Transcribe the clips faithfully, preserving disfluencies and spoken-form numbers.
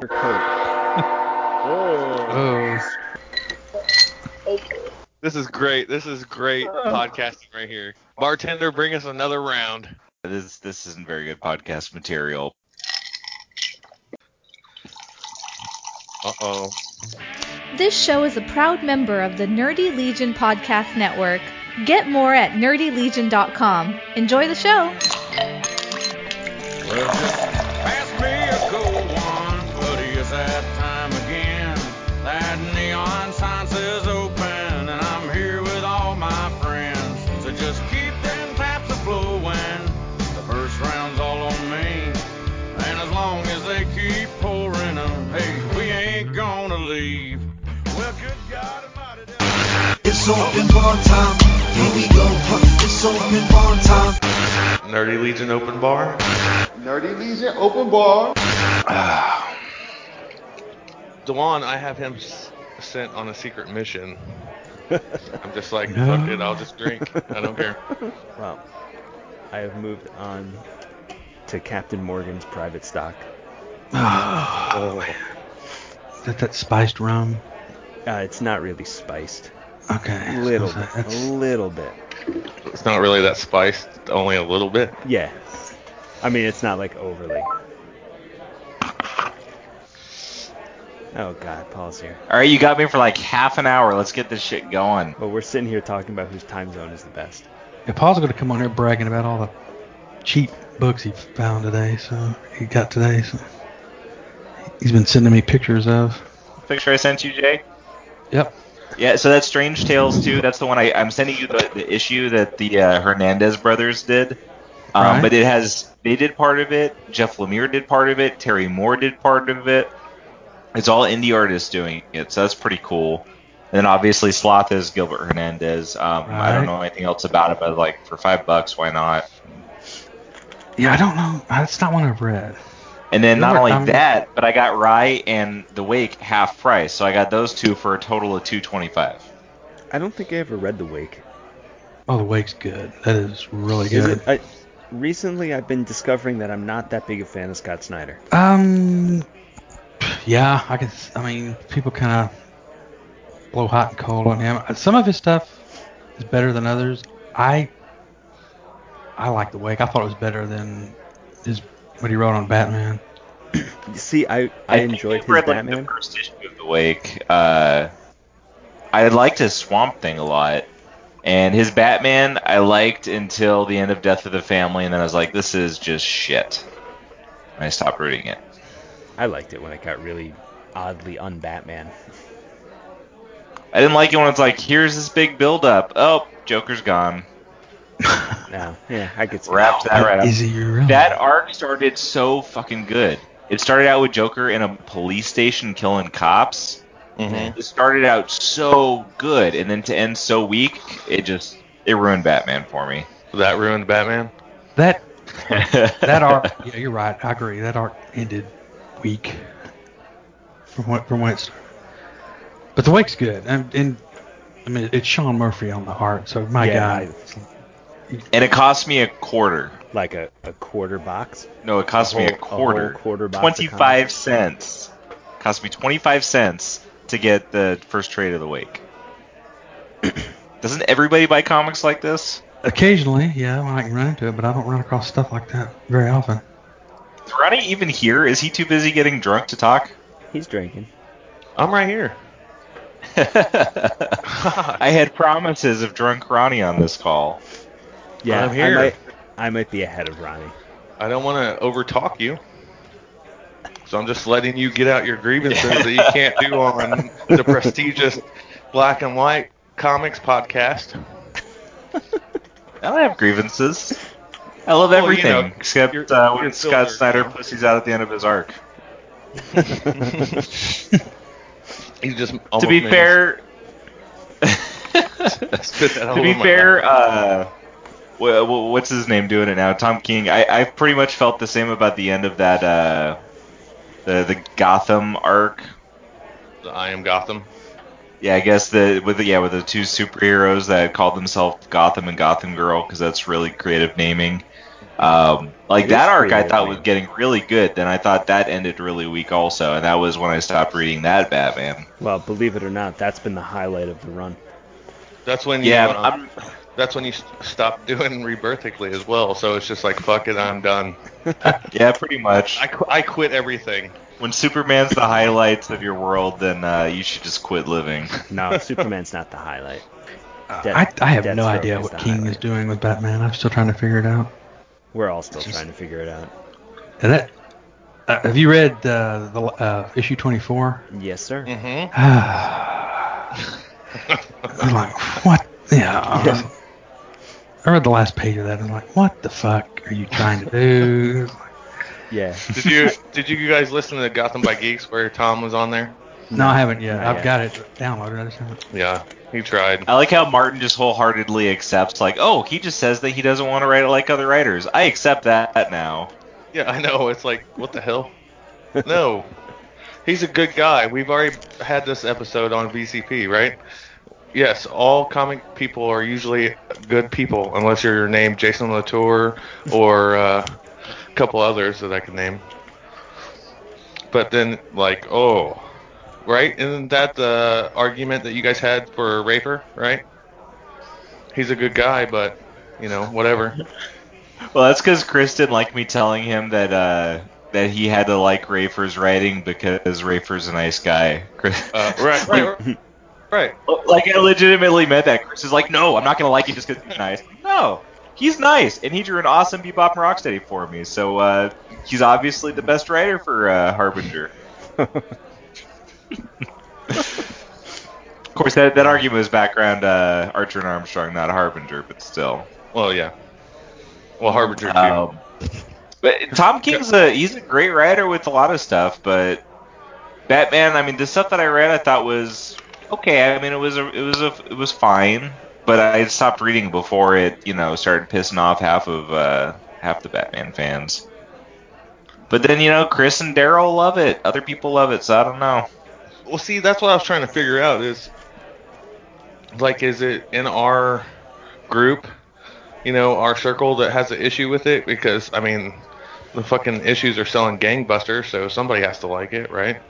your coat. Oh. This is great. This is great podcasting right here. Bartender, bring us another round. This this isn't very good podcast material. Uh-oh. This show is a proud member of the Nerdy Legion Podcast Network. Get more at nerdy legion dot com. Enjoy the show. Well, just pass me a cold one, buddy, it's that time again. That neon sign says open, and I'm here with all my friends. So just keep them taps a-blowing, the first round's all on me. And as long as they keep pouring them, hey, we ain't gonna leave. Well, good God Almighty. It's open bar time, here we go, it's open bar time. Nerdy Legion open bar. Nerdy Legion open bar. Dewan, I have him s- sent on a secret mission. I'm just like, no. Fuck it, I'll just drink. I don't care. Well, I have moved on to Captain Morgan's private stock. Oh, oh. Is that that spiced rum? Uh, it's not really spiced. Okay. A little bit. Like, a little bit. It's not really that spiced, only a little bit? Yeah. I mean, it's not like overly. Oh, God, Paul's here. All right, you got me for like half an hour. Let's get this shit going. Well, we're sitting here talking about whose time zone is the best. Yeah, Paul's going to come on here bragging about all the cheap books he found today, so he got today. So he's been sending me pictures of. Picture I sent you, Jay? Yep. Yeah, so that's Strange Tales too. That's the one I, I'm sending you the, the issue that the uh, Hernandez brothers did. Um, right. But it has, they did part of it. Jeff Lemire did part of it. Terry Moore did part of it. It's all indie artists doing it, so that's pretty cool. And then obviously Sloth is Gilbert Hernandez. Um, right. I don't know anything else about it, but like for five bucks, why not? Yeah, I don't know. That's not one I've read. And then not only that, but I got Rai and The Wake half price, so I got those two for a total of two twenty-five. I don't think I ever read The Wake. Oh, The Wake's good. That is really good. Is it, I, recently, I've been discovering that I'm not that big a fan of Scott Snyder. Um, yeah, I can. I mean, people kind of blow hot and cold on him. Some of his stuff is better than others. I, I like The Wake. I thought it was better than his. What he wrote on Batman. See, I, I enjoyed I his read, Batman. Like, the first issue of The Wake. Uh, I liked his Swamp Thing a lot, and his Batman I liked until the end of Death of the Family, and then I was like, this is just shit. And I stopped reading it. I liked it when it got really oddly un-Batman. I didn't like it when it's like, here's this big build-up. Oh, Joker's gone. No, yeah, I could wrap that right up. That arc started so fucking good. It started out with Joker in a police station killing cops. Mm-hmm. It started out so good, and then to end so weak, it just it ruined Batman for me. That ruined Batman? That that arc. Yeah, you're right. I agree. That arc ended weak from what from when it started. But The Wake's good, and, and I mean it's Sean Murphy on the heart. So my yeah, God. I, And it cost me a quarter. Like a, a quarter box? No, it cost a me whole, a quarter. A quarter box. twenty-five cents. Cost me twenty-five cents to get the first trade of The Wake. Doesn't everybody buy comics like this? Occasionally, yeah, when I can run into it, but I don't run across stuff like that very often. Is Ronnie even here? Is he too busy getting drunk to talk? He's drinking. I'm right here. I had promises of drunk Ronnie on this call. Yeah, I'm here. I might, I might be ahead of Ronnie. I don't want to overtalk you, so I'm just letting you get out your grievances that you can't do on the prestigious Black and White Comics podcast. I don't have grievances. I love well, everything you know, except you're, uh, when Scott Snyder now. Pussies out at the end of his arc. He's just to be missed. fair. To be fair. Uh, What's his name doing it now? Tom King. I, I pretty much felt the same about the end of that, uh, the the Gotham arc. The I Am Gotham. Yeah, I guess the with the, yeah with the two superheroes that called themselves Gotham and Gotham Girl because that's really creative naming. Um, like it that arc I thought annoying. was getting really good. Then I thought that ended really weak also. And that was when I stopped reading that Batman. Well, believe it or not, that's been the highlight of the run. That's when you, yeah, uh, that's when you stopped doing Rebirthically as well. So it's just like, fuck it, I'm done. Yeah, pretty much. I, qu- I quit everything. When Superman's the highlights of your world, then uh, you should just quit living. No, Superman's not the highlight. Uh, Death, I, I have Death's no idea what King highlight. is doing with Batman. I'm still trying to figure it out. We're all still just trying to figure it out. And that, uh, have you read uh, the uh, issue twenty-four? Yes, sir. Mm-hmm. I'm like, what? Yeah. I, was, I read the last page of that. And I'm like, what the fuck are you trying to do? Yeah. Did you did you guys listen to Gotham by Geeks where Tom was on there? No, I haven't yet. Not I've yet. got it downloaded. I just haven't. Yeah, he tried. I like how Martin just wholeheartedly accepts, like, oh, he just says that he doesn't want to write it like other writers. I accept that now. Yeah, I know. It's like, what the hell? No. He's a good guy. We've already had this episode on V C P, right? Yes, all comic people are usually good people, unless you're named Jason Latour or uh, a couple others that I can name. But then, like, oh... Right? Isn't that the argument that you guys had for Rafer, right? He's a good guy, but, you know, whatever. Well, that's because Chris didn't like me telling him that uh, that he had to like Rafer's writing because Rafer's a nice guy. Uh, right, right, right, right. Like, I legitimately meant that. Chris is like, no, I'm not going to like you just because he's nice. No, he's nice, and he drew an awesome Bebop and Rocksteady for me, so uh, he's obviously the best writer for uh, Harbinger. Of course, that, that argument is background uh, Archer and Armstrong, not Harbinger, but still. Well, yeah. Well, Harbinger too. Um, but Tom King's a he's a great writer with a lot of stuff, but Batman. I mean, the stuff that I read, I thought was okay. I mean, it was a, it was a, it was fine, but I stopped reading before it, you know, started pissing off half of uh, half the Batman fans. But then, you know, Chris and Daryl love it. Other people love it, so I don't know. Well, see, that's what I was trying to figure out is, like, is it in our group, you know, our circle that has an issue with it? Because, I mean, the fucking issues are selling gangbusters, so somebody has to like it, right?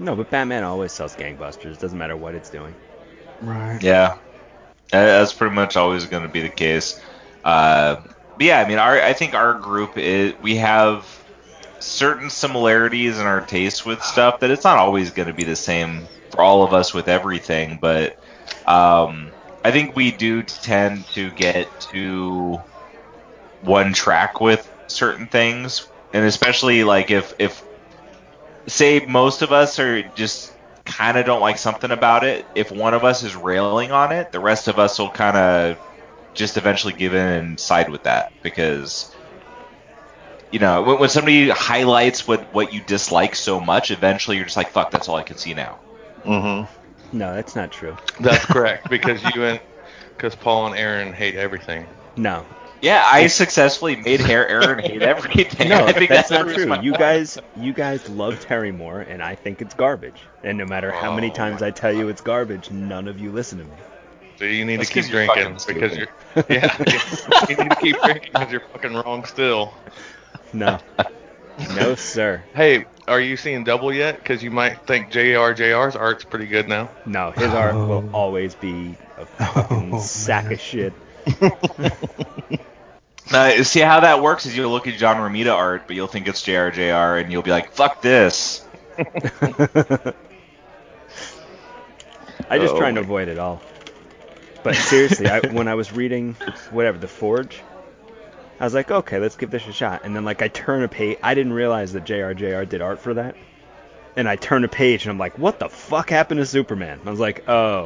No, but Batman always sells gangbusters. Doesn't matter what it's doing. Right. Yeah. That's pretty much always going to be the case. Uh, but, yeah, I mean, our, I think our group, is, we have... certain similarities in our taste with stuff that it's not always going to be the same for all of us with everything, but um, I think we do tend to get to one track with certain things, and especially like if, if say most of us are just kind of don't like something about it, if one of us is railing on it, the rest of us will kind of just eventually give in and side with that, because you know, when, when somebody highlights what, what you dislike so much, eventually you're just like, fuck, that's all I can see now. Mm-hmm. No, that's not true. That's correct, because you and because Paul and Aaron hate everything. No. Yeah, I successfully made hair Aaron hate everything. No, I think that's, that's not true. You guys, you guys love Terry Moore, and I think it's garbage. And no matter how oh, many times I tell God. you it's garbage, none of you listen to me. So you need that's to keep drinking because you're, yeah, you need to keep drinking because you're fucking wrong still. No. No, sir. Hey, are you seeing double yet? Because you might think J R J R's art's pretty good now. No, his oh. art will always be a fucking oh, sack man. of shit. uh, see, how that works is you'll look at John Romita art, but you'll think it's J R J R, and you'll be like, fuck this. I just oh, try and avoid it all. But seriously, I, when I was reading, whatever, The Forge... I was like, okay, let's give this a shot. And then, like, I turn a page. I didn't realize that J R J R did art for that. And I turn a page, and I'm like, what the fuck happened to Superman? And I was like, oh.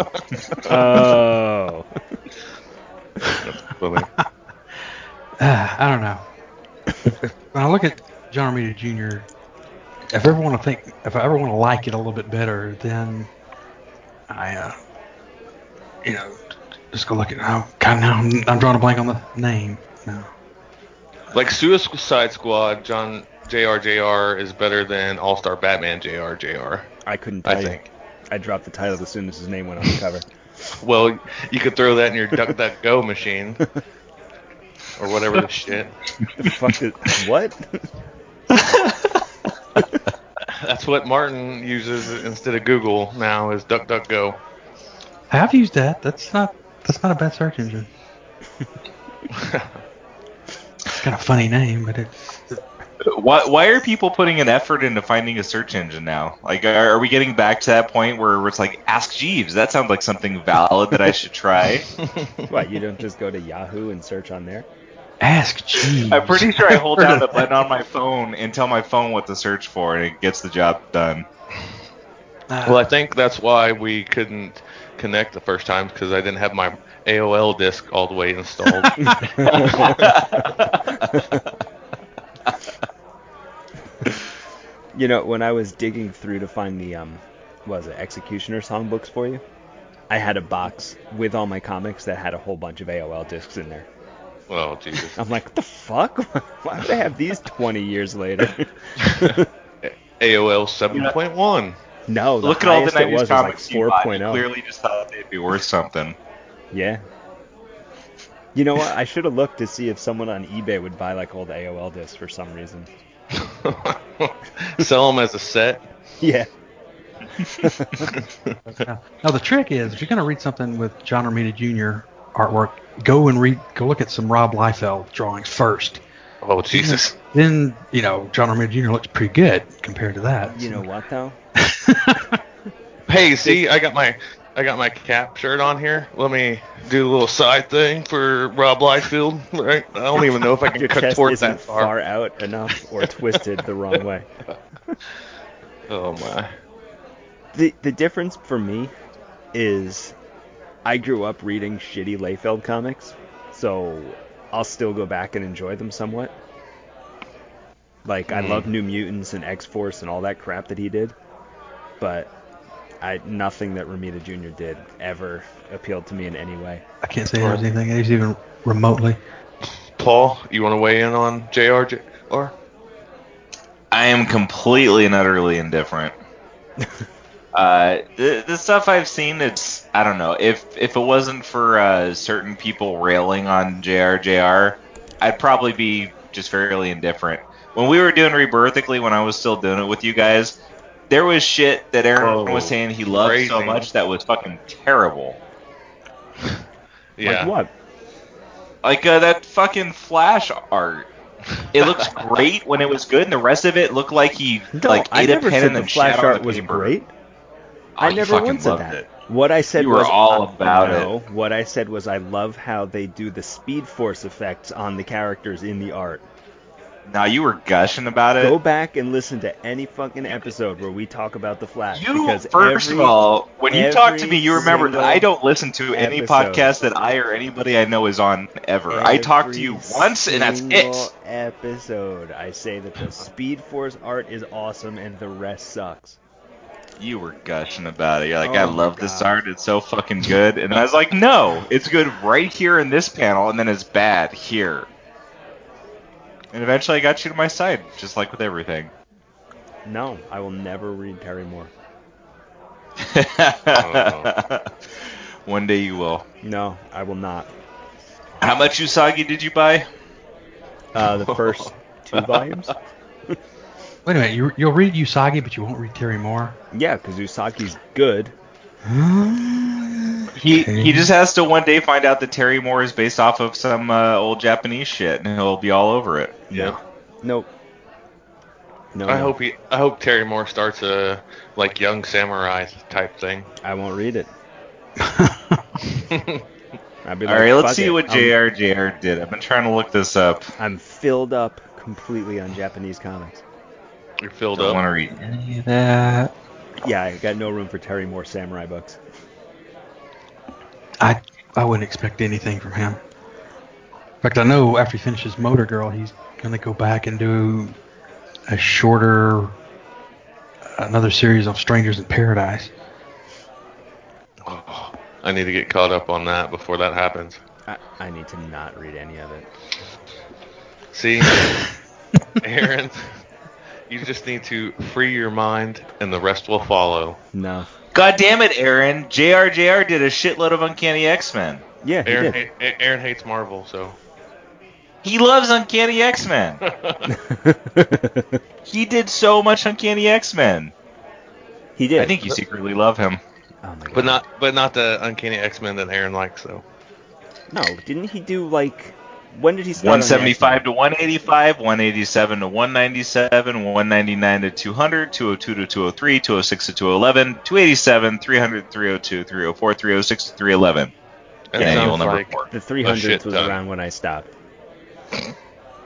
oh. uh, I don't know. When I look at John Romita Junior, if I ever want to think, if I ever want to like it a little bit better, then I, uh, you know, just go look at it. Oh, God, now I'm, I'm drawing a blank on the name. No. Like Suicide Squad, John J R J R is better than All Star Batman J R J R. I couldn't. Tell I think you. I dropped the title as soon as his name went on the cover. Well, you could throw that in your DuckDuckGo machine. or whatever the shit. Fuck it. What? That's what Martin uses instead of Google now is DuckDuckGo. I have used that. That's not that's not a bad search engine. It's got a funny name, but it's... Why, why are people putting an effort into finding a search engine now? Like, are, are we getting back to that point where it's like, Ask Jeeves? That sounds like something valid that I should try. What, you don't just go to Yahoo and search on there? Ask Jeeves. I'm pretty sure I hold down the button on my phone and tell my phone what to search for, and it gets the job done. Well, I think that's why we couldn't connect the first time, because I didn't have my A O L disk all the way installed. You know, when I was digging through to find the, um, what was it, Executioner songbooks for you, I had a box with all my comics that had a whole bunch of A O L discs in there. Oh, Jesus. I'm like, what the fuck? Why would I have these twenty years later? A O L seven point one. Yeah. No, the look at all the nineties was, comics was like four point oh. You clearly just thought they'd be worth something. Yeah. You know what? I should have looked to see if someone on eBay would buy, like, old A O L discs for some reason. Sell them as a set. Yeah. now, now the trick is, if you're going to read something with John Romita Junior artwork, go and read. Go look at some Rob Liefeld drawings first. Oh Jesus! Then, then you know John Romita Junior looks pretty good compared to that. You so. know what though? Hey, see, I got my I got my cap shirt on here. Let me do a little side thing for Rob Liefeld. Right? I don't even know if I can Your cut chest towards isn't that far. far out enough or twisted the wrong way. Oh my. The the difference for me is I grew up reading shitty Liefeld comics, so I'll still go back and enjoy them somewhat. Like, mm-hmm. I love New Mutants and X-Force and all that crap that he did, but I nothing that Romita Junior did ever appealed to me in any way. I can't say there was anything that he's even remotely. Paul, you want to weigh in on J R J? Or I am completely and utterly indifferent. Uh, the, the stuff I've seen, it's, I don't know, if if it wasn't for uh, certain people railing on J R J R, I'd probably be just fairly indifferent. When we were doing Rebirthically, when I was still doing it with you guys, there was shit that Aaron oh, was saying he loved crazy. so much that was fucking terrible. Yeah. Like what? Like uh, that fucking Flash art. It looks great when it was good, and the rest of it looked like he no, like ate a pen and the Flash art was great. I, I never once said that. It. What I said you was were all um, about no, it. What I said was I love how they do the Speed Force effects on the characters in the art. Now you were gushing about it. Go back and listen to any fucking episode where we talk about the Flash. You, because first every, of all, when you talk to me, you remember that I don't listen to episode. any podcast that I or anybody I know is on ever. Every I talk to you once, and that's it. Episode, I say that the Speed Force art is awesome, and the rest sucks. You were gushing about it. You're like, oh I love God. this art. It's so fucking good. And I was like, no, it's good right here in this panel, and then it's bad here. And eventually I got you to my side, just like with everything. No, I will never read Terry Moore. Oh. One day you will. No, I will not. How much Usagi did you buy? Uh, the first two volumes. Wait a minute, you, you'll read Usagi, but you won't read Terry Moore? Yeah, because Usagi's good. He he just has to one day find out that Terry Moore is based off of some uh, old Japanese shit, and he'll be all over it. Yeah. Nope. No. I no. hope he. I hope Terry Moore starts a like Young Samurai type thing. I won't read it. I'll be all like, right, let's see it. what J R J R did. I've been trying to look this up. I'm filled up completely on Japanese comics. You're filled Don't up. I want to read any of that. Yeah, I got no room for Terry Moore samurai books. I I wouldn't expect anything from him. In fact, I know after he finishes Motor Girl, he's going to go back and do a shorter, another series of Strangers in Paradise. Oh, I need to get caught up on that before that happens. I, I need to not read any of it. See, Aaron, you just need to free your mind and the rest will follow. No. God damn it, Aaron. J R J R did a shitload of Uncanny X-Men. Yeah, he Aaron, did. Ha- Aaron hates Marvel, so... He loves Uncanny X-Men. He did so much Uncanny X-Men. He did. I think you secretly love him. Oh my God. But not, but not the Uncanny X-Men that Aaron likes, though. No, didn't he do like? When did he start? one seventy-five on to one eighty-five, one eighty-seven to one ninety-seven, one ninety-nine to two hundred, two oh two to two oh three, two oh six to two eleven, two eighty-seven, three hundred, three oh two, three oh four, three oh six to three eleven. That yeah, sounds like four. The three hundreds was done. Around when I stopped.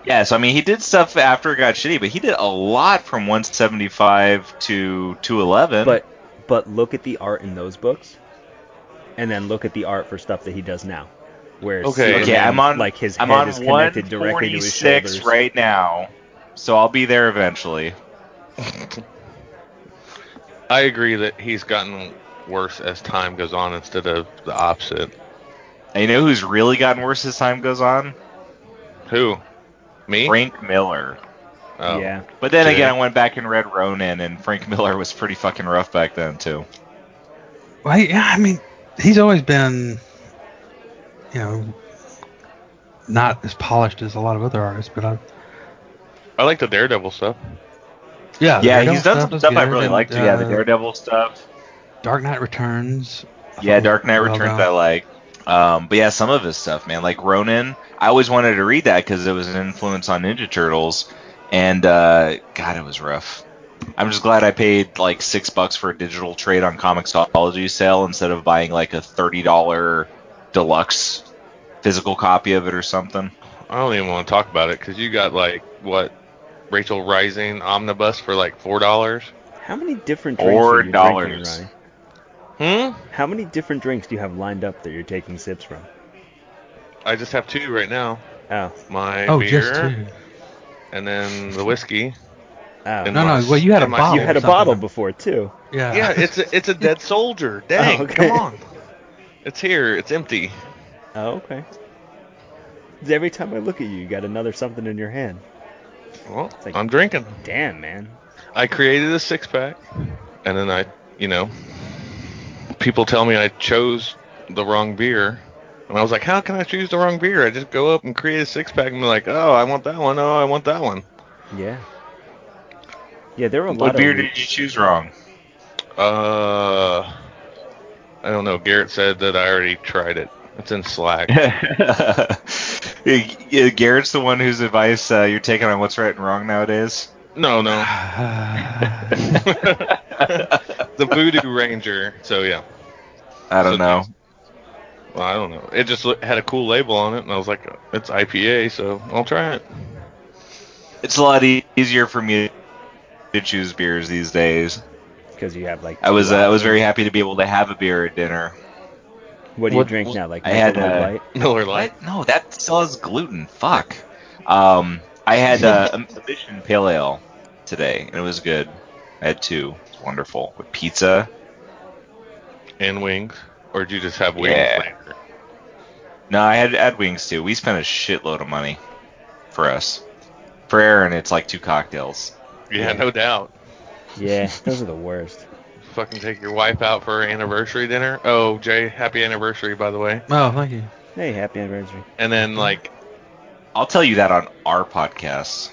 Yeah, so I mean, he did stuff after it got shitty, but he did a lot from one seventy-five to two eleven. But but look at the art in those books, and then look at the art for stuff that he does now. Where okay, okay, I'm on like his I'm head on is connected directly to his shoulders right now, so I'll be there eventually. I agree that he's gotten worse as time goes on instead of the opposite. And you know who's really gotten worse as time goes on? Who? Me? Frank Miller. Oh. Yeah. But then Dude. again, I went back and read Ronin, and Frank Miller was pretty fucking rough back then too. Well, yeah, I mean, he's always been, you know, not as polished as a lot of other artists, but I I like the Daredevil stuff. Yeah, yeah, Daredevil he's done stuff some stuff I really liked. Uh, yeah, the Daredevil stuff. Dark Knight Returns. Yeah, Dark Knight well Returns done. I like. Um, but yeah, some of his stuff, man, like Ronin. I always wanted to read that because it was an influence on Ninja Turtles, and uh, God, it was rough. I'm just glad I paid like six bucks for a digital trade on Comixology sale instead of buying like a thirty dollar. Deluxe physical copy of it or something. I don't even want to talk about it because you got like what Rachel Rising omnibus for like four dollars. How many different drinks four dollars? Hmm. How many different drinks do you have lined up that you're taking sips from? I just have two right now. Oh, my oh, beer just two. And then the whiskey. Oh. No, my, no. Well, you had a my, bottle. You had a bottle before too. Yeah. Yeah. It's a, it's a dead soldier. Dang! Oh, okay. Come on. It's here. It's empty. Oh, okay. Every time I look at you, you got another something in your hand. Well, like, I'm drinking. Damn, man. I created a six-pack, and then I, you know, people tell me I chose the wrong beer. And I was like, how can I choose the wrong beer? I just go up and create a six-pack and be like, oh, I want that one. Oh, I want that one. Yeah. Yeah, there were a lot of... What beer did you choose wrong? Uh... I don't know. Garrett said that I already tried it. It's in Slack. Garrett's the one whose advice uh, you're taking on what's right and wrong nowadays? No, no. The Voodoo Ranger. So, yeah. I don't so, know. Well, I don't know. It just had a cool label on it, and I was like, it's I P A, so I'll try it. It's a lot e- easier for me to choose beers these days. You have like I was uh, I was very happy to be able to have a beer at dinner. What do you what, drink what, now? Like I had Miller Lite? Uh, Miller Lite? No, that still has gluten. Fuck. Um, I had uh, a Mission Pale Ale today, and it was good. I had two. It was wonderful with pizza and wings. Or did you just have wings? Yeah. Later? No, I had had wings too. We spent a shitload of money for us. For Aaron, it's like two cocktails. Yeah, yeah. No doubt. Yeah, those are the worst. Fucking take your wife out for her anniversary dinner. Oh, Jay, happy anniversary, by the way. Oh, thank you. Hey, happy anniversary. And then, like... I'll tell you that on our podcast.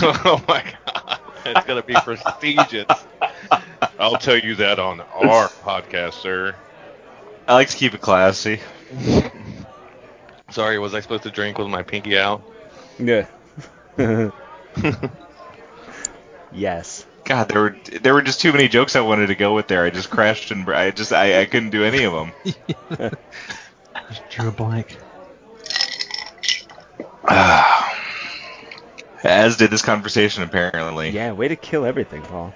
Oh, my God. It's going to be prestigious. I'll tell you that on our podcast, sir. I like to keep it classy. Sorry, was I supposed to drink with my pinky out? Yeah. Yes. God, there were there were just too many jokes I wanted to go with there. I just crashed and I just I, I couldn't do any of them. Just drew a blank. Uh, as did this conversation apparently. Yeah, way to kill everything, Paul.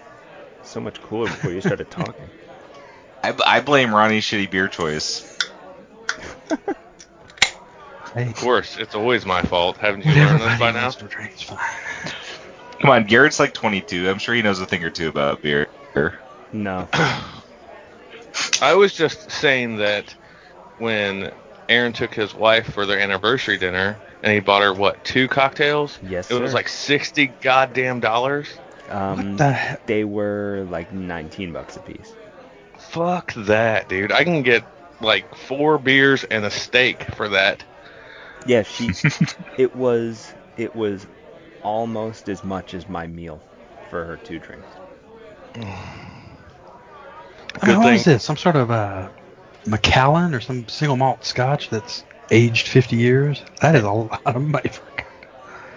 So much cooler before you started talking. I, I blame Ronnie's shitty beer choice. Of course, it's always my fault. Haven't you learned this by now? Drinks, fine. Come on, Garrett's like twenty-two. I'm sure he knows a thing or two about beer. No. I was just saying that when Aaron took his wife for their anniversary dinner, and he bought her, what, two cocktails? Yes, It sir. was like sixty goddamn dollars. Um, what the heck? They were like nineteen bucks a piece. Fuck that, dude. I can get like four beers and a steak for that. Yeah, she. it was it was almost as much as my meal for her two drinks. I mean, what is this? Some sort of uh, Macallan or some single malt Scotch that's aged fifty years? That is a lot of money. For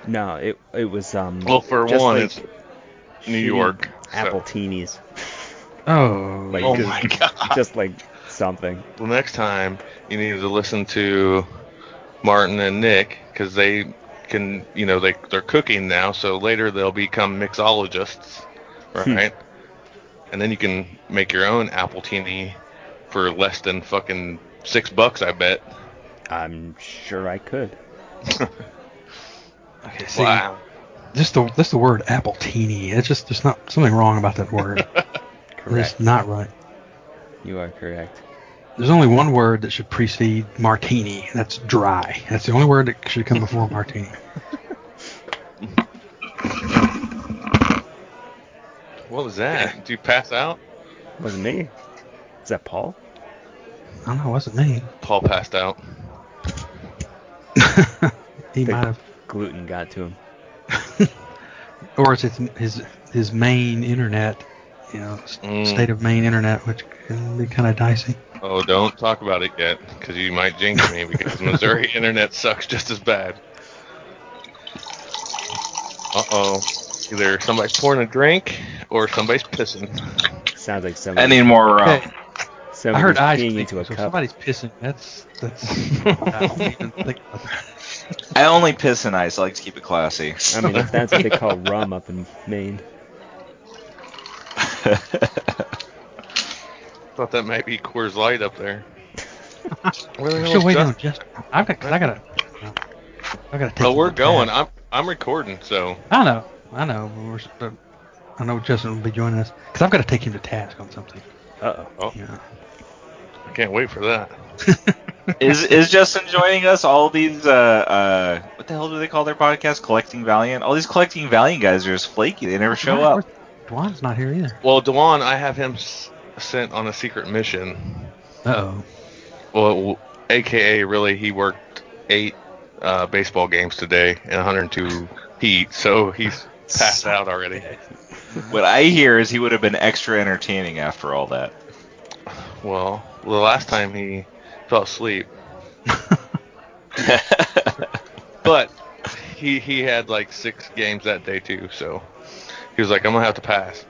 no, it it was um. Well, for one, like it's New York Appletinis. Oh, like oh just, my god! Just like something. Well, next time you need to listen to Martin and Nick because they can, you know, they they're cooking now. So later they'll become mixologists, right? Hmm. And then you can make your own Appletini for less than fucking six bucks. I bet. I'm sure I could. Okay, see, wow. Just the just the word Appletini. It's just there's not something wrong about that word. Correct. It's not right. You are correct. There's only one word that should precede martini, and that's dry. That's the only word that should come before martini. What was that? Yeah. Did you pass out? Wasn't me. Is that Paul? I don't know. It wasn't me. Paul passed out. He the might have. Gluten got to him. Or it's his his main internet. You know, mm. state of Maine internet, which can be kind of dicey. Oh, don't talk about it yet, because you might jinx me, because Missouri internet sucks just as bad. Uh-oh. Either somebody's pouring a drink, or somebody's pissing. Sounds like somebody... I need more rum. Hey, I heard eyes peeing, so somebody's pissing. That's... that's I don't even think about that. I only piss in ice. I like to keep it classy. I mean, if that's what they call rum up in Maine. Thought that might be Coors Light up there. Where the wait on just. I've got. I gotta. I gotta take. Oh, we're going. Back. I'm. I'm recording. So. I know. I know. We're, but I know Justin will be joining us because I've got to take him to task on something. Uh oh. Yeah. I can't wait for that. Is is Justin joining us? All these, uh, uh, what the hell do they call their podcast? Collecting Valiant. All these Collecting Valiant guys are just flaky. They never show up. Dwan's not here either. Well, Dwan, I have him s- sent on a secret mission. Uh-oh. Well, A K A really, he worked eight uh, baseball games today in one hundred two heat, so he's passed out already. What I hear is he would have been extra entertaining after all that. Well, the last time he fell asleep. But he he had like six games that day too, so... He was like, I'm going to have to pass.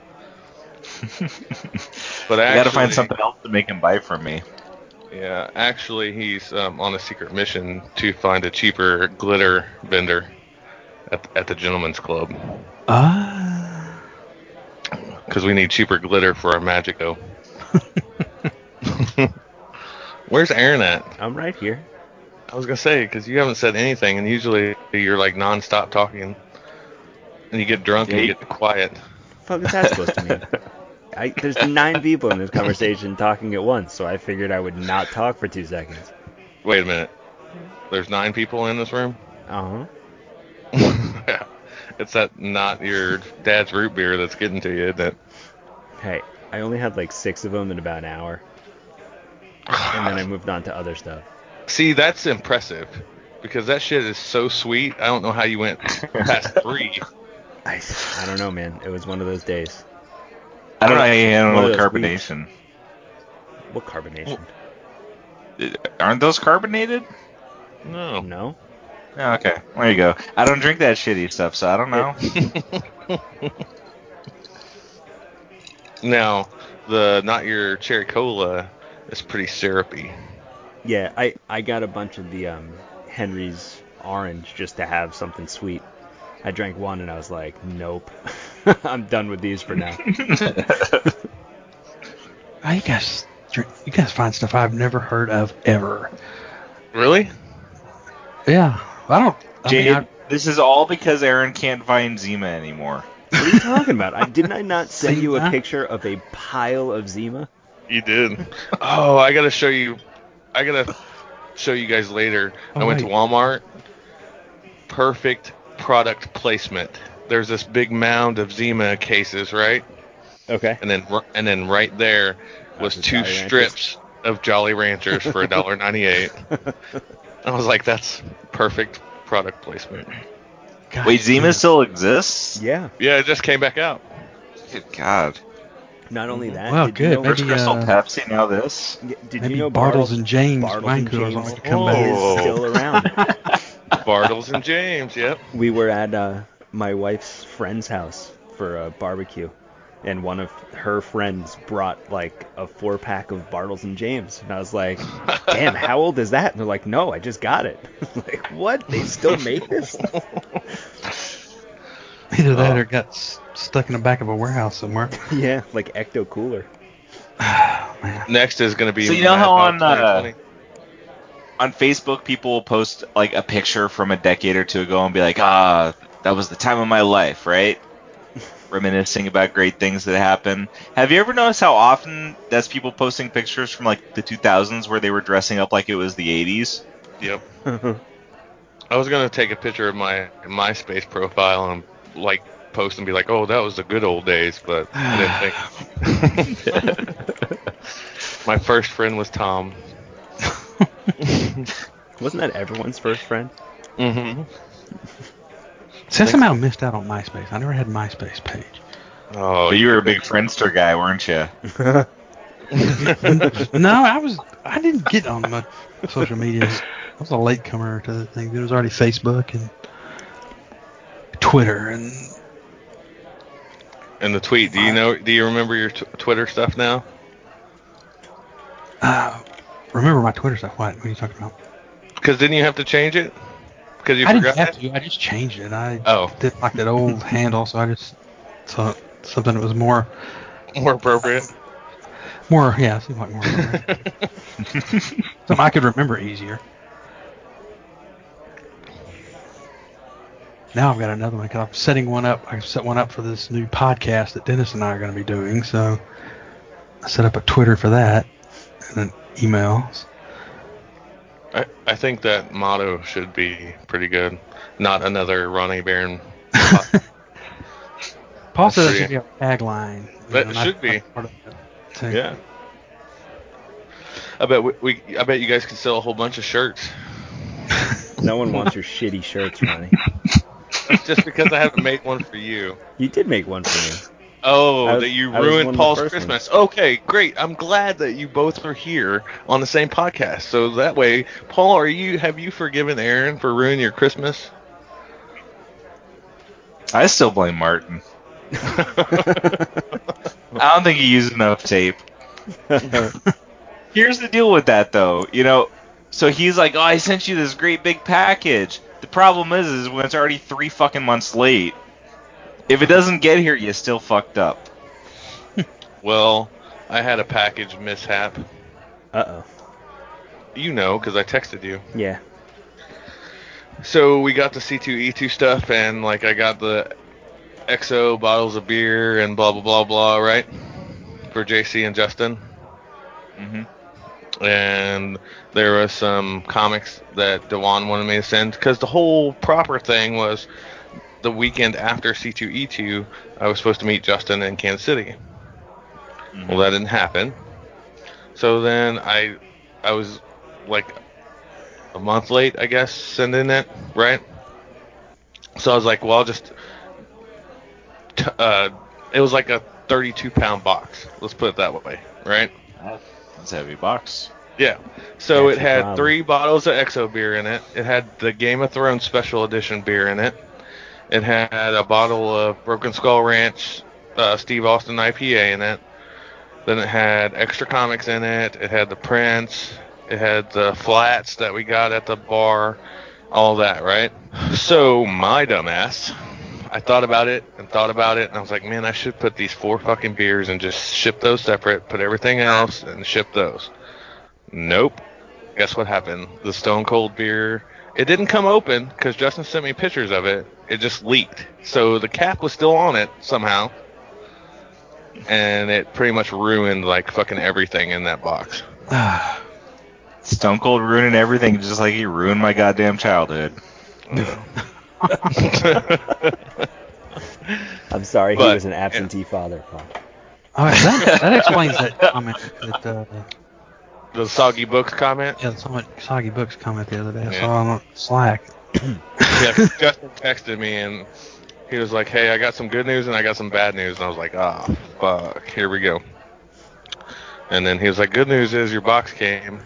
But I got to find something else to make him buy from me. Yeah, actually, he's um, on a secret mission to find a cheaper glitter vendor at, at the Gentleman's Club. Ah. Uh. Because we need cheaper glitter for our Magico. Where's Aaron at? I'm right here. I was going to say, because you haven't said anything, and usually you're like nonstop talking. And you get drunk yeah, and you get quiet. What the fuck is that supposed to mean? I, there's nine people in this conversation talking at once, so I figured I would not talk for two seconds. Wait a minute. There's nine people in this room? Uh-huh. Yeah. It's that not your dad's root beer that's getting to you, isn't it? Hey, I only had like six of them in about an hour. And then I moved on to other stuff. See, that's impressive. Because that shit is so sweet. I don't know how you went past three. I, I don't know, man. It was one of those days. I don't know how you handle the carbonation. Weeks. What carbonation? Well, aren't those carbonated? No. No? Oh, okay. There you go. I don't drink that shitty stuff, so I don't know. Now, the not your cherry cola is pretty syrupy. Yeah, I, I got a bunch of the um Henry's orange just to have something sweet. I drank one and I was like, nope. I'm done with these for now. Oh, you guys drink, you guys find stuff I've never heard of ever. Really? Yeah. I don't... I Jade, mean, I, this is all because Aaron can't find Zima anymore. What are you talking about? I Didn't I not send you a picture of a pile of Zima? You did. Oh, I gotta show you... I gotta... show you guys later. Oh, I went right. to Walmart. Perfect product placement. There's this big mound of Zima cases, right? Okay. And then and then right there was two strips of Jolly Ranchers for one dollar and ninety-eight cents. I was like, that's perfect product placement. God. Wait, Zima still exists? Yeah. Yeah, it just came back out. Good God. Not only that, wow, did good. You know, maybe, Crystal uh, Pepsi, now this. Did maybe you know Bartles, Bartles and James, Bartles and James is oh. still around. Bartles and James, yep. We were at uh, my wife's friend's house for a barbecue, and one of her friends brought like a four pack of Bartles and James, and I was like, "Damn, how old is that?" And they're like, "No, I just got it." Like, what? They still make this? Either that um, or got s- stuck in the back of a warehouse somewhere. Yeah, like Ecto Cooler. Next is going to be... So you know how on uh, on Facebook people will post like a picture from a decade or two ago and be like, ah, that was the time of my life, right? Reminiscing about great things that happened. Have you ever noticed how often that's people posting pictures from like the two thousands where they were dressing up like it was the eighties? Yep. I was going to take a picture of my MySpace profile and like post and be like, oh, that was the good old days, but I didn't think. My first friend was Tom. Wasn't that everyone's first friend? Mm-hmm. See, I somehow missed out on MySpace. I never had a MySpace page. Oh, you were a big Friendster guy, weren't you? No, I was. I didn't get on my social media. I was a latecomer to the thing. There was already Facebook and Twitter and and the tweet. Do you know? Do you remember your t- Twitter stuff now? Uh, remember my Twitter stuff? What? What are you talking about? Because didn't you have to change it? Because you I forgot. Didn't have to. I just changed it. I oh. didn't like that old handle, so I just saw something that was more more appropriate. More, yeah, it seemed like more appropriate. Something I could remember easier. Now I've got another one because I'm setting one up. I set one up for this new podcast that Dennis and I are going to be doing. So I set up a Twitter for that and an email. I, I think that motto should be pretty good. Not another Ronnie Barron. Paul said that should be a tagline. That know, should be. Yeah. I bet we, we. I bet you guys could sell a whole bunch of shirts. No one wants your shitty shirts, Ronnie. Just because I haven't made one for you. You did make one for me. Oh, was, that you ruined Paul's Christmas. Ones. Okay, great. I'm glad that you both are here on the same podcast. So that way, Paul, are you? Have you forgiven Aaron for ruining your Christmas? I still blame Martin. I don't think he used enough tape. Here's the deal with that, though. You know, so he's like, "Oh, I sent you this great big package." The problem is, is when it's already three fucking months late, if it doesn't get here, you still fucked up. Well, I had a package mishap. Uh-oh. You know, because I texted you. Yeah. So we got the C two E two stuff, and like I got the X O bottles of beer and blah, blah, blah, blah, right? For J C and Justin. Mm-hmm. And there were some comics that Dewan wanted me to send, because the whole proper thing was the weekend after C two E two, I was supposed to meet Justin in Kansas City. Mm-hmm. Well, that didn't happen. So then I I was like a month late, I guess, sending it, right? So I was like, well, I'll just... T- uh, it was like a thirty-two pound box. Let's put it that way, right? Uh- That's a heavy box. Yeah. So That's it had problem. three bottles of X O beer in it. It had the Game of Thrones special edition beer in it. It had a bottle of Broken Skull Ranch uh, Steve Austin I P A in it. Then it had extra comics in it. It had the prints. It had the flats that we got at the bar. All that, right? So my dumbass, I thought about it and thought about it, and I was like, man, I should put these four fucking beers and just ship those separate, put everything else, and ship those. Nope. Guess what happened? The Stone Cold beer, it didn't come open, because Justin sent me pictures of it. It just leaked. So the cap was still on it somehow, and it pretty much ruined, like, fucking everything in that box. Stone Cold ruining everything, just like he ruined my goddamn childhood. I'm sorry, but he was an absentee yeah. father, Paul. Oh, that, that explains that comment that uh, The Soggy Books comment? Yeah, someone Soggy Books comment the other day. I yeah. saw him on Slack. Yeah, Justin texted me and he was like, hey, I got some good news and I got some bad news. And I was like, ah, oh, fuck, here we go. And then he was like, good news is your box came.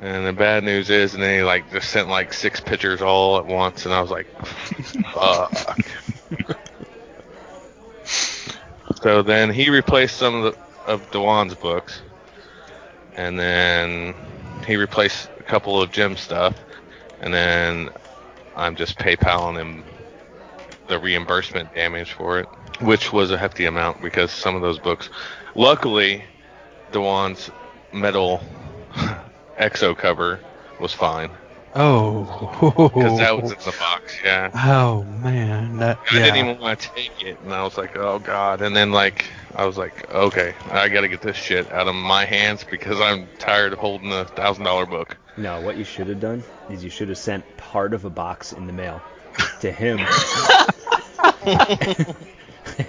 And the bad news is, and then he like just sent like six pictures all at once. And I was like, fuck. So then he replaced some of, the, of Dewan's books. And then he replaced a couple of Jim's stuff. And then I'm just PayPaling him the reimbursement damage for it, which was a hefty amount because some of those books. Luckily, Dewan's metal X O cover was fine. Oh. Because that was in the box, yeah. Oh, man. That, I yeah. didn't even want to take it, and I was like, oh, God. And then, like, I was like, okay, I got to get this shit out of my hands because I'm tired of holding a one thousand dollars book. No, what you should have done is you should have sent part of a box in the mail to him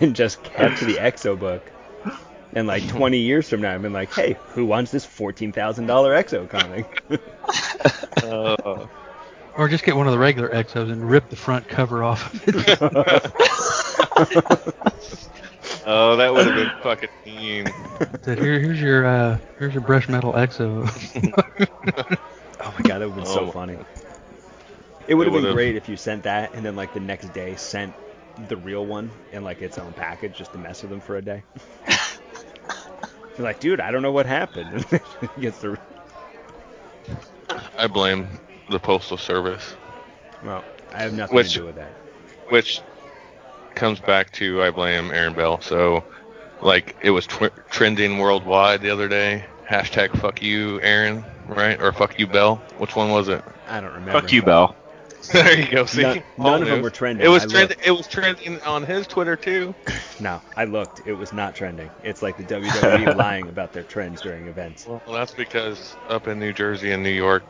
and just kept the X O book. And, like, twenty years from now, I've been like, hey, who wants this fourteen thousand dollars X O comic? uh, or just get one of the regular X Os and rip the front cover off of it. Oh, that would have been fucking mean. So here, here's your uh, here's your brush metal X O. Oh, my God, that would have been oh. so funny. It would have been great if you sent that and then, like, the next day sent the real one in, like, its own package just to mess with them for a day. You're like, dude, I don't know what happened. Gets the... I blame the Postal Service. Well, I have nothing which, to do with that. Which comes back to I blame Aaron Bell. So, like, it was tw- trending worldwide the other day. Hashtag fuck you, Aaron, right? Or fuck you, Bell. Which one was it? I don't remember. Fuck you, Bell. There you go. See, no, none of news. them were trending. It was trending. It was trending on his Twitter too. No, I looked. It was not trending. It's like the W W E lying about their trends during events. Well, that's because up in New Jersey and New York,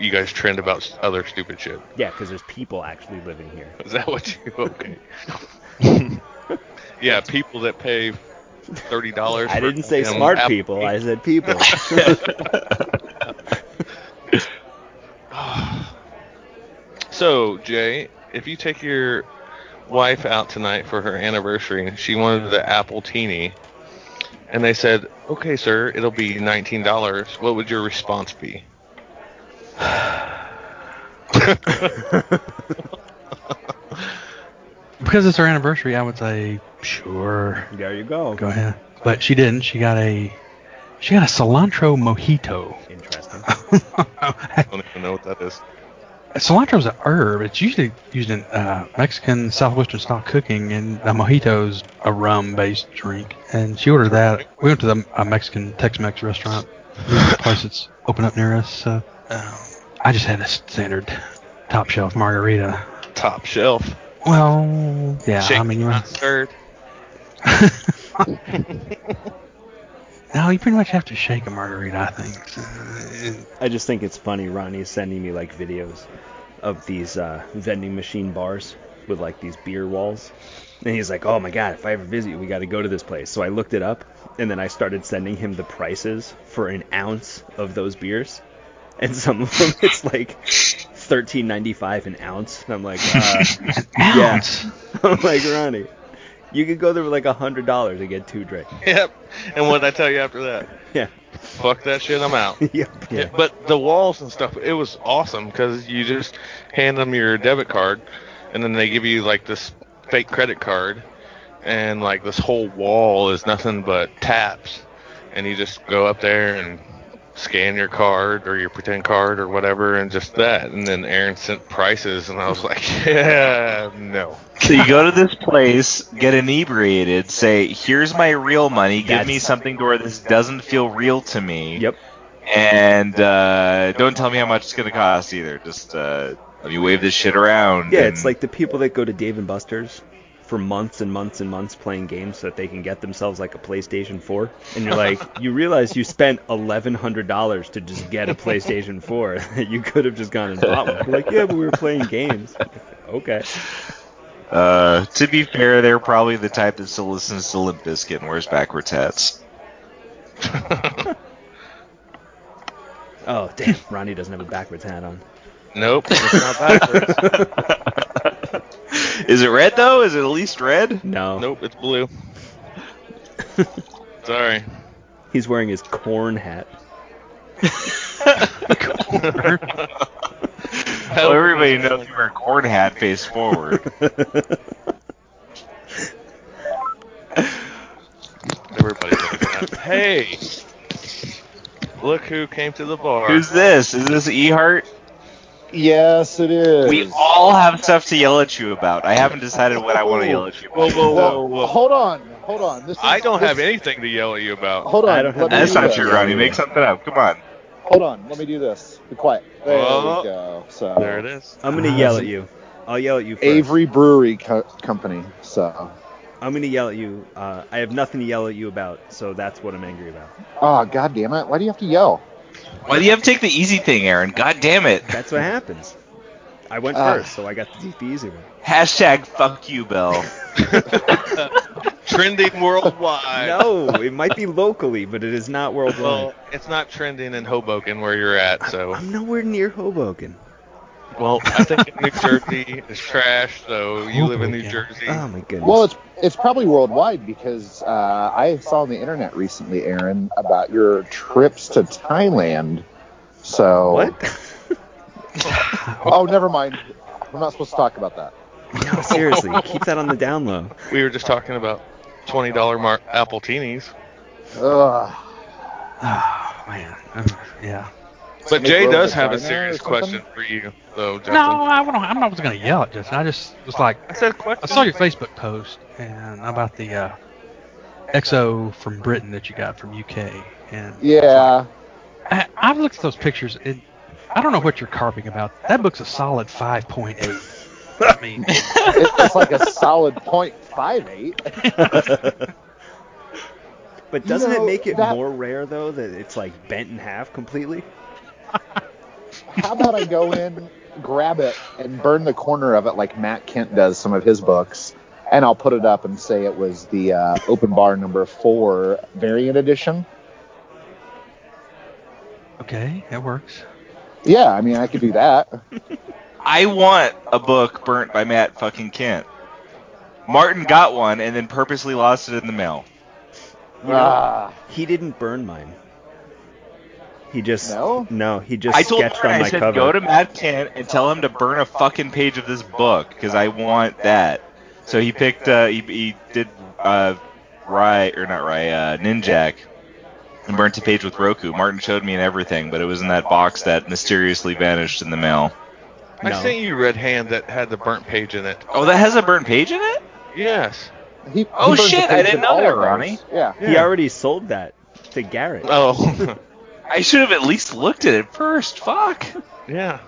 you guys trend about other stupid shit. Yeah, because there's people actually living here. Is that what you? Okay. Yeah, people that pay thirty dollars. I didn't say smart app- people. I said people. So, Jay, if you take your wife out tonight for her anniversary, and she wanted the apple teeny, and they said, okay, sir, it'll be nineteen dollars, what would your response be? Because it's her anniversary, I would say, sure. There you go. Go ahead. But she didn't. She got a... She got a cilantro mojito. Interesting. I don't even know what that is. Cilantro is a herb. It's usually used in uh, Mexican southwestern style cooking, and a mojito's a rum-based drink. And she ordered that. We went to the a Mexican Tex-Mex restaurant, the place that's open up near us. So um, I just had a standard top shelf margarita. Top shelf. Well, yeah. Shake, I mean, not stirred. No, you pretty much have to shake a margarita, I think. I just think it's funny. Ronnie's sending me, like, videos of these uh, vending machine bars with, like, these beer walls. And he's like, oh, my God, if I ever visit you, we got to go to this place. So I looked it up, and then I started sending him the prices for an ounce of those beers. And some of them, it's, like, thirteen ninety-five an ounce. And I'm like, uh, an yeah. ounce? I'm like, Ronnie. You could go there with like one hundred dollars to get two drinks. Yep. And what did I tell you after that? Yeah. Fuck that shit, I'm out. Yep. Yeah. Yeah. But the walls and stuff, it was awesome because you just hand them your debit card and then they give you like this fake credit card and like this whole wall is nothing but taps. And you just go up there and scan your card or your pretend card or whatever and just that. And then Aaron sent prices and I was like, yeah, no. So you go to this place, get inebriated, say, here's my real money, give me something to where this doesn't feel real to me. Yep. And uh, don't tell me how much it's going to cost either. Just uh, let me wave this shit around. Yeah, and... it's like the people that go to Dave and Buster's for months and months and months playing games so that they can get themselves like a PlayStation four. And you're like, you realize you spent eleven hundred dollars to just get a PlayStation four. You could have just gone and bought one. You're like, yeah, but we were playing games. Okay. Uh, to be fair, they're probably the type that still listens to Limp Bizkit and wears backwards hats. Oh, damn. Ronnie doesn't have a backwards hat on. Nope. It's not backwards. Is it red, though? Is it at least red? No. Nope, it's blue. Sorry. He's wearing his corn hat. Corn. Well, everybody knows you wear a corn hat face forward. Everybody knows that. Hey! Look who came to the bar. Who's this? Is this Ehart? Yes, it is. We all have stuff to yell at you about. I haven't decided what I want to yell at you about. Whoa, whoa, whoa, whoa. Hold on. Hold on. This is, I don't this... have anything to yell at you about. Hold on. I don't have That's not true, Ronnie. Make something up. Come on. Hold on. Let me do this. Be quiet. There oh, we go. So, there it is. I'm going to yell at you. I'll yell at you first. Avery Brewery Co- Company. So. I'm going to yell at you. Uh, I have nothing to yell at you about, so that's what I'm angry about. Oh, God damn it. Why do you have to yell? Why do you have to take the easy thing, Aaron? God damn it. That's what happens. I went uh, first, so I got to take the easy one. Hashtag fuck you, Bell. Trending worldwide. No, it might be locally, but it is not worldwide. Well, it's not trending in Hoboken where you're at, so. I'm nowhere near Hoboken. Well, I think New Jersey is trash, so you oh live in New God. Jersey. Oh, my goodness. Well, it's it's probably worldwide because uh, I saw on the internet recently, Aaron, about your trips to Thailand. So. What? Oh, never mind. We're not supposed to talk about that. No, seriously. Keep that on the down low. We were just talking about twenty dollars mar- apple teenies. Ugh. Oh, man. Um, yeah. But Jay does have a serious question for you, though, Justin. No, I don't, I'm not going to yell at Justin. I just was like, I, said I saw your Facebook post and about the uh, X O from Britain that you got from U K. And yeah. I, I've looked at those pictures. And I don't know what you're carping about. That book's a solid five point eight. I mean, it's like a solid point five eight. But doesn't you know, it make it that... more rare, though, that it's like bent in half completely? How about I go in, grab it, and burn the corner of it like Matt Kent does some of his books, and I'll put it up and say it was the uh, open bar number four variant edition. Okay, that works. Yeah, I mean, I could do that. I want a book burnt by Matt fucking Kent. Martin got one and then purposely lost it in the mail. You know, ah. He didn't burn mine. He just no, no he just I told sketched Martin, on my I said, cover. Go to Matt Kent and tell him to burn a fucking page of this book because I want that. So he picked, uh, he, he did uh, Rai or not Rai, uh, Ninjak, and burnt a page with Roku. Martin showed me and everything, but it was in that box that mysteriously vanished in the mail. I no. sent you Red Hand that had the burnt page in it. Oh, that has a burnt page in it? Yes. He, he oh shit! I didn't know that, Ronnie. Yeah. He yeah. already sold that to Garrett. Oh. I should have at least looked at it first. Fuck. Yeah.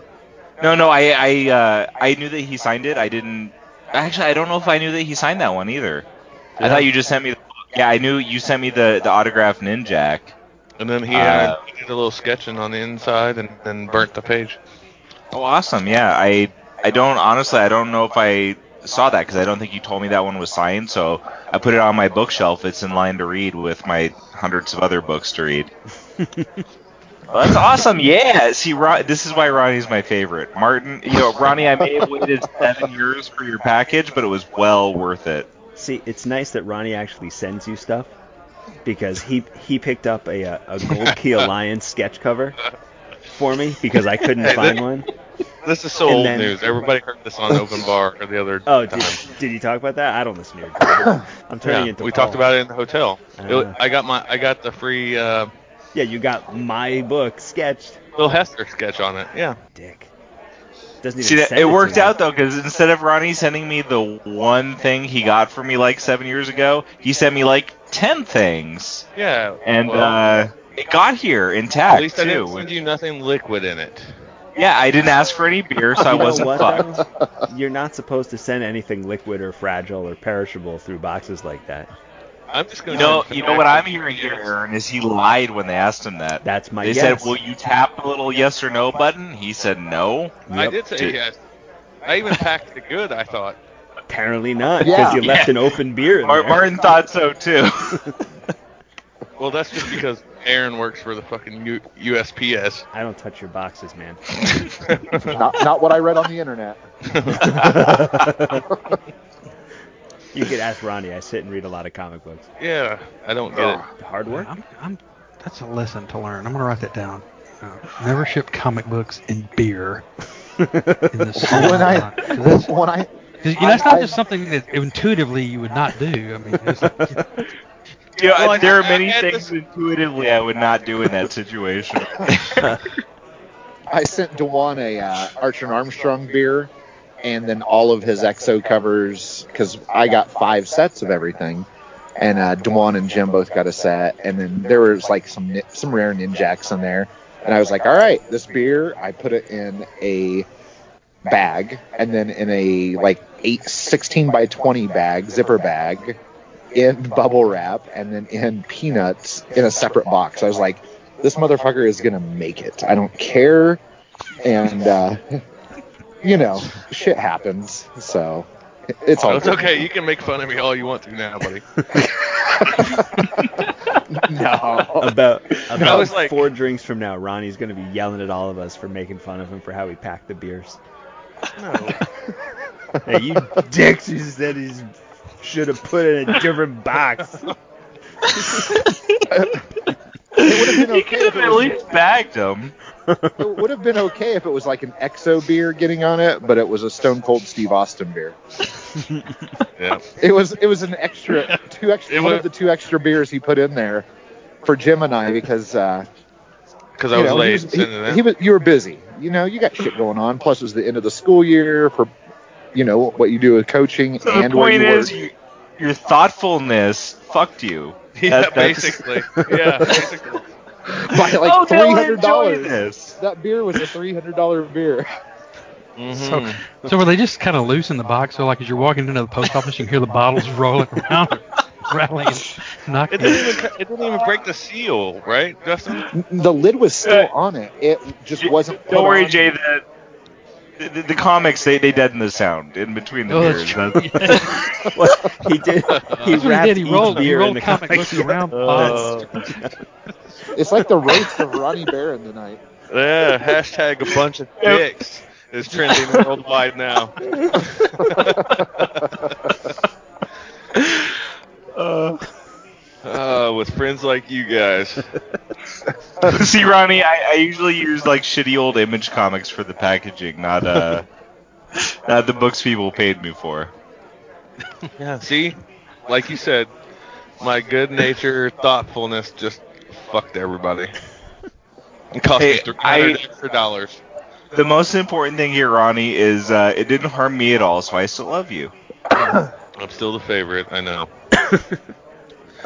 No, no. I, I, uh, I knew that he signed it. I didn't. Actually, I don't know if I knew that he signed that one either. Yeah. I thought you just sent me the book. Yeah, I knew you sent me the the autographed Ninjak. And then he, uh, had, he did a little sketching on the inside and then burnt the page. Oh, awesome. Yeah. I, I don't honestly. I don't know if I. saw that because I don't think you told me that one was signed, so I put it on my bookshelf. It's in line to read with my hundreds of other books to read. Well, that's awesome. Yeah. See, Ron, this is why Ronnie's my favorite. Martin, you know, Ronnie, I may have waited seven years for your package, but it was well worth it. See, it's nice that Ronnie actually sends you stuff because he he picked up a a Gold Key Alliance sketch cover for me because I couldn't hey, find this- one. This is so and old then, news. Everybody heard this on Open Bar or the other oh, time. Did, did you talk about that? I don't listen to your I'm turning yeah, into. We oh. talked about it in the hotel. Uh, it, I got my, I got the free. Uh, yeah, you got my book sketched. Little Hester sketch on it. Yeah. Dick. Doesn't even see that, it worked out though because instead of Ronnie sending me the one thing he got for me like seven years ago, he sent me like ten things. Yeah. And well, uh, it got here intact. At least I didn't send you nothing liquid in it. Yeah, I didn't ask for any beer, so you I wasn't what, fucked. Though? You're not supposed to send anything liquid or fragile or perishable through boxes like that. I'm just going to. You know, you know what I'm hearing here, Aaron, is he lied when they asked him that. That's my. They yes. said, "Will you tap the little yes or no button?" He said, "No." I yep. did say Dude. yes. I even packed the good. I thought. Apparently not, because yeah. you left yeah. an open beer. In Martin, there. Martin thought so too. Well, that's just because Aaron works for the fucking U- USPS. I don't touch your boxes, man. not, not what I read on the internet. You could ask Ronnie. I sit and read a lot of comic books. Yeah, I don't get oh, it. Hard work? I'm, I'm, that's a lesson to learn. I'm going to write that down. Uh, never ship comic books and beer. in the when I... That's, when I you know, it's not I, just something that intuitively you would not do. I mean, it's like... You know, well, there I, are many things this... intuitively I would not do in that situation. I sent Dewan a uh, Archer and Armstrong beer, and then all of his X O covers, because I got five sets of everything, and uh, Dewan and Jim both got a set, and then there was like some some rare Ninjaks in there, and I was like, all right, this beer, I put it in a bag, and then in a like eight, sixteen by twenty bag, zipper bag, in bubble wrap, and then in peanuts in a separate box. I was like, this motherfucker is gonna make it. I don't care. And uh you know, shit happens, so it's all oh, it's good. Okay, you can make fun of me all you want to now, buddy. No. About about I was like, four drinks from now, Ronnie's gonna be yelling at all of us for making fun of him for how he packed the beers. No. Hey, you dicks, you said he's should have put it in a different box. It okay, he could have at least bagged them. It would have been okay if it was like an X O beer getting on it, but it was a Stone Cold Steve Austin beer. Yeah. It was it was an extra two extra it one was, of the two extra beers he put in there for Jim and I because uh, because I was know, late. He was, he, he was, you were busy. You know, you got shit going on. Plus, it was the end of the school year for. You know, what you do with coaching so and where you work. The point is, you, your thoughtfulness fucked you. Yeah, that, basically. yeah, basically. By like oh, three hundred dollars. That beer was a three hundred dollars beer. Mm-hmm. So, so were they just kind of loose in the box? So like as you're walking into the post office, you can hear the bottles rolling around, rattling and knocking. It didn't, even, it didn't even break the seal, right, Justin? The lid was still on it. It just you, wasn't. Don't worry, Jay, that... The, the, the comics, they, they deadened the sound in between the oh, beers. That's that's well, he did. He that's wrapped he did. He each rolled, beer he rolled in the comic books around. Oh. It's like the roast of Ronnie Barron tonight. Yeah, hashtag a bunch of dicks is trending worldwide now. uh, uh, with friends like you guys. See, Ronnie, I, I usually use like shitty old Image comics for the packaging, not uh, not the books people paid me for. Yeah. See, like you said, my good nature, thoughtfulness just fucked everybody. It cost hey, me three hundred dollars extra dollars. The most important thing here, Ronnie, is uh, it didn't harm me at all, so I still love you. I'm still the favorite, I know.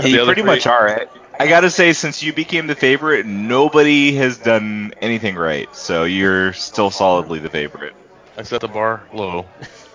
You pretty three, much are it. I gotta say, since you became the favorite, nobody has done anything right, so you're still solidly the favorite. I set the bar low.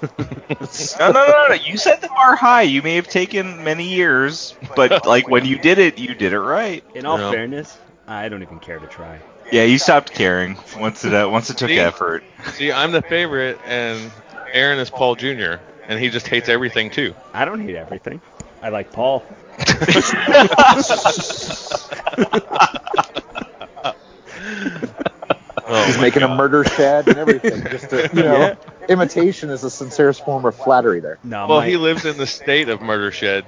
no, no, no, no, you set the bar high. You may have taken many years, but like when you did it, you did it right. In all no. fairness, I don't even care to try. Yeah, you stopped caring once it uh, once it took see, effort. See, I'm the favorite, and Aaron is Paul Junior, and he just hates everything too. I don't hate everything. I like Paul. oh He's making God. a murder shad and everything. Just to, you know, yeah. Imitation is the sincerest form of flattery there. No, well, my... he lives in the state of murder shed,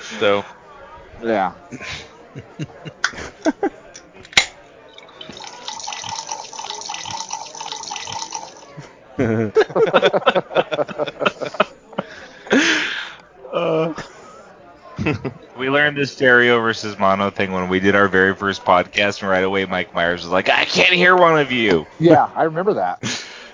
so. Yeah. uh... We learned this stereo versus mono thing when we did our very first podcast, and right away Mike Myers was like, I can't hear one of you. Yeah, I remember that.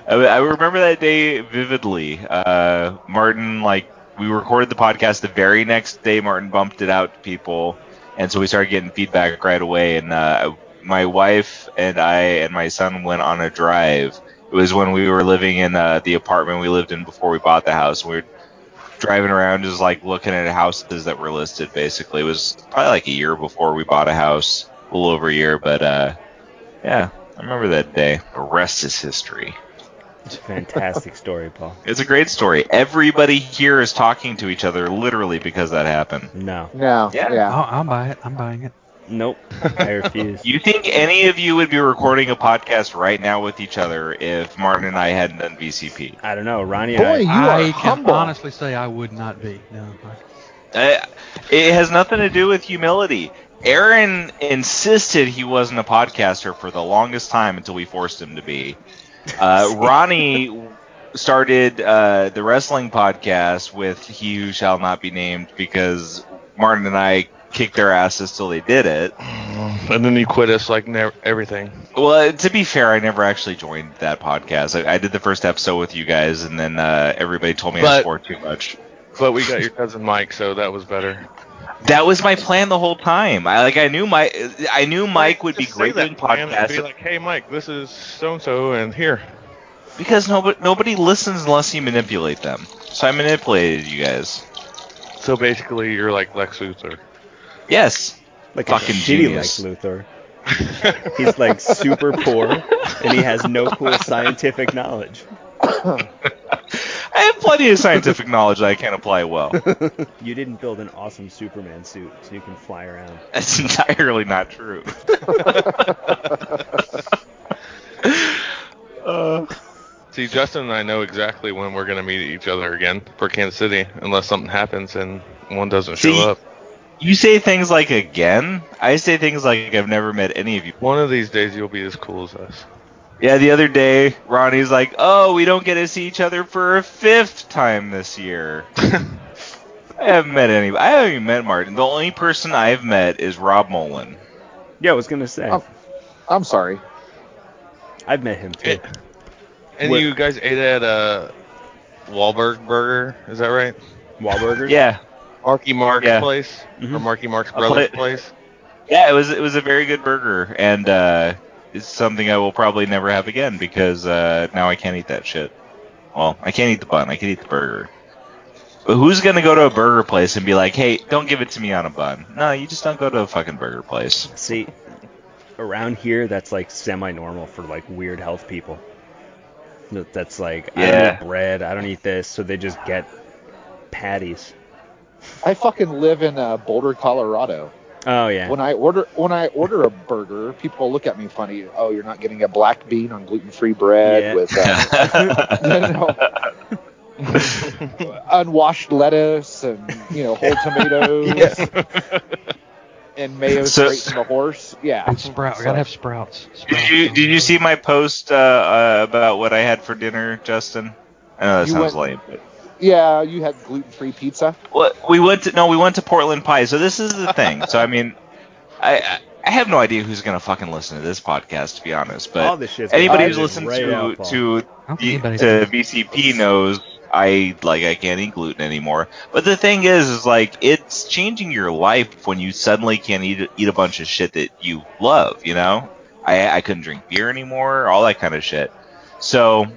I, I remember that day vividly. Uh, Martin, like, we recorded the podcast the very next day. Martin bumped it out to people, and so we started getting feedback right away. And uh, my wife and I and my son went on a drive. It was when we were living in uh, the apartment we lived in before we bought the house. We were driving around just like looking at houses that were listed. Basically, it was probably like a year before we bought a house, a little over a year. But uh, yeah, I remember that day. The rest is history. It's a fantastic story, Paul. It's a great story. Everybody here is talking to each other literally because that happened. No, no, yeah, yeah. Oh, I'm buying it. I'm buying it. Nope, I refuse. You think any of you would be recording a podcast right now with each other if Martin and I hadn't done V C P? I don't know, Ronnie. Boy, I, you I are can humble. honestly say I would not be. No, I, it has nothing to do with humility. Aaron insisted he wasn't a podcaster for the longest time until we forced him to be. Uh, Ronnie started uh, the wrestling podcast with He Who Shall Not Be Named because Martin and I kicked their asses till they did it. And then you quit us like never, everything. Well, to be fair, I never actually joined that podcast. I, I did the first episode with you guys, and then uh, everybody told me but, I scored too much. But we got your cousin Mike, so that was better. That was my plan the whole time. I like I knew Mike. I knew Mike would be great doing podcasts. Be like, hey, Mike, this is so and so, and here. Because nobody nobody listens unless you manipulate them. So I manipulated you guys. So basically, you're like Lex Luthor. Yes. Like fucking a shitty Lex Luthor. He's like super poor, and he has no cool scientific knowledge. I have plenty of scientific knowledge that I can't apply well. You didn't build an awesome Superman suit so you can fly around. That's entirely not true. uh, See, Justin and I know exactly when we're going to meet each other again for Kansas City, unless something happens and one doesn't see, show up. You say things like, again? I say things like, I've never met any of you. One of these days you'll be as cool as us. Yeah, the other day, Ronnie's like, oh, we don't get to see each other for a fifth time this year. I haven't met anybody. I haven't even met Martin. The only person I've met is Rob Mullen. Yeah, I was going to say. I'm, I'm sorry. I've met him, too. It, and what? You guys ate at uh, Wahlberg Burger, is that right? Wahlburgers? Yeah. Marky Mark's yeah. place, mm-hmm. or Marky Mark's brother's place. Yeah, it was, it was a very good burger, and... Uh, it's something I will probably never have again because uh, now I can't eat that shit. Well, I can't eat the bun. I can eat the burger. But who's going to go to a burger place and be like, hey, don't give it to me on a bun? No, you just don't go to a fucking burger place. See, around here, that's like semi-normal for like weird health people. That's like, yeah. I don't eat bread. I don't eat this. So they just get patties. I fucking live in uh, Boulder, Colorado. Oh yeah. When I order when I order a burger, people look at me funny. Oh, you're not getting a black bean on gluten-free bread yeah. with uh, you know, unwashed lettuce and you know whole tomatoes yeah. and mayo so, straight from the horse. Yeah. Sprout. We gotta have sprouts. sprouts. Did you did you see my post uh, uh, about what I had for dinner, Justin? I know that you sounds went, lame, but. Yeah, you had gluten-free pizza. Well, we went to no, we went to Portland Pie. So this is the thing. So I mean, I I have no idea who's gonna fucking listen to this podcast, to be honest. But all this shit's anybody who's listened right to out, to the, to V C P knows I like I can't eat gluten anymore. But the thing is, is like it's changing your life when you suddenly can't eat eat a bunch of shit that you love. You know, I I couldn't drink beer anymore, all that kind of shit. So.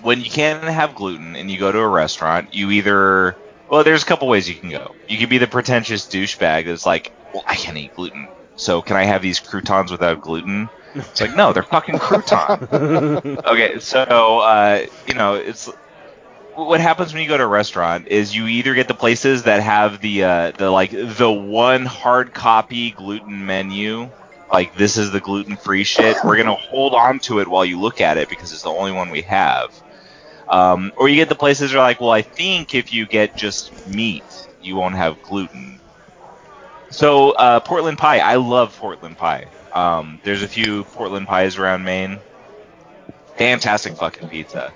When you can't have gluten and you go to a restaurant, you either – well, there's a couple ways you can go. You can be the pretentious douchebag that's like, well, I can't eat gluten, so can I have these croutons without gluten? It's like, no, they're fucking crouton. Okay, so, uh, you know, it's – what happens when you go to a restaurant is you either get the places that have the, uh, the like, the one hard copy gluten menu – like, this is the gluten-free shit. We're going to hold on to it while you look at it because it's the only one we have. Um, or you get the places that are like, well, I think if you get just meat, you won't have gluten. So, uh, Portland Pie. I love Portland Pie. Um, there's a few Portland Pies around Maine. Fantastic fucking pizza.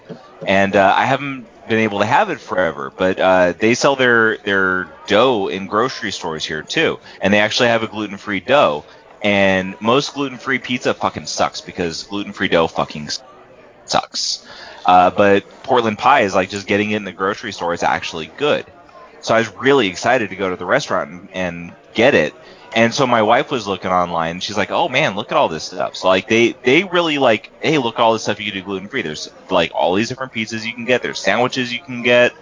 And uh, I haven't been able to have it forever, but uh, they sell their, their dough in grocery stores here, too. And they actually have a gluten-free dough. And most gluten-free pizza fucking sucks because gluten-free dough fucking sucks. Uh, but Portland Pie is like just getting it in the grocery store is actually good. So I was really excited to go to the restaurant and, and get it. And so my wife was looking online. She's like, oh, man, look at all this stuff. So like they, they really like, hey, look at all this stuff you can do gluten-free. There's like all these different pizzas you can get. There's sandwiches you can get.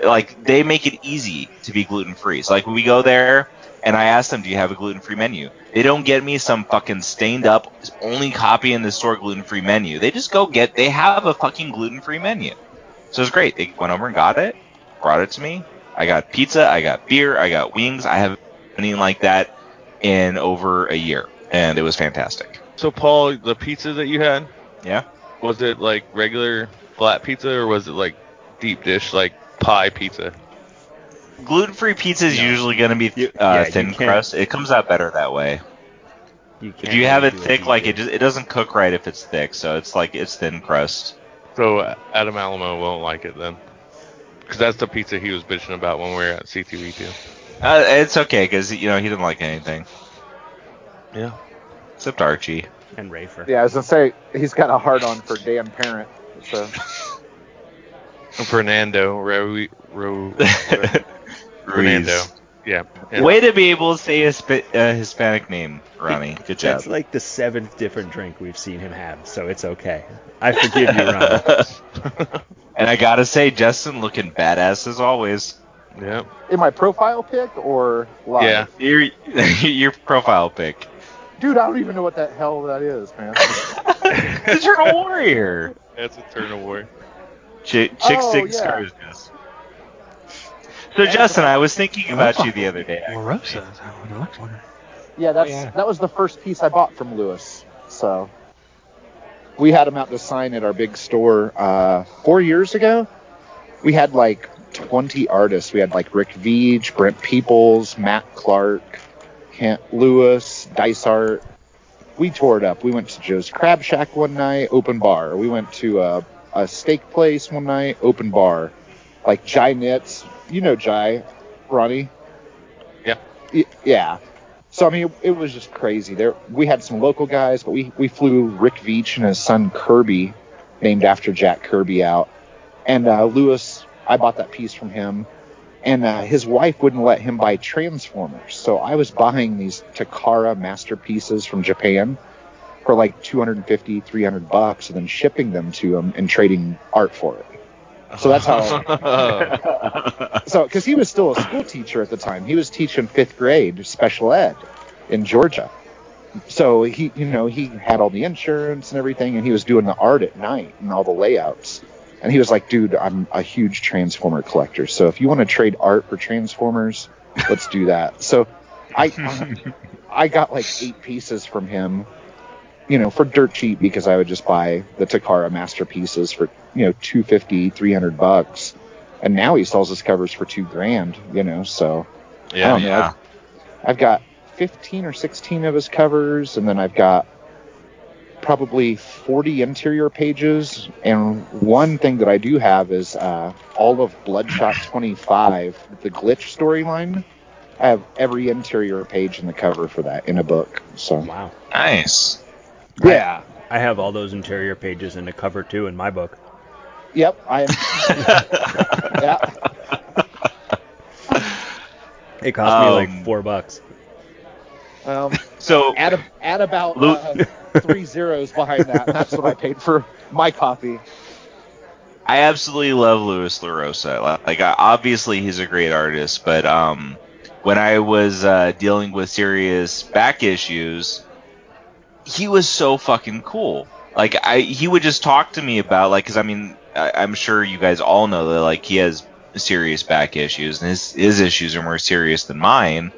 Like they make it easy to be gluten-free. So like when we go there. And I asked them, do you have a gluten-free menu? They don't get me some fucking stained-up, only copy in the store gluten-free menu. They just go get – they have a fucking gluten-free menu. So it's great. They went over and got it, brought it to me. I got pizza. I got beer. I got wings. I haven't eaten like that in over a year, and it was fantastic. So, Paul, the pizza that you had, yeah, was it like regular flat pizza, or was it like deep dish, like pie pizza? Gluten-free pizza is no. usually going to be th- you, uh, yeah, thin crust. It comes out better that way. You if you have it thick, like it just, it doesn't cook right if it's thick, so it's like it's thin crust. So Adam Alamo won't like it then, because that's the pizza he was bitching about when we were at C two E two. Uh, it's okay, because you know he didn't like anything. Yeah, except Archie and Rafer. Yeah, I was gonna say he's got a hard on for Dan Parent. So Fernando, Ro- Ro- Fernando. Yeah. yeah. Way to be able to say a sp- uh, Hispanic name, Ronnie. Good job. That's like the seventh different drink we've seen him have, so it's okay. I forgive you, Ronnie. And I gotta say, Justin looking badass as always. Yeah. In my profile pic or live? Yeah, your your profile pic. Dude, I don't even know what that hell that is, man. It's Eternal Warrior. That's Eternal Warrior. Ch- Chick oh, Six Scars. Yeah. So, Justin, I was thinking about you the other day. LaRosa. Yeah, that's, oh, yeah, that was the first piece I bought from Lewis. So we had him out to sign at our big store uh, four years ago. We had like twenty artists. We had like Rick Veitch, Brent Peoples, Matt Clark, Kent Lewis, Dysart. We tore it up. We went to Joe's Crab Shack one night, open bar. We went to a, a steak place one night, open bar. Like Jai Knits. You know Jai, Ronnie. Yeah. Yeah. So, I mean, it was just crazy. There, we had some local guys, but we, we flew Rick Veitch and his son Kirby, named after Jack Kirby, out. And uh, Lewis, I bought that piece from him. And uh, his wife wouldn't let him buy Transformers. So I was buying these Takara Masterpieces from Japan for like two hundred fifty, three hundred bucks, and then shipping them to him and trading art for it. So that's how. So, because he was still a school teacher at the time, he was teaching fifth grade special ed in Georgia. So he, you know, he had all the insurance and everything, and he was doing the art at night and all the layouts. And he was like, "Dude, I'm a huge Transformer collector. So if you want to trade art for Transformers, let's do that." So I, I got like eight pieces from him, you know, for dirt cheap, because I would just buy the Takara Masterpieces for, you know, two fifty, three hundred bucks. And now he sells his covers for two grand, you know, so. Yeah, I don't know. Yeah. I've, I've got fifteen or sixteen of his covers, and then I've got probably forty interior pages. And one thing that I do have is uh, all of Bloodshot twenty-five, the glitch storyline. I have every interior page in the cover for that in a book. So. Wow. Nice. Yeah, I, I have all those interior pages in the cover too in my book. Yep, I am. Yeah. It cost um, me like four bucks. Um, so add, a, add about Lu- uh, three zeros behind that. That's what I paid for my copy. I absolutely love Louis LaRosa. Like, obviously he's a great artist, but um, when I was uh, dealing with serious back issues, he was so fucking cool. Like, I, he would just talk to me about, like, because, I mean, I, I'm sure you guys all know that, like, he has serious back issues, and his, his issues are more serious than mine.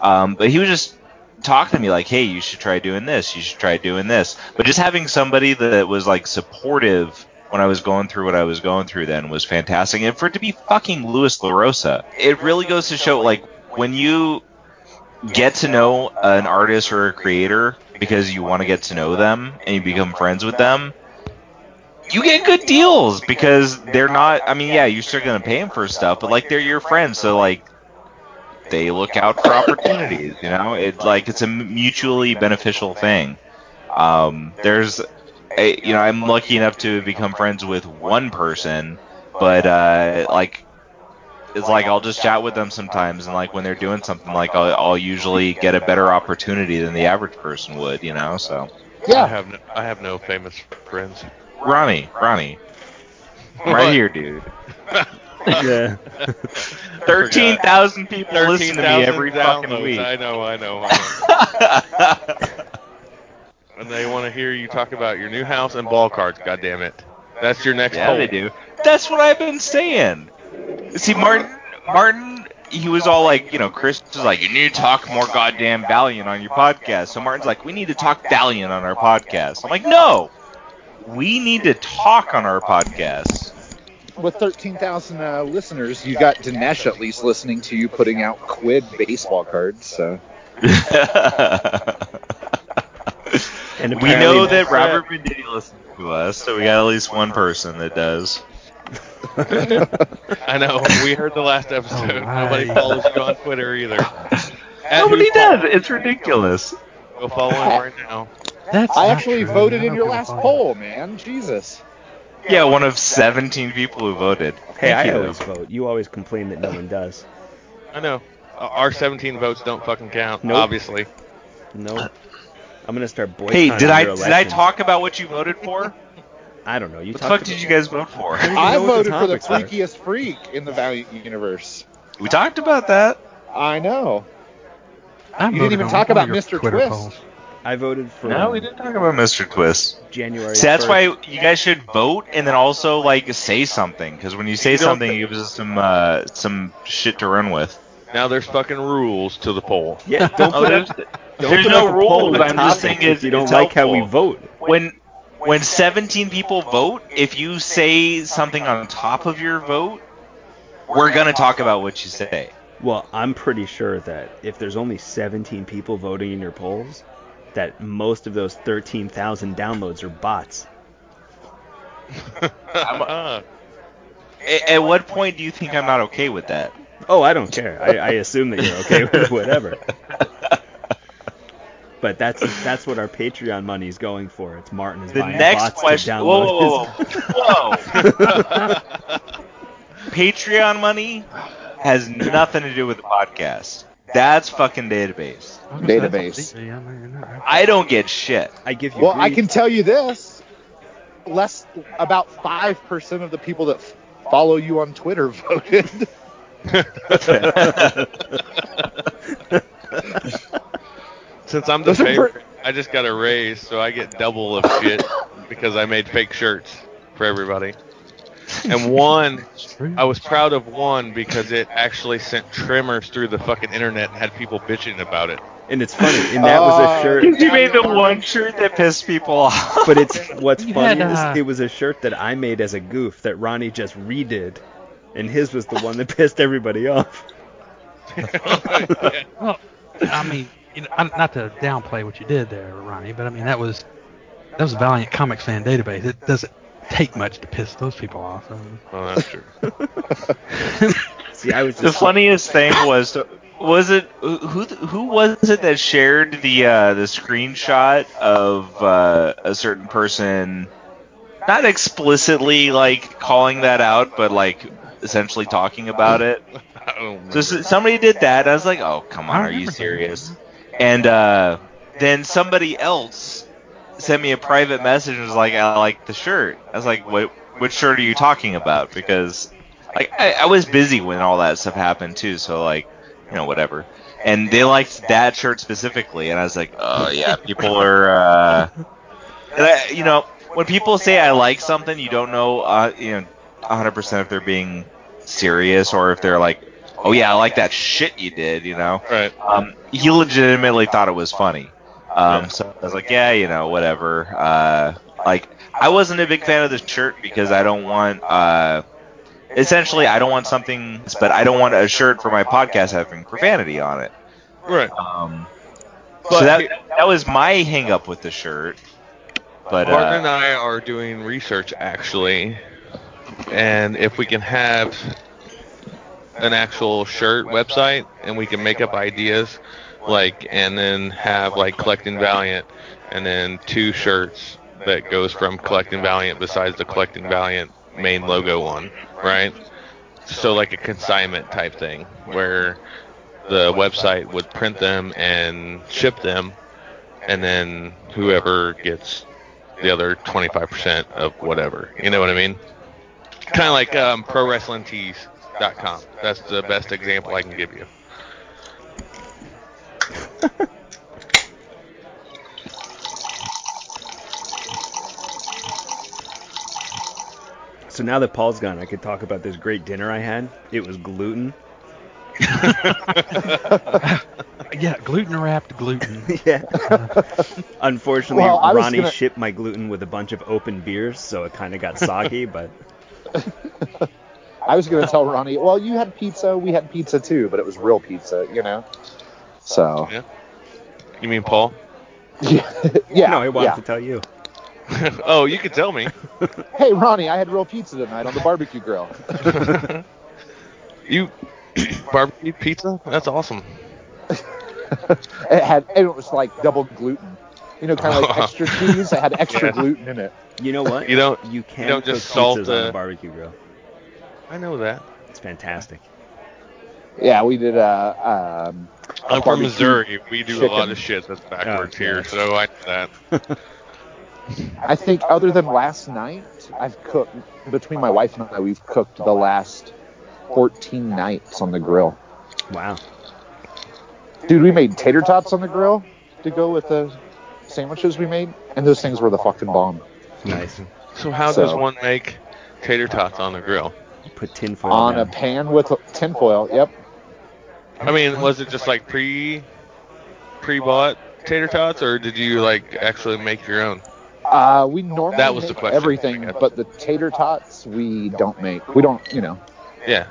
Um, but he would just talk to me, like, hey, you should try doing this, you should try doing this. But just having somebody that was, like, supportive when I was going through what I was going through then was fantastic. And for it to be fucking Louis LaRosa, it really goes to show, like, when you get to know an artist or a creator because you want to get to know them and you become friends with them, you get good deals because they're not, I mean, yeah, you're still going to pay them for stuff, but, like, they're your friends, so, like, they look out for opportunities, you know? It's like, it's a mutually beneficial thing. Um, there's, a, you know, I'm lucky enough to become friends with one person, but, uh, like, it's like I'll just chat with them sometimes, and like when they're doing something, like I'll, I'll usually get a better opportunity than the average person would, you know. So yeah, I have no, I have no famous friends. Ronnie, Ronnie, what? Right here, dude. Yeah, thirteen thousand people thirteen listen to me every fucking downloads. Week. I know, I know. I know. And they want to hear you talk about your new house and ball cards. God damn it, that's your next. Yeah, poll. They do. That's what I've been saying. See, Martin Martin he was all like, you know, Chris was like, you need to talk more goddamn Valiant on your podcast. So Martin's like, we need to talk Valiant on our podcast. I'm like, no, we need to talk on our podcast. With thirteen thousand uh, listeners, you got Dinesh at least listening to you putting out quid baseball cards. So. And we know that Robert Venditti listens to us, so we got at least one person that does. I know. We heard the last episode. Oh, nobody follows you on Twitter either. Nobody does. It's ridiculous. Go follow him right now. That's I actually true. voted I in your last poll, man. Jesus. Yeah, one of seventeen people who voted. Hey, I, I always know. vote. You always complain that no one does. I know. Our seventeen votes don't fucking count, nope. obviously. No. Nope. I'm going to start boycotting Hey, did I election. did I talk about what you voted for? I don't know. You what the fuck did you guys vote for? I, I voted the for the freakiest are. freak in the Valiant universe. We talked about that. I know. I you didn't even talk about Mister Twitter Twist. Polls. I voted for... No, we didn't talk about Mister Twist. January So that's why you guys should vote and then also, like, say something. Because when you say you something, it gives us some, uh, some shit to run with. Now there's fucking rules to the poll. Yeah, don't put up, don't There's put no rules. I'm just saying it's You don't it's like helpful. how we vote. When when seventeen people vote, if you say something on top of your vote, we're going to talk about what you say. Well, I'm pretty sure that if there's only seventeen people voting in your polls, that most of those thirteen thousand downloads are bots. at, at what point do you think I'm not okay with that? Oh, I don't care. I, I assume that you're okay with whatever. But that's that's what our Patreon money is going for. It's Martin is the buying next bots question. to download. Whoa, whoa, whoa. Patreon money has nothing to do with the podcast. That's fucking database. Database. I don't get shit. I give you. Well, grief. I can tell you this: less about five percent of the people that f- follow you on Twitter voted. Since I'm the Those favorite, per- I just got a raise, so I get double of shit because I made fake shirts for everybody. And one, I was proud of one because it actually sent tremors through the fucking internet and had people bitching about it. And it's funny, and that uh, was a shirt. You made the one shirt that pissed people off. But it's what's yeah, funny nah. is it was a shirt that I made as a goof that Ronnie just redid, and his was the one that pissed everybody off. Well, I mean, you know, not to downplay what you did there, Ronnie, but I mean that was that was a Valiant comic fan database. It doesn't. Take much to piss those people off. Well, that's true. See, I was just the funniest thing was was it who who was it that shared the uh, the screenshot of uh, a certain person, not explicitly like calling that out, but like essentially talking about it. So somebody did that. I was like, oh come on, are you serious? And uh, then somebody else sent me a private message and was like, I like the shirt. I was like, what, which shirt are you talking about? Because like I, I was busy when all that stuff happened too, so like, you know, whatever. And they liked that shirt specifically, and I was like, oh yeah, people are uh and I, you know, when people say I like something, you don't know uh, you know one hundred percent if they're being serious or if they're like, oh yeah, I like that shit you did, you know. Right. Um he legitimately thought it was funny. Um, so I was like, yeah, you know, whatever. Uh, like, I wasn't a big fan of this shirt because I don't want, uh, essentially, I don't want something, but I don't want a shirt for my podcast having profanity on it. Right. Um, so that that was my hang up with the shirt. But uh, Martin and I are doing research actually, and if we can have an actual shirt website and we can make up ideas. Like, and then have, like, Collecting Valiant, and then two shirts that goes from Collecting Valiant besides the Collecting Valiant main logo one, right? So, like, a consignment type thing where the website would print them and ship them, and then whoever gets the other twenty-five percent of whatever. You know what I mean? Kind of like um, pro wrestling tees dot com. That's the best example I can give you. So now that Paul's gone, I could talk about this great dinner I had. It was gluten. Yeah, gluten-wrapped gluten. Yeah. Uh, Unfortunately, well, Ronnie gonna... shipped my gluten with a bunch of open beers, so it kind of got soggy, but... I was going to tell Ronnie, well, you had pizza, we had pizza too, but it was real pizza, you know? So... Yeah. You mean Paul? Yeah. yeah no, I wanted yeah. to tell you. Oh, you could tell me. Hey, Ronnie, I had real pizza tonight on the barbecue grill. You... Barbecue pizza? That's awesome. It had, it was like double gluten, you know, kind of like extra cheese. It had extra yeah. gluten in it. You know what? You don't. You can't you don't just salt the... on the barbecue grill. I know that. It's fantastic. Yeah, we did a. Um, a I'm from Missouri. We do chicken. A lot of shit that's backwards oh, here, so I know that. I think other than last night, I've cooked between my wife and I. We've cooked the last fourteen nights on the grill. Wow. Dude, we made tater tots on the grill to go with the sandwiches we made, and those things were the fucking bomb. Nice. So how so, does one make tater tots on the grill? Put tin foil on down. A pan with tin foil. Yep. I mean, was it just like pre pre bought tater tots, or did you like actually make your own? Uh, we normally that was make the question, everything, but the tater tots we don't make. We don't, you know. Yeah.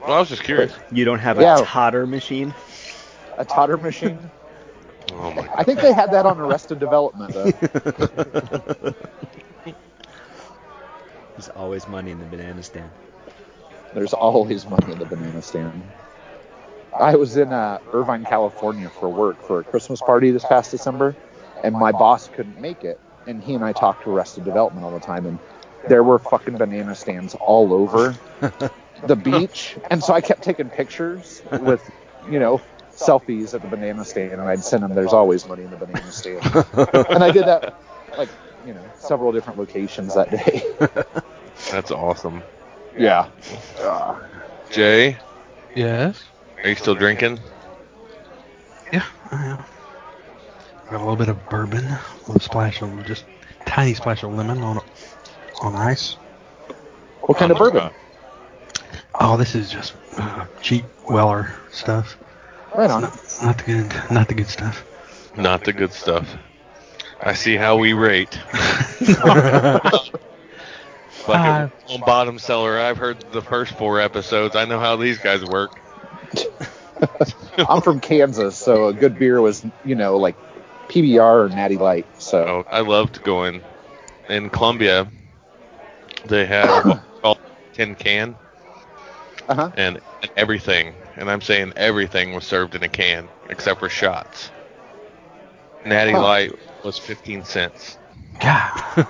Well, I was just curious. You don't have a yeah. totter machine? A totter machine. Oh my God. I think they had that on Arrested Development, though. There's always money in the banana stand. There's always money in the banana stand. I was in uh, Irvine, California for work for a Christmas party this past December, and my boss couldn't make it, and he and I talked to Arrested Development all the time, and there were fucking banana stands all over the beach, and so I kept taking pictures with, you know, selfies at the banana stand, and I'd send them, there's always money in the banana stand. And I did that, like, you know, several different locations that day. That's awesome. Yeah. Uh, Jay? Yes? Are you still drinking? Yeah, I am. Got a little bit of bourbon, a little splash of, just tiny splash of lemon on on ice. What kind oh, of bourbon? Uh, oh, this is just uh, cheap Weller stuff. Right on. Not, not the good, not the good stuff. Not the good stuff. I see how we rate. Like a bottom seller. I've heard the first four episodes. I know how these guys work. I'm from Kansas, so a good beer was, you know, like P B R or Natty Light. So oh, I loved going in Columbia. They had a tin can uh-huh. and everything. And I'm saying everything was served in a can, except for shots. Natty huh. Light was fifteen cents. God.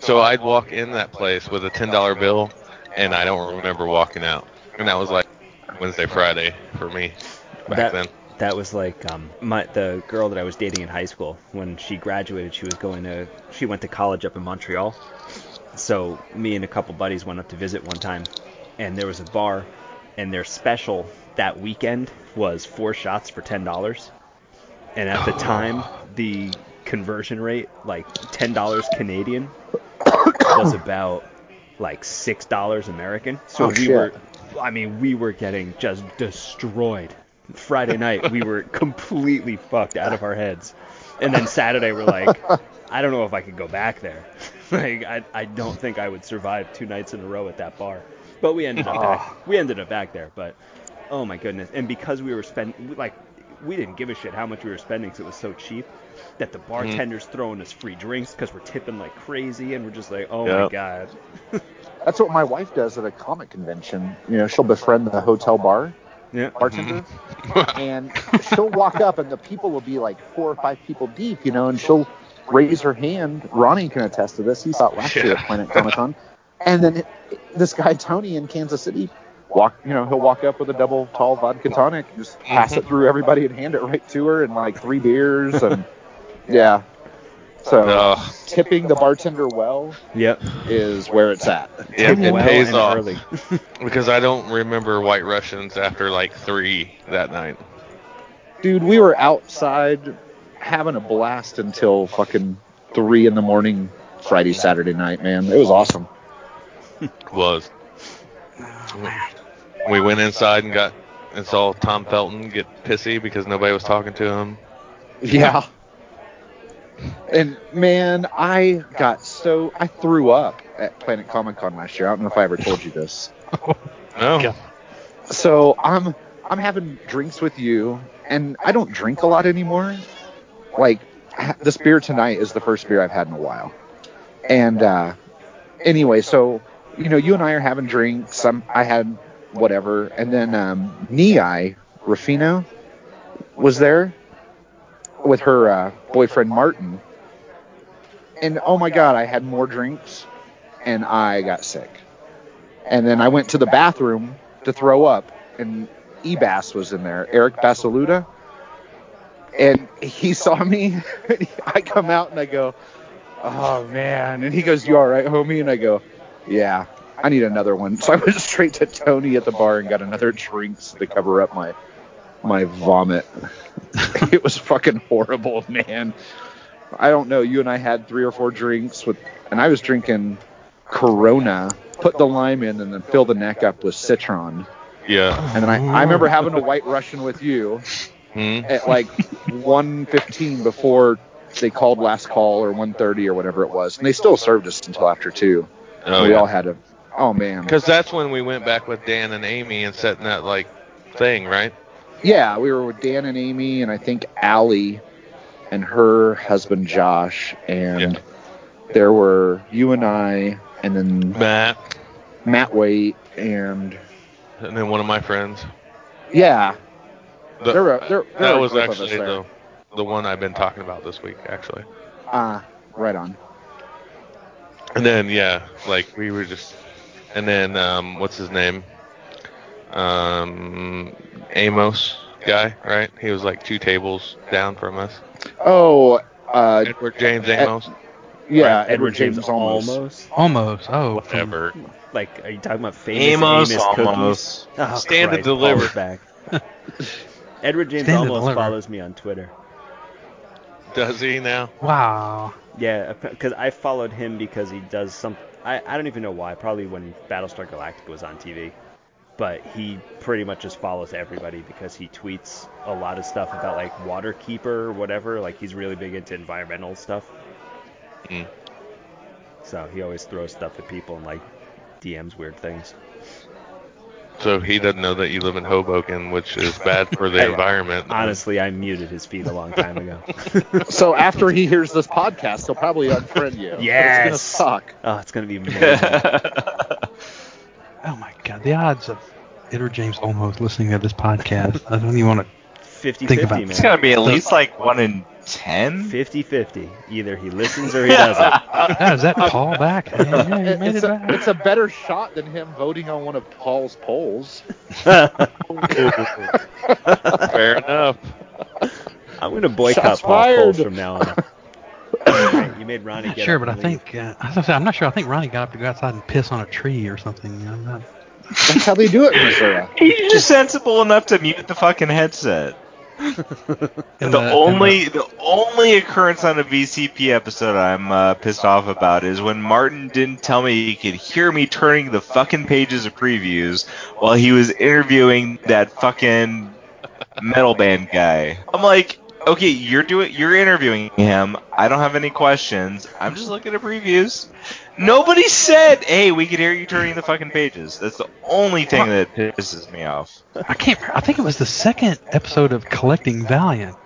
So I'd walk in that place with a ten dollar bill, and I don't remember walking out. And that was like Wednesday, Friday for me back that, then. That was like um, my the girl that I was dating in high school. When she graduated, she was going to she went to college up in Montreal. So me and a couple buddies went up to visit one time, and there was a bar. And their special that weekend was four shots for ten dollars. And at the time, the conversion rate, like ten dollars Canadian, was about like six dollars American. So oh, we shit. were, I mean, we were getting just destroyed. Friday night, we were completely fucked out of our heads. And then Saturday, we're like, I don't know if I could go back there. Like, I, I don't think I would survive two nights in a row at that bar. But we ended up back, we ended up back there. But oh my goodness! And because we were spending, like, we didn't give a shit how much we were spending because it was so cheap that the bartender's mm-hmm. throwing us free drinks because we're tipping like crazy, and we're just like, oh yep. my God. That's what my wife does at a comic convention. You know, she'll befriend the hotel bar yeah. bartender, mm-hmm. and she'll walk up, and the people will be like four or five people deep, you know, and she'll raise her hand. Ronnie can attest to this. He saw it last yeah. year at Planet Comic Con. And then it, this guy, Tony, in Kansas City, walk, you know, he'll walk up with a double tall vodka tonic, just pass it through everybody and hand it right to her and, like, three beers and, yeah. So no. tipping the bartender well yep. is where it's at. Yep, it well pays off early. Because I don't remember White Russians after, like, three that night. Dude, we were outside having a blast until fucking three in the morning Friday, Saturday night, man. It was awesome. Was. We went inside and got and saw Tom Felton get pissy because nobody was talking to him. Yeah. And, man, I got so... I threw up at Planet Comic Con last year. I don't know if I ever told you this. No. Yeah. So I'm I'm having drinks with you, and I don't drink a lot anymore. Like, this beer tonight is the first beer I've had in a while. And uh, anyway, so, you know, you and I are having drinks. I'm, I had whatever. And then um, Niai Rufino was there with her uh, boyfriend Martin. And, oh, my God, I had more drinks, and I got sick. And then I went to the bathroom to throw up, and E-Bass was in there, Eric Basaluda. And he saw me. I come out, and I go, oh, man. And he goes, you all right, homie? And I go, yeah, I need another one. So I went straight to Tony at the bar and got another drink to cover up my my vomit. It was fucking horrible, man. I don't know. You and I had three or four drinks with, and I was drinking Corona, put the lime in, and then fill the neck up with Citron. Yeah. And then I, I remember having a White Russian with you hmm? at like one fifteen before they called last call, or one thirty or whatever it was. And they still served us until after two. Oh, we yeah. all had a, oh, man. Because that's when we went back with Dan and Amy and set in that, like, thing, right? Yeah, we were with Dan and Amy, and I think Allie and her husband, Josh, and yeah. there were you and I, and then Matt. Matt Waite, and... And then one of my friends. Yeah. The, there were, there, there that was actually the, the one I've been talking about this week, actually. Ah, uh, right on. And then, yeah, like, we were just... And then, um, what's his name? Um, Amos guy, right? He was, like, two tables down from us. Oh, uh... Edward James Olmos. Ed, yeah, right? Edward James, James Olmos. Almost. Almost, oh. Whatever. Like, are you talking about famous Amos, Amos Almos. Oh, Stand Christ, and deliver. Back. Edward James Stand Almos follows me on Twitter. Does he now? Wow. Yeah, because I followed him because he does some... I, I don't even know why. Probably when Battlestar Galactica was on T V. But he pretty much just follows everybody because he tweets a lot of stuff about, like, Waterkeeper or whatever. Like, he's really big into environmental stuff. Mm. So he always throws stuff at people and, like, D Ms weird things. So he doesn't know that you live in Hoboken, which is bad for the environment. Honestly, I muted his feed a long time ago. So after he hears this podcast, he'll probably unfriend you. Yes! It's going to suck. Oh, it's going to be amazing. Oh, my God. The odds of Edward James Olmos listening to this podcast, I don't even want to think about it. It's going to be at least like one in ten? fifty-fifty. Either he listens or he doesn't. Oh, is that Paul back? Yeah, yeah, it's, it a, back? It's a better shot than him voting on one of Paul's polls. Fair enough. I'm going to boycott Paul's polls from now on. You made Ronnie I'm get sure, up. Sure, but I leave. think uh, I was say, I'm not sure. I think Ronnie got up to go outside and piss on a tree or something. I'm not. That's how they do it, Missouri. He's just sensible enough to mute the fucking headset. the, the only the, the only occurrence on a V C P episode I'm uh, pissed off about is when Martin didn't tell me he could hear me turning the fucking pages of previews while he was interviewing that fucking metal band guy. I'm like, okay, you're doing you're interviewing him. I don't have any questions. I'm just looking at previews. Nobody said, "Hey, we could hear you turning the fucking pages." That's the only thing that pisses me off. I can't. I think it was the second episode of Collecting Valiant,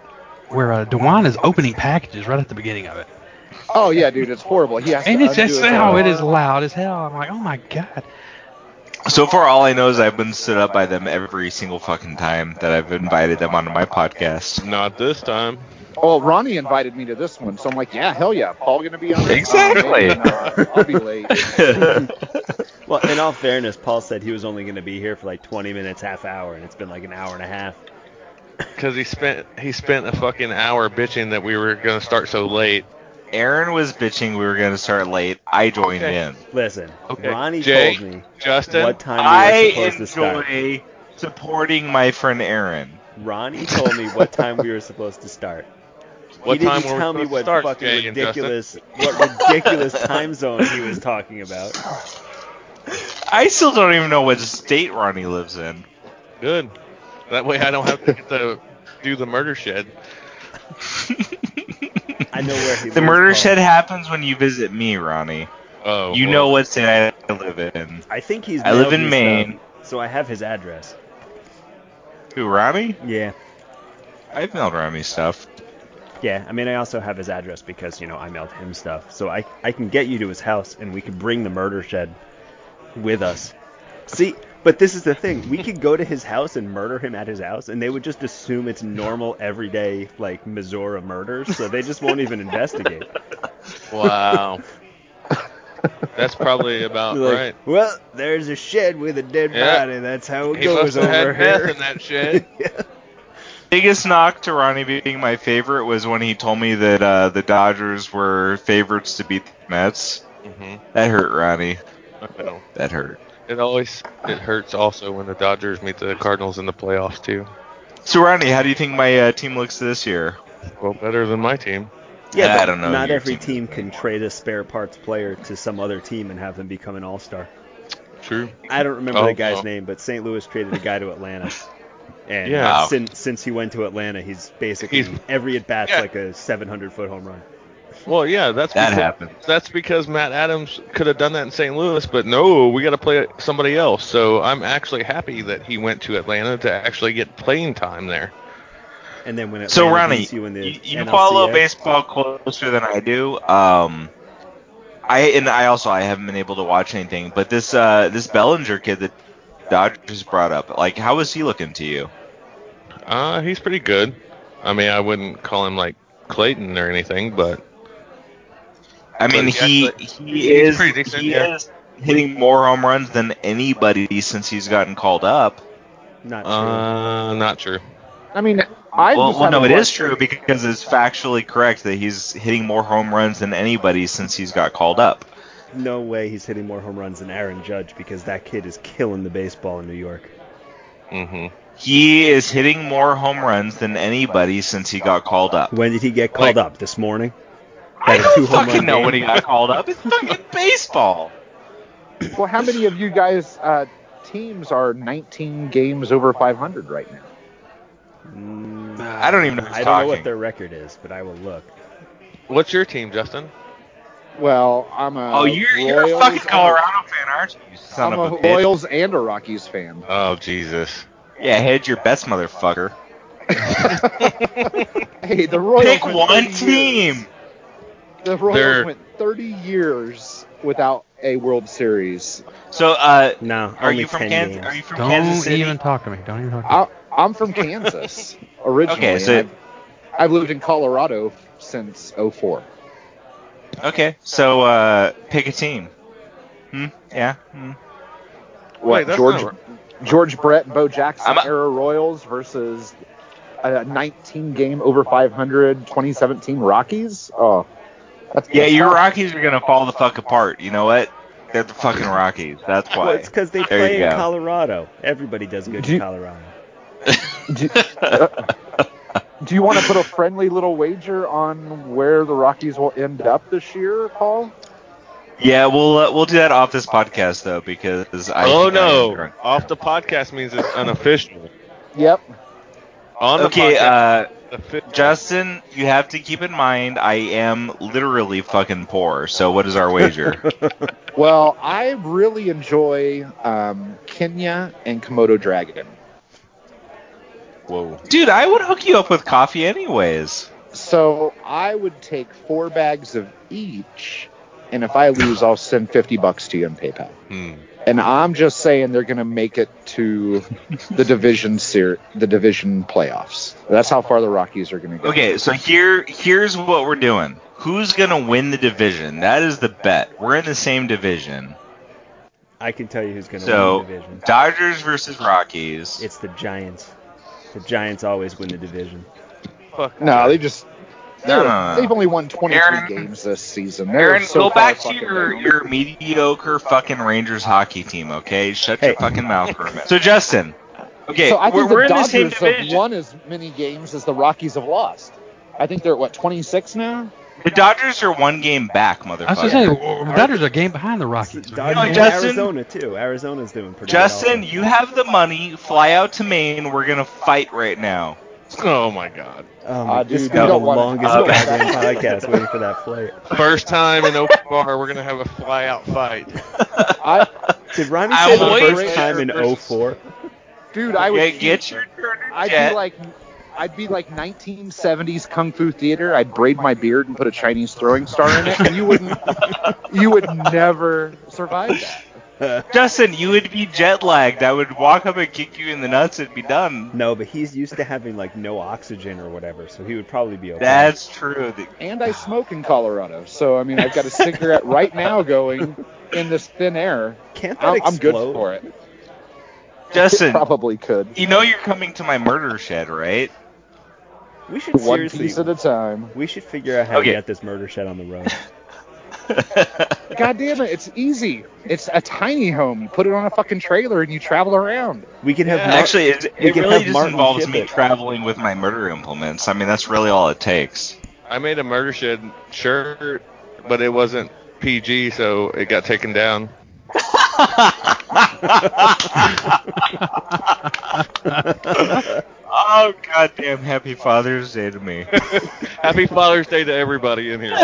where uh, Dewan is opening packages right at the beginning of it. Oh yeah, dude, it's horrible. He has to and it's just how it is loud as hell. I'm like, oh my god. So far, all I know is I've been stood up by them every single fucking time that I've invited them onto my podcast. Not this time. Oh, Ronnie invited me to this one, so I'm like, yeah, hell yeah, Paul gonna be on it. Exactly. Oh, I'll be late. Well, in all fairness, Paul said he was only gonna be here for like twenty minutes, half hour, and it's been like an hour and a half. Because he spent he spent a fucking hour bitching that we were gonna start so late. Aaron was bitching we were gonna start late. I joined okay. in. Listen, okay. Ronnie Jake, told me Justin, what time we were supposed to start. I enjoy supporting my friend Aaron. Ronnie told me what time we were supposed to start. What he time didn't tell me what start, fucking Jay ridiculous, what ridiculous time zone he was talking about. I still don't even know what state Ronnie lives in. Good. That way I don't have to get to do the murder shed. I know where he The murder called. shed happens when you visit me, Ronnie. Oh. You well. know what state I live in. I think he's I live in Maine. Stuff, so I have his address. Who, Ronnie? Yeah. I've mailed Ronnie stuff. Yeah, I mean, I also have his address because, you know, I mailed him stuff. So I I can get you to his house, and we can bring the murder shed with us. See, but this is the thing. We could go to his house and murder him at his house, and they would just assume it's normal, everyday, like, Missouri murders, so they just won't even investigate. Wow. That's probably about like, right. Well, there's a shed with a dead yeah. body. That's how it he goes over here. He must have had death in that shed. Yeah. Biggest knock to Ronnie being my favorite was when he told me that uh, the Dodgers were favorites to beat the Mets. Mm-hmm. That hurt, Ronnie. I know. That hurt. It always it hurts also when the Dodgers meet the Cardinals in the playoffs, too. So, Ronnie, how do you think my uh, team looks this year? Well, better than my team. Yeah, I don't know. Not every team, team can trade a spare parts player to some other team and have them become an all-star. True. I don't remember oh, the guy's oh. name, but Saint Louis traded a guy to Atlanta. And yeah. wow. since, since he went to Atlanta, he's basically he's, every at bat's yeah. like a seven hundred foot home run. Well, yeah, that's that because, happened. That's because Matt Adams could have done that in Saint Louis, but no, we got to play somebody else. So I'm actually happy that he went to Atlanta to actually get playing time there. And then when Atlanta so Ronnie, you, in the you, you follow baseball closer than I do. Um, I and I also I haven't been able to watch anything, but this uh, this Bellinger kid that Dodgers brought up, like, how is he looking to you? Uh, he's pretty good. I mean, I wouldn't call him like Clayton or anything, but I mean, but he he is decent, he yeah. is hitting more home runs than anybody since he's gotten called up. Not true. Uh, not true. I mean, I well, well no, it is true because it's factually correct that he's hitting more home runs than anybody since he's got called up. No way he's hitting more home runs than Aaron Judge because that kid is killing the baseball in New York. Mm-hmm. He is hitting more home runs than anybody since he got called up. When did he get called like, up? This morning? I don't fucking know when he got called up. It's fucking baseball. Well, how many of you guys' uh, teams are nineteen games over five hundred right now? Mm, I don't even know who's I don't talking. know what their record is, but I will look. What's your team, Justin? Well, I'm a... Oh, you're, you're a fucking Colorado fan, aren't you, you son I'm of a, a bitch? I'm a Royals and a Rockies fan. Oh, Jesus. Yeah, hedge your bets, motherfucker. Hey, the Royals... Pick one team! Years. The Royals They're... went thirty years without a World Series. So, uh... No, are you from Kansas? Are you from Don't Kansas City? Don't even talk to me. Don't even talk to me. I, I'm from Kansas, originally. Okay, so... I've, I've lived in Colorado since oh four. Okay, so uh, pick a team. Hmm? Yeah. Hmm. What? Wait, George, not... George Brett, Bo Jackson, a... era Royals versus a nineteen game over five hundred twenty seventeen Rockies. Oh, that's yeah. Your Rockies are gonna fall the fuck apart. You know what? They're the fucking Rockies. That's why. Well, it's because they there play in go. Colorado. Everybody does good do in Colorado. You... Do you want to put a friendly little wager on where the Rockies will end up this year, Paul? Yeah, we'll uh, we'll do that off this podcast though because I. Oh no! Off the podcast means it's unofficial. Yep. On okay, the podcast, uh, official. Justin, you have to keep in mind I am literally fucking poor. So what is our wager? Well, I really enjoy um, Kenya and Komodo Dragon. Whoa. Dude, I would hook you up with coffee anyways. So I would take four bags of each, and if I lose, I'll send fifty bucks to you on PayPal. Hmm. And I'm just saying they're going to make it to the division ser- the division playoffs. That's how far the Rockies are going to go. Okay, so here here's what we're doing. Who's going to win the division? That is the bet. We're in the same division. I can tell you who's going to so, win the division. So Dodgers versus Rockies. It's the Giants. The Giants always win the division. Fuck. No, they just no, no, no. they've only won twenty-three Aaron, games this season. They're Aaron, so go back to your, your mediocre fucking Rangers hockey team, okay? Shut hey. your fucking mouth for a minute. So Justin, okay, so I think we're, the we're in the same division. Dodgers have won as many games as the Rockies have lost. I think they're at what twenty-six now. The Dodgers are one game back, motherfucker. I was going to say, the Dodgers are a game behind the Rockies. You know, Justin, Arizona, too. Arizona's doing pretty well. Justin, you have the money. Fly out to Maine. We're going to fight right now. Oh, my God. Oh, my uh, dude, this got the longest uh, podcast waiting for that flight. First time in open bar, we're going to have a fly-out fight. I, did Ronnie say the first time in oh four? Dude, I would... Yeah, get your Turner I'd jet. Be like... I'd be like nineteen seventies Kung Fu Theater. I'd braid my beard and put a Chinese throwing star in it, and you wouldn't, you would never survive that. Justin, you would be jet lagged. I would walk up and kick you in the nuts and be done. No, but he's used to having like no oxygen or whatever, so he would probably be okay. That's true. And I smoke in Colorado, so I mean, I've got a cigarette right now going in this thin air. Can't that I'm, explode? I'm good for it. Justin, it probably could. You know you're coming to my murder shed, right? We should one seriously, piece at a time. We should figure out how okay. to get this murder shed on the road. God damn it, it's easy. It's a tiny home. You put it on a fucking trailer and you travel around. We could have yeah. Mar- actually. It, it really just Martin involves me it. traveling with my murder implements. I mean, that's really all it takes. I made a murder shed shirt, but it wasn't P G, so it got taken down. Oh, goddamn, happy Father's Day to me. Happy Father's Day to everybody in here.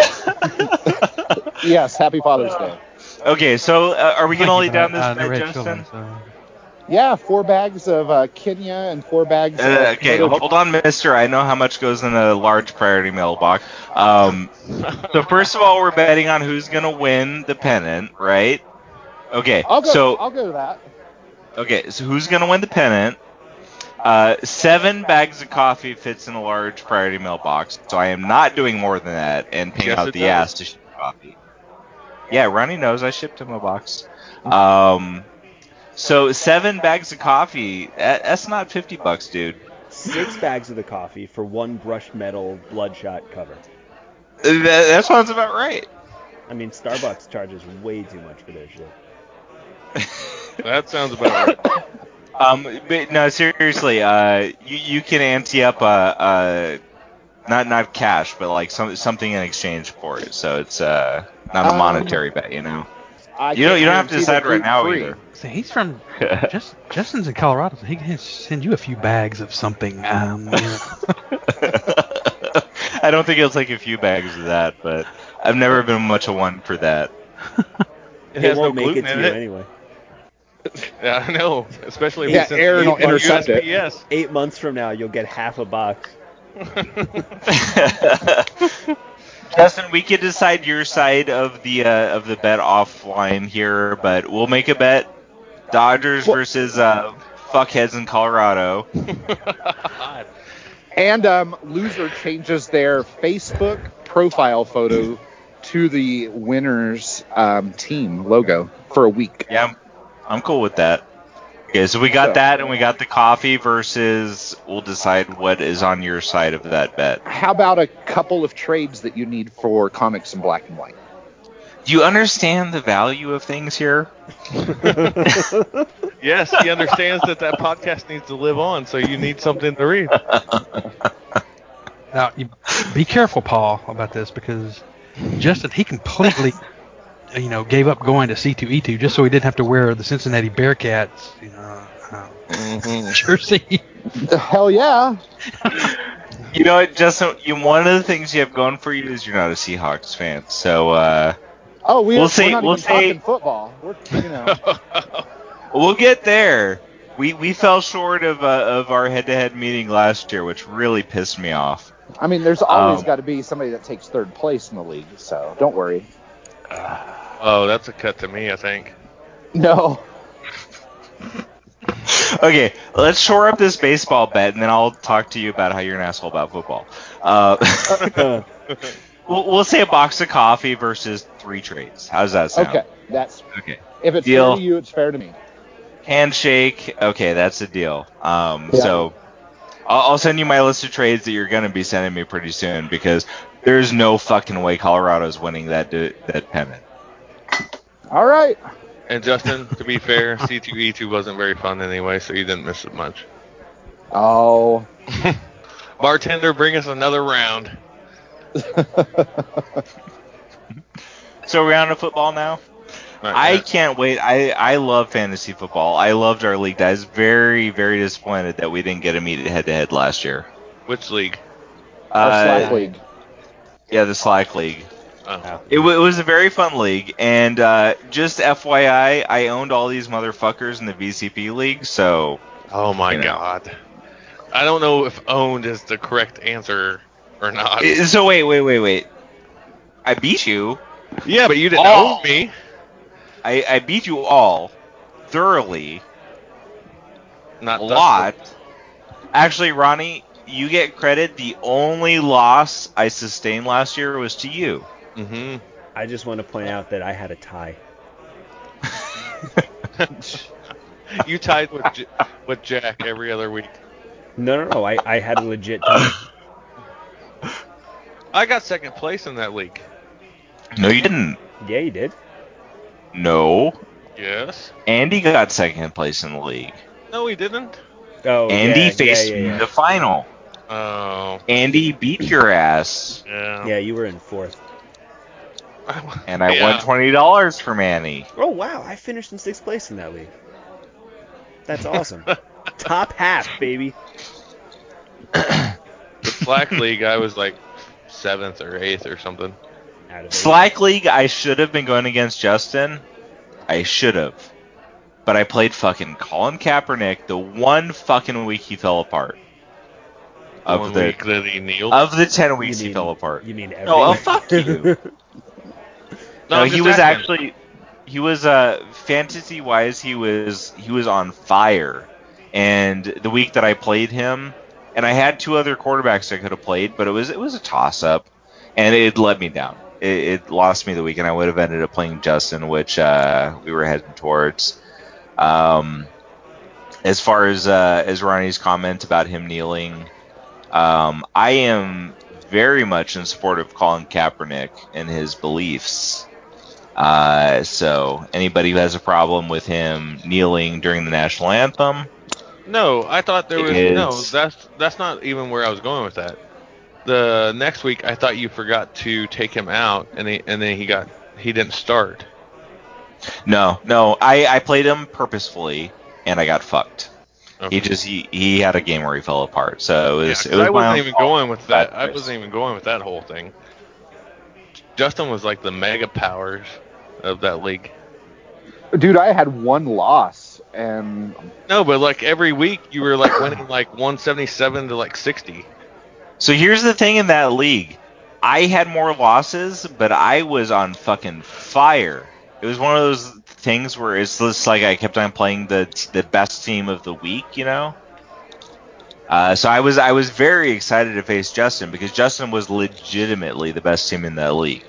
Yes, happy Father's Day. Okay, so uh, are we going to lay down this uh, bag, Justin? Children, so. Yeah, four bags of uh, Kenya and four bags uh, of... Okay, hold, hold on, mister. I know how much goes in a large priority mailbox. Um, so first of all, we're betting on who's going to win the pennant, right? Okay, I'll go, so... I'll go to that. Okay, so who's going to win the pennant? Uh, seven bags of coffee fits in a large priority mailbox, so I am not doing more than that and paying yes, out the does. ass to ship coffee. Yeah, Ronnie knows I shipped him a box. Um, so seven bags of coffee, that's not fifty bucks, dude. Six bags of the coffee for one brushed metal Bloodshot cover. That, that sounds about right. I mean, Starbucks charges way too much for their shit. That sounds about right. Um, but no, seriously, uh, you, you can ante up, uh, uh, not, not cash, but like some, something in exchange for it. So it's, uh, not um, a monetary bet, you know, I you don't, you don't have to decide right now free. either. So he's from, just, Justin's in Colorado. So he can send you a few bags of something. Um, yeah. I don't think it'll take a few bags of that, but I've never been much of one for that. It, it won't no make it to you it. anyway. Yeah, I know. Especially if yeah, it's Aaron will intercept it. U S P S. Eight months from now, you'll get half a box. Justin, we could decide your side of the uh, of the bet offline here, but we'll make a bet: Dodgers what? versus uh, fuckheads in Colorado. And um, loser changes their Facebook profile photo to the winner's um, team logo for a week. Yeah. I'm cool with that. Okay, so we got so, that, and we got the coffee versus we'll decide what is on your side of that bet. How about a couple of trades that you need for comics in black and white? Do you understand the value of things here? Yes, he understands that that podcast needs to live on, so you need something to read. Now, you be careful, Paul, about this, because Justin, he completely... you know, gave up going to C two E two just so he didn't have to wear the Cincinnati Bearcats, you know, uh, mm-hmm. jersey. Hell yeah. You know, Justin, you, one of the things you have going for you is you're not a Seahawks fan. So, uh, oh, we we'll see. We're not we'll even say, talking football. We're, you know. We'll get there. We we fell short of uh, of our head-to-head meeting last year, which really pissed me off. I mean, there's always um, got to be somebody that takes third place in the league, so don't worry. Oh, that's a cut to me, I think. No. Okay, let's shore up this baseball bet, and then I'll talk to you about how you're an asshole about football. Uh, we'll, we'll say a box of coffee versus three trades. How does that sound? Okay, that's okay. If it's deal. fair to you, it's fair to me. Handshake. Okay, that's a deal. Um, yeah. So I'll, I'll send you my list of trades that you're going to be sending me pretty soon, because there's no fucking way Colorado's winning that do- that pennant. All right. And Justin, to be fair, C two E two wasn't very fun anyway, so you didn't miss it much. Oh. Bartender, bring us another round. So we're on to football now. Right, I right. can't wait. I, I love fantasy football. I loved our league. I was very, very disappointed that we didn't get a meet head-to-head last year. Which league? Uh, the Slack League. Yeah, the Slack League. Uh-huh. It, w- it was a very fun league. And uh, just F Y I, I owned all these motherfuckers in the V C P League, so... Oh, my you know. God. I don't know if owned is the correct answer or not. So, wait, wait, wait, wait. I beat you. Yeah, but you didn't all. own me. I, I beat you all thoroughly. Not a lot. Dusted. Actually, Ronnie, you get credit. The only loss I sustained last year was to you. Mm-hmm. I just want to point out that I had a tie. You tied with J- with Jack every other week. No, no, no. I, I had a legit tie. I got second place in that league. No, you didn't. Yeah, you did. No. Yes. Andy got second place in the league. No, he didn't. Oh, Andy yeah, faced yeah, yeah, yeah. the final. Oh. Andy beat your ass. Yeah. Yeah, you were in fourth. And I yeah. won twenty dollars from Andy. Oh, wow. I finished in sixth place in that league. That's awesome. Top half, baby. The Slack League, I was like seventh or eighth or something. Slack League, I should have been going against Justin. I should have. But I played fucking Colin Kaepernick the one fucking week he fell apart. Of one the week that he kneeled? Of the ten weeks mean, he fell apart. You mean every No, oh, fuck you. No, no he was actually... He was, uh, fantasy-wise, he was he was on fire. And the week that I played him... And I had two other quarterbacks I could have played, but it was it was a toss-up. And it let me down. It lost me the week, and I would have ended up playing Justin, which uh, we were heading towards. Um, as far as uh, as Ronnie's comment about him kneeling, um, I am very much in support of Colin Kaepernick and his beliefs. Uh, so anybody who has a problem with him kneeling during the national anthem, no, I thought there was is, no. That's that's not even where I was going with that. The next week, I thought you forgot to take him out, and he, and then he got he didn't start. No, no, I, I played him purposefully, and I got fucked. Okay. He just he, he had a game where he fell apart. So it was. Yeah, it was I wasn't even fault. going with that. I wasn't even going with that whole thing. Justin was like the mega powers of that league. Dude, I had one loss, and no, but like every week you were like winning like one seventy-seven to like sixty. So here's the thing in that league. I had more losses, but I was on fucking fire. It was one of those things where it's just like I kept on playing the the best team of the week, you know? Uh, so I was I was very excited to face Justin because Justin was legitimately the best team in that league.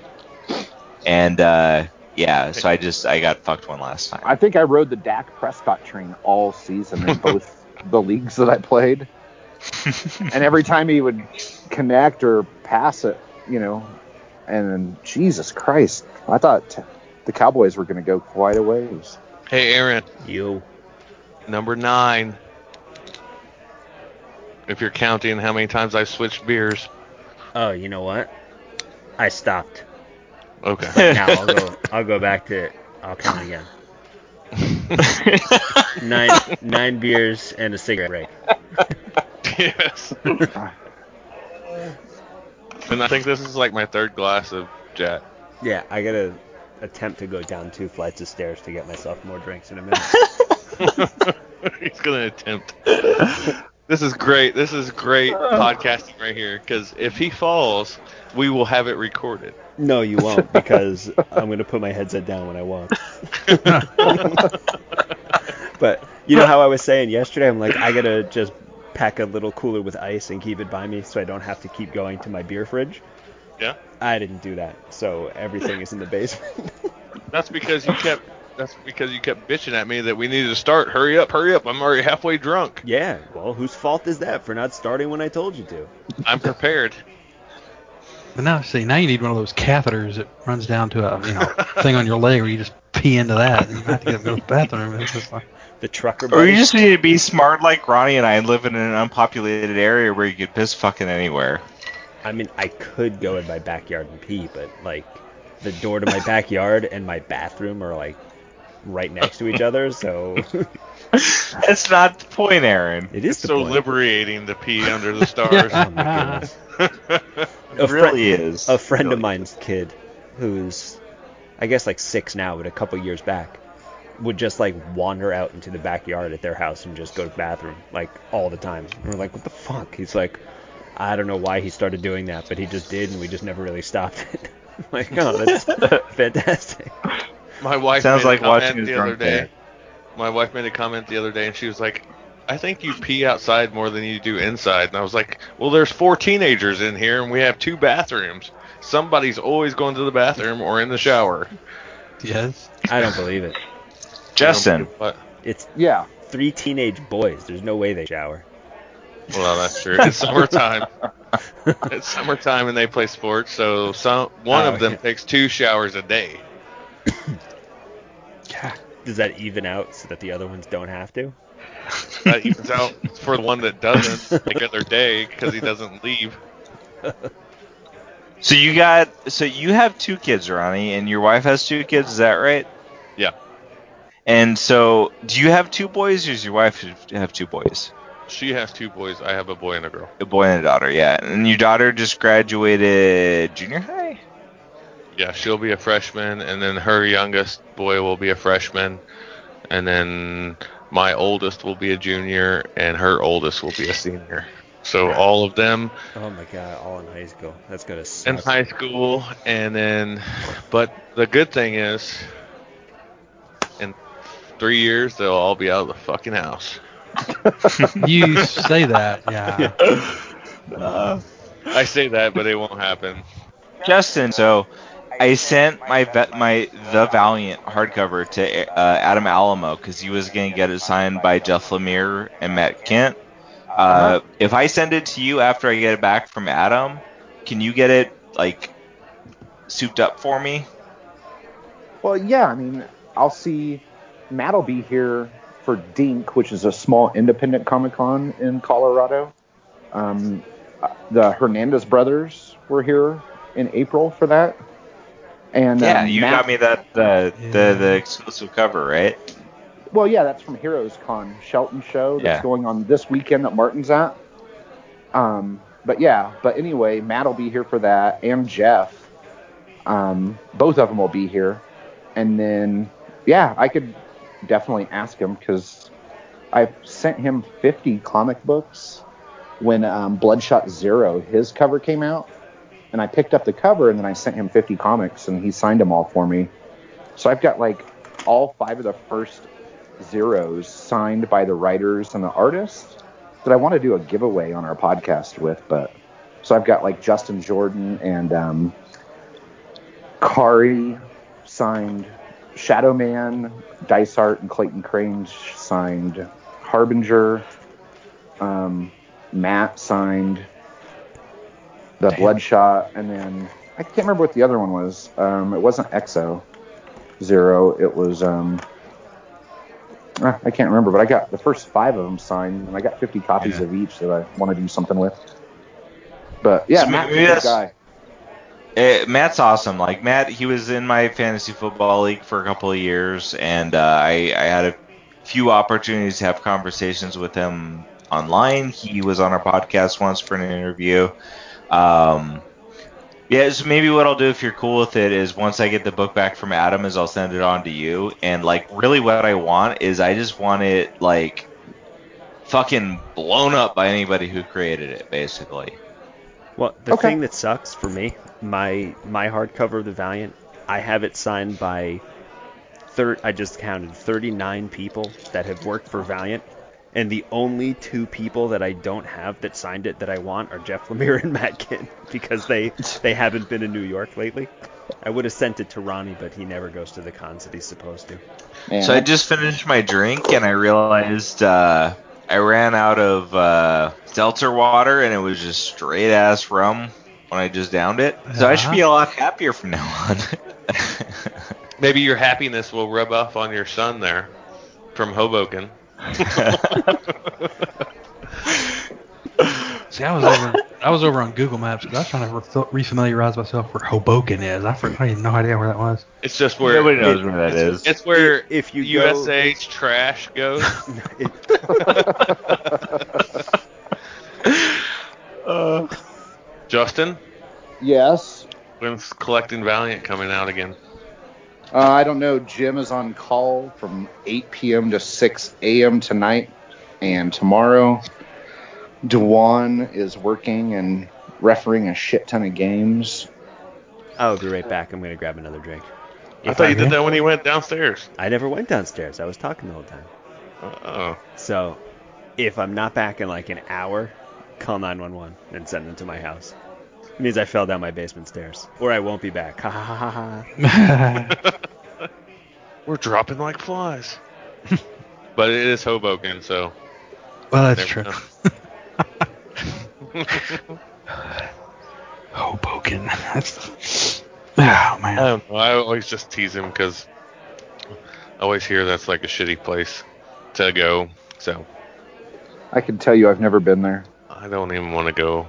And, uh, yeah, so I just I got fucked one last time. I think I rode the Dak Prescott train all season in both the leagues that I played. And every time he would connect or pass it, you know, and then, Jesus Christ, I thought t- the Cowboys were going to go quite a ways. Hey, Aaron. You. Number nine. If you're counting how many times I switched beers. Oh, you know what? I stopped. Okay. But now I'll go, I'll go back to it. I'll count again. nine, nine beers and a cigarette break. Yes. And I think this is like my third glass of Jack. Yeah, I gotta attempt to go down two flights of stairs to get myself more drinks in a minute. He's gonna attempt. This is great. This is great podcasting right here. Because if he falls, we will have it recorded. No, you won't. Because I'm gonna put my headset down when I walk. But you know how I was saying yesterday. I'm like, I gotta just pack a little cooler with ice and keep it by me so I don't have to keep going to my beer fridge. Yeah. I didn't do that, so everything is in the basement. That's because you kept that's because you kept bitching at me that we needed to start. Hurry up, hurry up. I'm already halfway drunk. Yeah, well, whose fault is that for not starting when I told you to? I'm prepared. But now, see, now you need one of those catheters that runs down to a you know thing on your leg where you just pee into that and you have to go to the bathroom. It's just like... The trucker buddy. Or you just need to be smart like Ronnie and I and live in an unpopulated area where you could piss fucking anywhere. I mean, I could go in my backyard and pee, but, like, the door to my backyard and my bathroom are, like, right next to each other, so... That's not the point, Aaron. It is the so point. So liberating to pee under the stars. Oh, my goodness. It really fri- is. A friend really of mine's is. Kid, who's, I guess, like, six now, but a couple years back, would just, like, wander out into the backyard at their house and just go to the bathroom, like, all the time. And we're like, what the fuck? He's like... I don't know why he started doing that, but he just did, and we just never really stopped it. Like, oh, that's fantastic. My wife Sounds made like a comment the other day. Dad. My wife made a comment the other day, and she was like, I think you pee outside more than you do inside. And I was like, well, there's four teenagers in here, and we have two bathrooms. Somebody's always going to the bathroom or in the shower. Yes. I don't believe it. Justin. Believe it. It's yeah. three teenage boys. There's no way they shower. Well, that's true. It's summertime. It's summertime, and they play sports, so some one oh, of them yeah. takes two showers a day. Yeah. Does that even out so that the other ones don't have to? That evens out for the one that doesn't like other day because he doesn't leave. So you got, so you have two kids, Ronnie, and your wife has two kids. Is that right? Yeah. And so, do you have two boys, or does your wife have two boys? She has two boys. I have a boy and a girl. A boy and a daughter, yeah. And your daughter just graduated junior high? Yeah, she'll be a freshman, and then her youngest boy will be a freshman, and then my oldest will be a junior, and her oldest will be a senior. So all of them. Oh, my God, all in high school. That's going to suck. In high school, and then, but the good thing is, in three years, they'll all be out of the fucking house. You say that, yeah. yeah. Uh, I say that, but it won't happen. Justin, so I sent my my The Valiant hardcover to uh, Adam Alamo because he was going to get it signed by Jeff Lemire and Matt Kent. Uh, if I send it to you after I get it back from Adam, can you get it, like, souped up for me? Well, yeah, I mean, I'll see. Matt will be here for Dink, which is a small independent Comic Con in Colorado. Um, the Hernandez brothers were here in April for that. And yeah, um, you Matt, got me that uh, yeah. the the exclusive cover, right? Well, yeah, that's from Heroes Con, Shelton show that's yeah. going on this weekend that Martin's at. Um, but yeah, but anyway, Matt will be here for that, and Jeff. Um, both of them will be here, and then yeah, I could definitely ask him because I sent him fifty comic books when um, Bloodshot Zero, his cover came out, and I picked up the cover and then I sent him fifty comics and he signed them all for me. So I've got like all five of the first Zeros signed by the writers and the artists that I want to do a giveaway on our podcast with. But so I've got like Justin Jordan and um, Kari signed Shadow Man, Dysart and Clayton Crane signed Harbinger, um, Matt signed the Damn. Bloodshot, and then I can't remember what the other one was. Um, it wasn't X O Zero, it was, um, I can't remember, but I got the first five of them signed, and I got fifty copies yeah. of each that I want to do something with. But yeah, so Matt's a good guy. It, Matt's awesome. Like Matt, he was in my fantasy football league for a couple of years, and uh, I, I had a few opportunities to have conversations with him online. He was on our podcast once for an interview. Um, yeah, so maybe what I'll do if you're cool with it is once I get the book back from Adam, is I'll send it on to you. And like, really, what I want is I just want it like fucking blown up by anybody who created it, basically. Well, the okay. thing that sucks for me, my my hardcover of The Valiant, I have it signed by, thir- I just counted, thirty-nine people that have worked for Valiant, and the only two people that I don't have that signed it that I want are Jeff Lemire and Matt Kinn, because they, they haven't been in New York lately. I would have sent it to Ronnie, but he never goes to the cons that he's supposed to. Man. So I just finished my drink, and I realized... Uh, I ran out of uh, seltzer water, and it was just straight-ass rum when I just downed it. Uh-huh. So I should be a lot happier from now on. Maybe your happiness will rub off on your son there from Hoboken. See, I was over I was over on Google Maps because I was trying to refamiliarize myself where Hoboken is. I, forgot, I had no idea where that was. It's just where nobody knows it, where that it's, is. It's where if, if you U S A's go, trash goes. uh, Justin? Yes. When's Collecting Valiant coming out again? Uh, I don't know. Jim is on call from eight p.m. to six a.m. tonight and tomorrow. Dewan is working and refereeing a shit ton of games. I'll be right back. I'm going to grab another drink. If I thought I you did that when he went downstairs. I never went downstairs. I was talking the whole time. Uh-oh. So if I'm not back in like an hour, call nine one one and send them to my house. It means I fell down my basement stairs. Or I won't be back. Ha ha ha ha. We're dropping like flies. But it is Hoboken, so. Well, that's true. Hoboken. That's, oh man. Um, I always just tease him because I always hear that's like a shitty place to go. So I can tell you, I've never been there. I don't even want to go.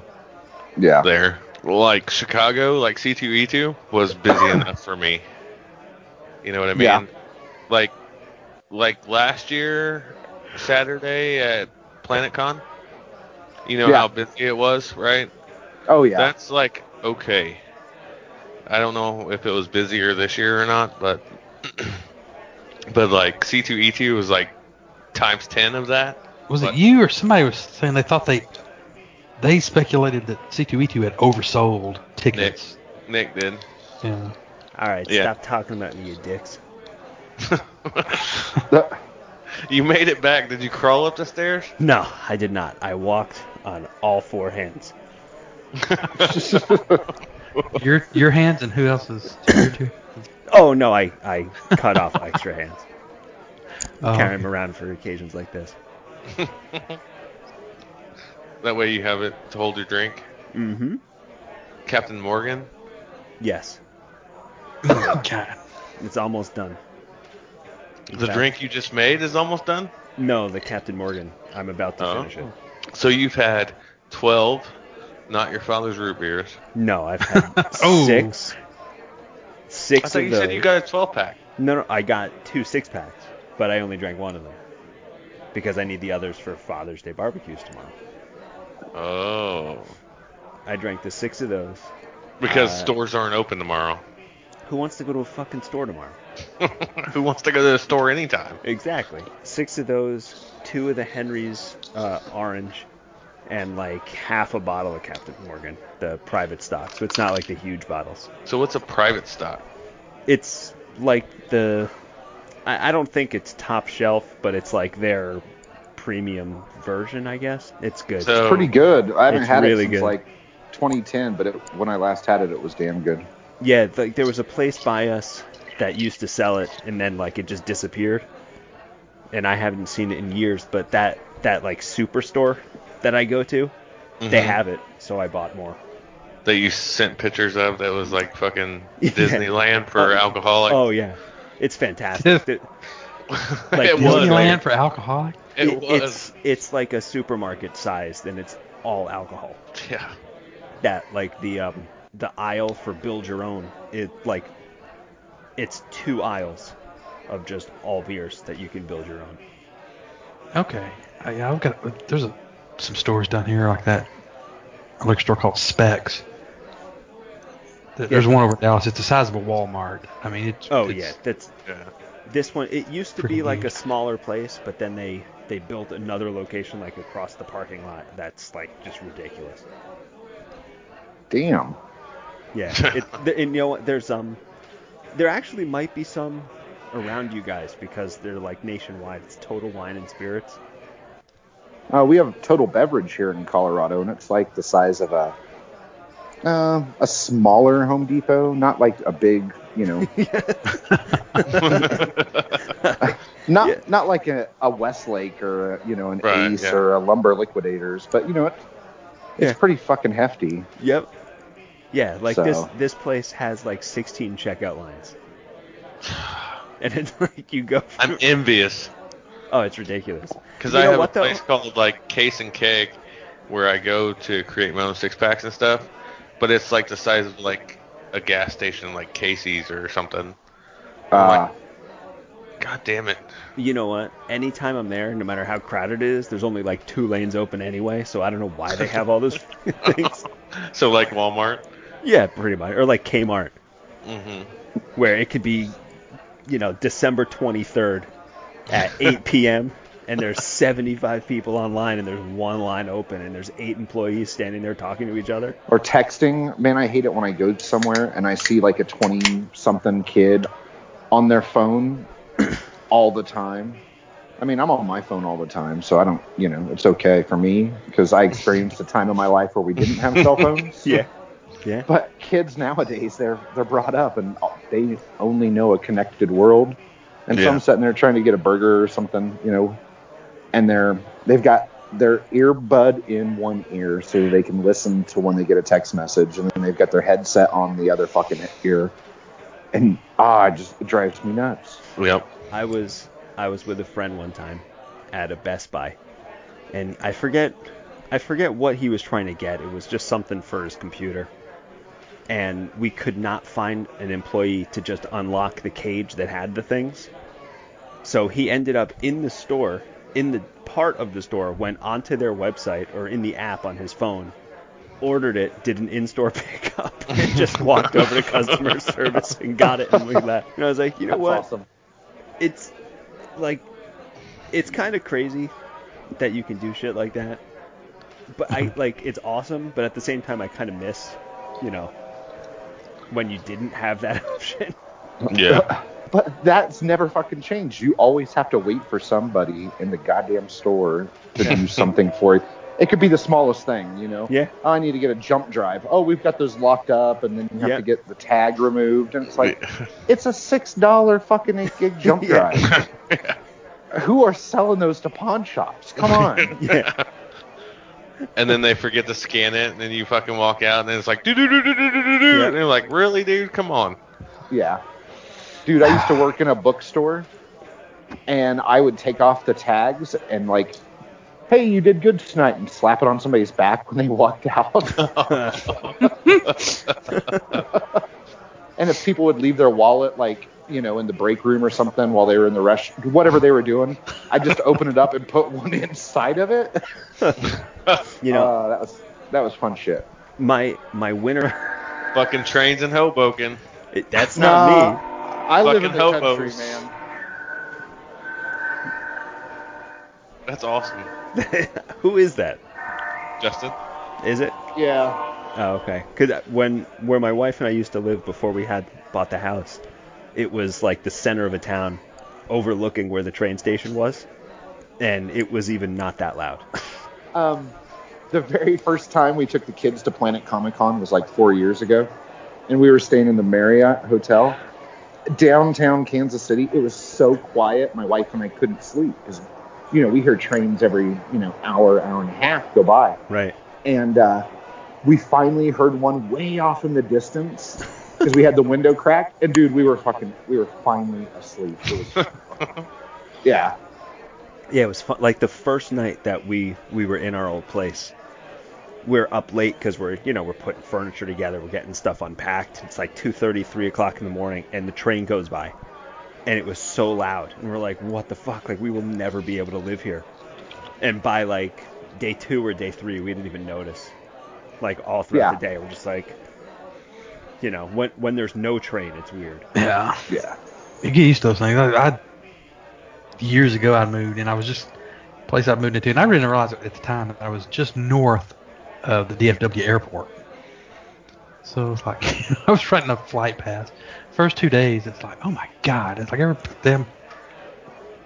Yeah. There, like Chicago, like C two E two was busy enough for me. You know what I mean? Yeah. Like, like last year Saturday at Planet Con. You know yeah. how busy it was, right? Oh, yeah. That's like, okay. I don't know if it was busier this year or not, but but like C two E two was like times ten of that. Was but, it you or somebody was saying they thought they they speculated that C two E two had oversold tickets? Nick, Nick did. Yeah. All right, yeah. Stop talking about me, you dicks. You made it back. Did you crawl up the stairs? No, I did not. I walked on all four hands. your your hands and who else's? Oh, no, I, I cut off extra hands. Oh, carry okay. them around for occasions like this. That way you have it to hold your drink? Mm-hmm. Captain Morgan? Yes. Oh, God. It's almost done. The back. Drink you just made is almost done? No, the Captain Morgan. I'm about to oh. finish it. So you've had twelve Not Your Father's Root Beers. No, I've had oh. six. Six I thought of you those. Said you got a twelve-pack. No, no, I got two six-packs, but I only drank one of them. Because I need the others for Father's Day barbecues tomorrow. Oh. I drank the six of those. Because uh, stores aren't open tomorrow. Who wants to go to a fucking store tomorrow? Who wants to go to the store anytime? Exactly. Six of those, two of the Henry's uh, orange, and like half a bottle of Captain Morgan, the private stock. So it's not like the huge bottles. So what's a private stock? It's like the... I, I don't think it's top shelf, but it's like their premium version, I guess. It's good. So it's pretty good. I haven't had really it since good. like twenty ten, but it, when I last had it, it was damn good. Yeah, like there was a place by us that used to sell it, and then like it just disappeared, and I haven't seen it in years. But that that like superstore that I go to, mm-hmm. they have it, so I bought more. That you sent pictures of that was like fucking yeah. Disneyland for oh, alcoholics. Oh yeah, it's fantastic. it, like, it was Disneyland for alcoholics. It, it was. It's it's like a supermarket sized, and it's all alcohol. Yeah. That like the um the aisle for build your own. It like. It's two aisles of just all beers that you can build your own. Okay. I, I've got there's a, some stores down here like that. A liquor store called Specs. There's yeah. one over in Dallas. It's the size of a Walmart. I mean, it's. Oh it's, yeah, that's. Yeah. This one it used to be like neat. a smaller place, but then they they built another location like across the parking lot. That's like just ridiculous. Damn. Yeah. It, and you know what? There's um. There actually might be some around you guys because they're like nationwide. It's Total Wine and Spirits. Uh, we have Total Beverage here in Colorado, and it's like the size of a uh, a smaller Home Depot, not like a big, you know, not yeah. not like a, a Westlake or a, you know an right, Ace yeah. or a Lumber Liquidators, but you know it, it's yeah. pretty fucking hefty. Yep. Yeah, like so. this this place has like sixteen checkout lines. And it's like you go through. I'm envious. Oh, it's ridiculous. Because I have a place called like Case and Keg, where I go to create my own six packs and stuff, but it's like the size of like a gas station, like Casey's or something. Uh, like, God damn it. You know what? Anytime I'm there, no matter how crowded it is, there's only like two lanes open anyway, so I don't know why they have all those things. So like Walmart? Yeah, pretty much. Or like Kmart. Mm-hmm. Where it could be, you know, December twenty-third at eight p.m. and there's seventy-five people online, and there's one line open, and there's eight employees standing there talking to each other. Or texting. Man, I hate it when I go somewhere and I see like a twenty-something kid on their phone all the time. I mean, I'm on my phone all the time, so I don't, you know, it's okay for me because I experienced a time in my life where we didn't have cell phones. Yeah. Yeah. But kids nowadays, they're they're brought up, and they only know a connected world. And yeah. So I'm sitting there trying to get a burger or something, you know, and they're they've got their earbud in one ear so they can listen to when they get a text message, and then they've got their headset on the other fucking ear, and ah, it just it drives me nuts. Yep. I was I was with a friend one time at a Best Buy, and I forget I forget what he was trying to get. It was just something for his computer. And we could not find an employee to just unlock the cage that had the things. So he ended up in the store, in the part of the store, went onto their website or in the app on his phone, ordered it, did an in-store pickup, and just walked over to customer service and got it, and we left. And I was like, you know That's what? Awesome. It's like, it's kind of crazy that you can do shit like that. But I like, it's awesome, but at the same time, I kind of miss, you know, when you didn't have that option. Yeah. But that's never fucking changed. You always have to wait for somebody in the goddamn store to do something for you. It could be the smallest thing, you know? Yeah. Oh, I need to get a jump drive. Oh, we've got those locked up, and then you have yeah. to get the tag removed. And it's like, it's a six dollars fucking eight gig jump drive. Yeah. Who are selling those to pawn shops? Come on. Yeah. And then they forget to scan it, and then you fucking walk out, and then it's like, do do do do do do do do, yeah. And they're like, really, dude? Come on. Yeah. Dude, I used to work in a bookstore, and I would take off the tags and, like, hey, you did good tonight, and slap it on somebody's back when they walked out. And if people would leave their wallet, like, you know, in the break room or something while they were in the restaurant, whatever they were doing, I just open it up and put one inside of it. You know, uh, that was that was fun shit. My my winter fucking trains in Hoboken. It, that's not no, me. I fucking live in the hobos. Country, man. That's awesome. Who is that? Justin. Is it? Yeah. Oh, okay. Because when where my wife and I used to live before we had bought the house, it was like the center of a town overlooking where the train station was, and it was even not that loud. um, the very first time we took the kids to Planet Comic Con was like four years ago, and we were staying in the Marriott Hotel, downtown Kansas City. It was so quiet, my wife and I couldn't sleep because, you know, we hear trains every, you know, hour, hour and a half go by. Right. And uh, we finally heard one way off in the distance. Because we had the window cracked, and dude, we were fucking, we were finally asleep. It was, yeah. Yeah, it was fun. Like the first night that we, we were in our old place, we're up late because we're, you know, we're putting furniture together, we're getting stuff unpacked. It's like two thirty, three o'clock in the morning, and the train goes by, and it was so loud, and we're like, what the fuck? Like, we will never be able to live here. And by like day two or day three, we didn't even notice. Like all throughout yeah. the day, we're just like. You know, when when there's no train, it's weird. Yeah. Yeah. You get used to those things. I, I years ago, I moved, and I was just the place I moved into, and I didn't realize at the time that I was just north of the D F W airport. So it's like I was writing a flight pass. First two days, it's like, oh my god, it's like every damn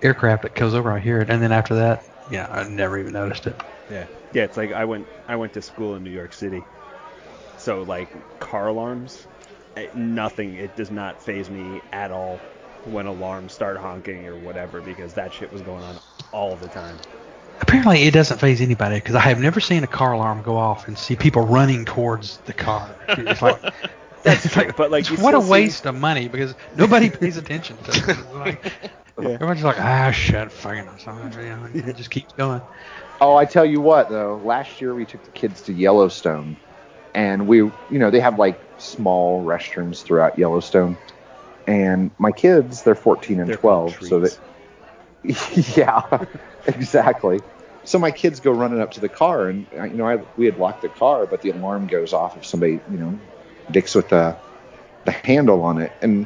aircraft that goes over, I hear it, and then after that, yeah, I never even noticed it. Yeah. Yeah, it's like I went I went to school in New York City. So, like, car alarms, it, nothing, it does not faze me at all when alarms start honking or whatever, because that shit was going on all the time. Apparently it doesn't faze anybody, because I have never seen a car alarm go off and see people running towards the car. It's like, That's true. But like, what a waste see... of money, because nobody pays attention to it. Like, yeah. Everyone's like, ah, shit, fucking something. You know, it just keeps going. Oh, I tell you what, though. Last year we took the kids to Yellowstone, and we, you know, they have like small restaurants throughout Yellowstone. And my kids, they're fourteen and they're twelve, so that. Yeah, exactly. So my kids go running up to the car, and you know, I we had locked the car, but the alarm goes off if somebody, you know, dicks with the the handle on it. And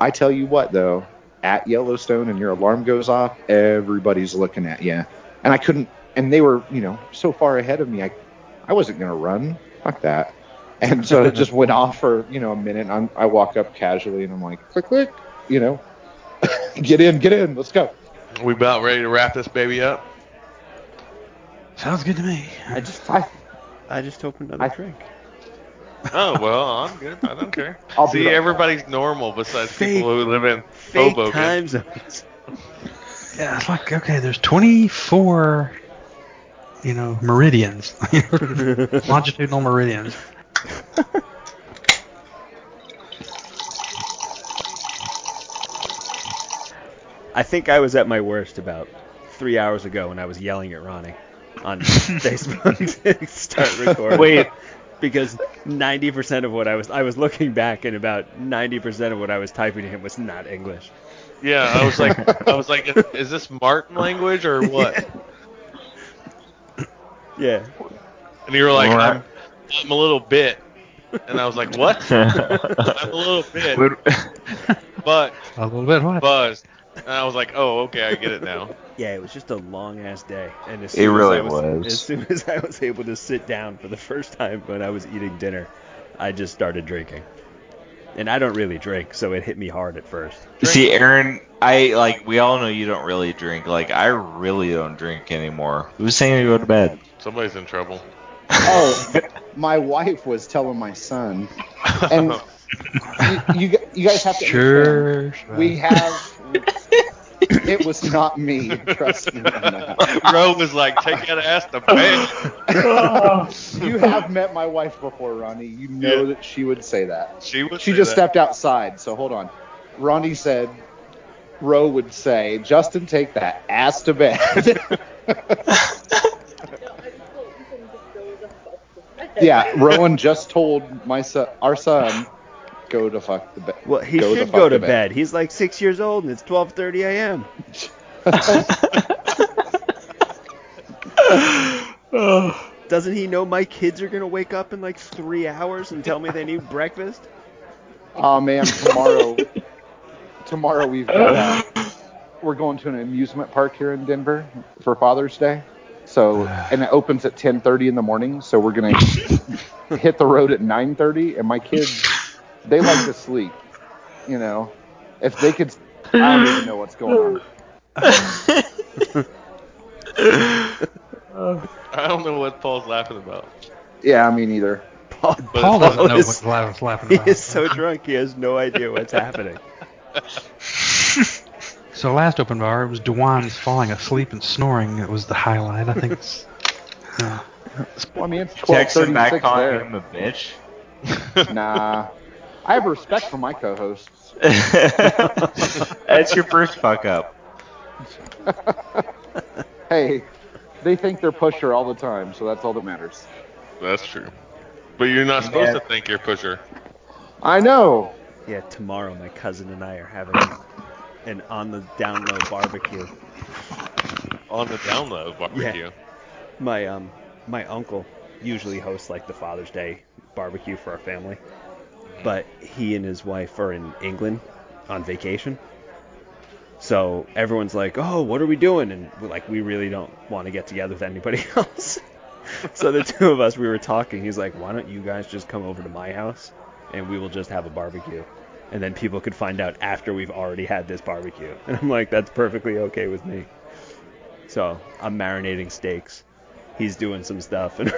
I tell you what, though, at Yellowstone, and your alarm goes off, everybody's looking at you. And I couldn't, and they were, you know, so far ahead of me, I I wasn't gonna run. Fuck that. And so it just went off for, you know, a minute. And I'm, I walk up casually, and I'm like, click, click, you know, get in, get in, let's go. We about ready to wrap this baby up? Sounds good to me. I just I, I just opened another I, drink. Oh, well, I'm good. I don't care. I'll See, everybody's normal besides fake, people who live in fake Hoboken. Time zones. Yeah, it's like, okay, there's twenty-four, you know, meridians. Longitudinal meridians. I think I was at my worst about three hours ago when I was yelling at Ronnie on Facebook to start recording. Wait. Because ninety percent of what I was... I was looking back, and about ninety percent of what I was typing to him was not English. Yeah, I was like, I was like, is this Martin language or what? Yeah. And you were like, I'm, I'm a little bit. And I was like, what? I'm a little bit. But... A little bit what? Buzzed. And I was like, oh, okay, I get it now. Yeah, it was just a long-ass day. And as soon it really as I was, was. As soon as I was able to sit down for the first time when I was eating dinner, I just started drinking. And I don't really drink, so it hit me hard at first. Drink. See, Aaron, I like we all know you don't really drink. Like, I really don't drink anymore. Who's saying you go to bed? Somebody's in trouble. Oh, my wife was telling my son. And you, you, you guys have to sure, sure. We have... It was not me, trust me. Ro was like, take that ass to bed. You have met my wife before, Ronnie. You know yeah. that she would say that. She would She say just that. Stepped outside, so hold on. Ronnie said, Ro would say, Justin, take that ass to bed. Yeah, Rowan just told my son, our son... Go to fuck the bed. Well, he go should to go to bed. bed. He's like six years old, and it's twelve thirty a.m. Doesn't he know my kids are gonna wake up in like three hours and tell me they need breakfast? Oh man, tomorrow, tomorrow we've got, uh, we're going to an amusement park here in Denver for Father's Day. So, and it opens at ten thirty in the morning. So we're gonna hit the road at nine thirty, and my kids. They like to sleep, you know. If they could, I don't even know what's going on. I don't know what Paul's laughing about. Yeah, I mean, either. Paul, Paul doesn't Paul know is, what's laughing about. He is so drunk, he has no idea what's happening. So last open bar, it was Dewan's falling asleep and snoring. It was the highlight, I think. It's, uh, well, I mean, it's Texting back on there. Him a bitch. Nah. I have respect for my co-hosts. That's your first fuck up. Hey, they think they're pusher all the time, so that's all that matters. That's true. But you're not supposed yeah. to think you're pusher. I know. Yeah, tomorrow my cousin and I are having an on the down low barbecue. On the down low barbecue. Yeah. My um my uncle usually hosts like the Father's Day barbecue for our family. But he and his wife are in England on vacation. So everyone's like, oh, what are we doing? And we're like, we really don't want to get together with anybody else. So the two of us, we were talking. He's like, why don't you guys just come over to my house and we will just have a barbecue? And then people could find out after we've already had this barbecue. And I'm like, that's perfectly okay with me. So I'm marinating steaks. He's doing some stuff. And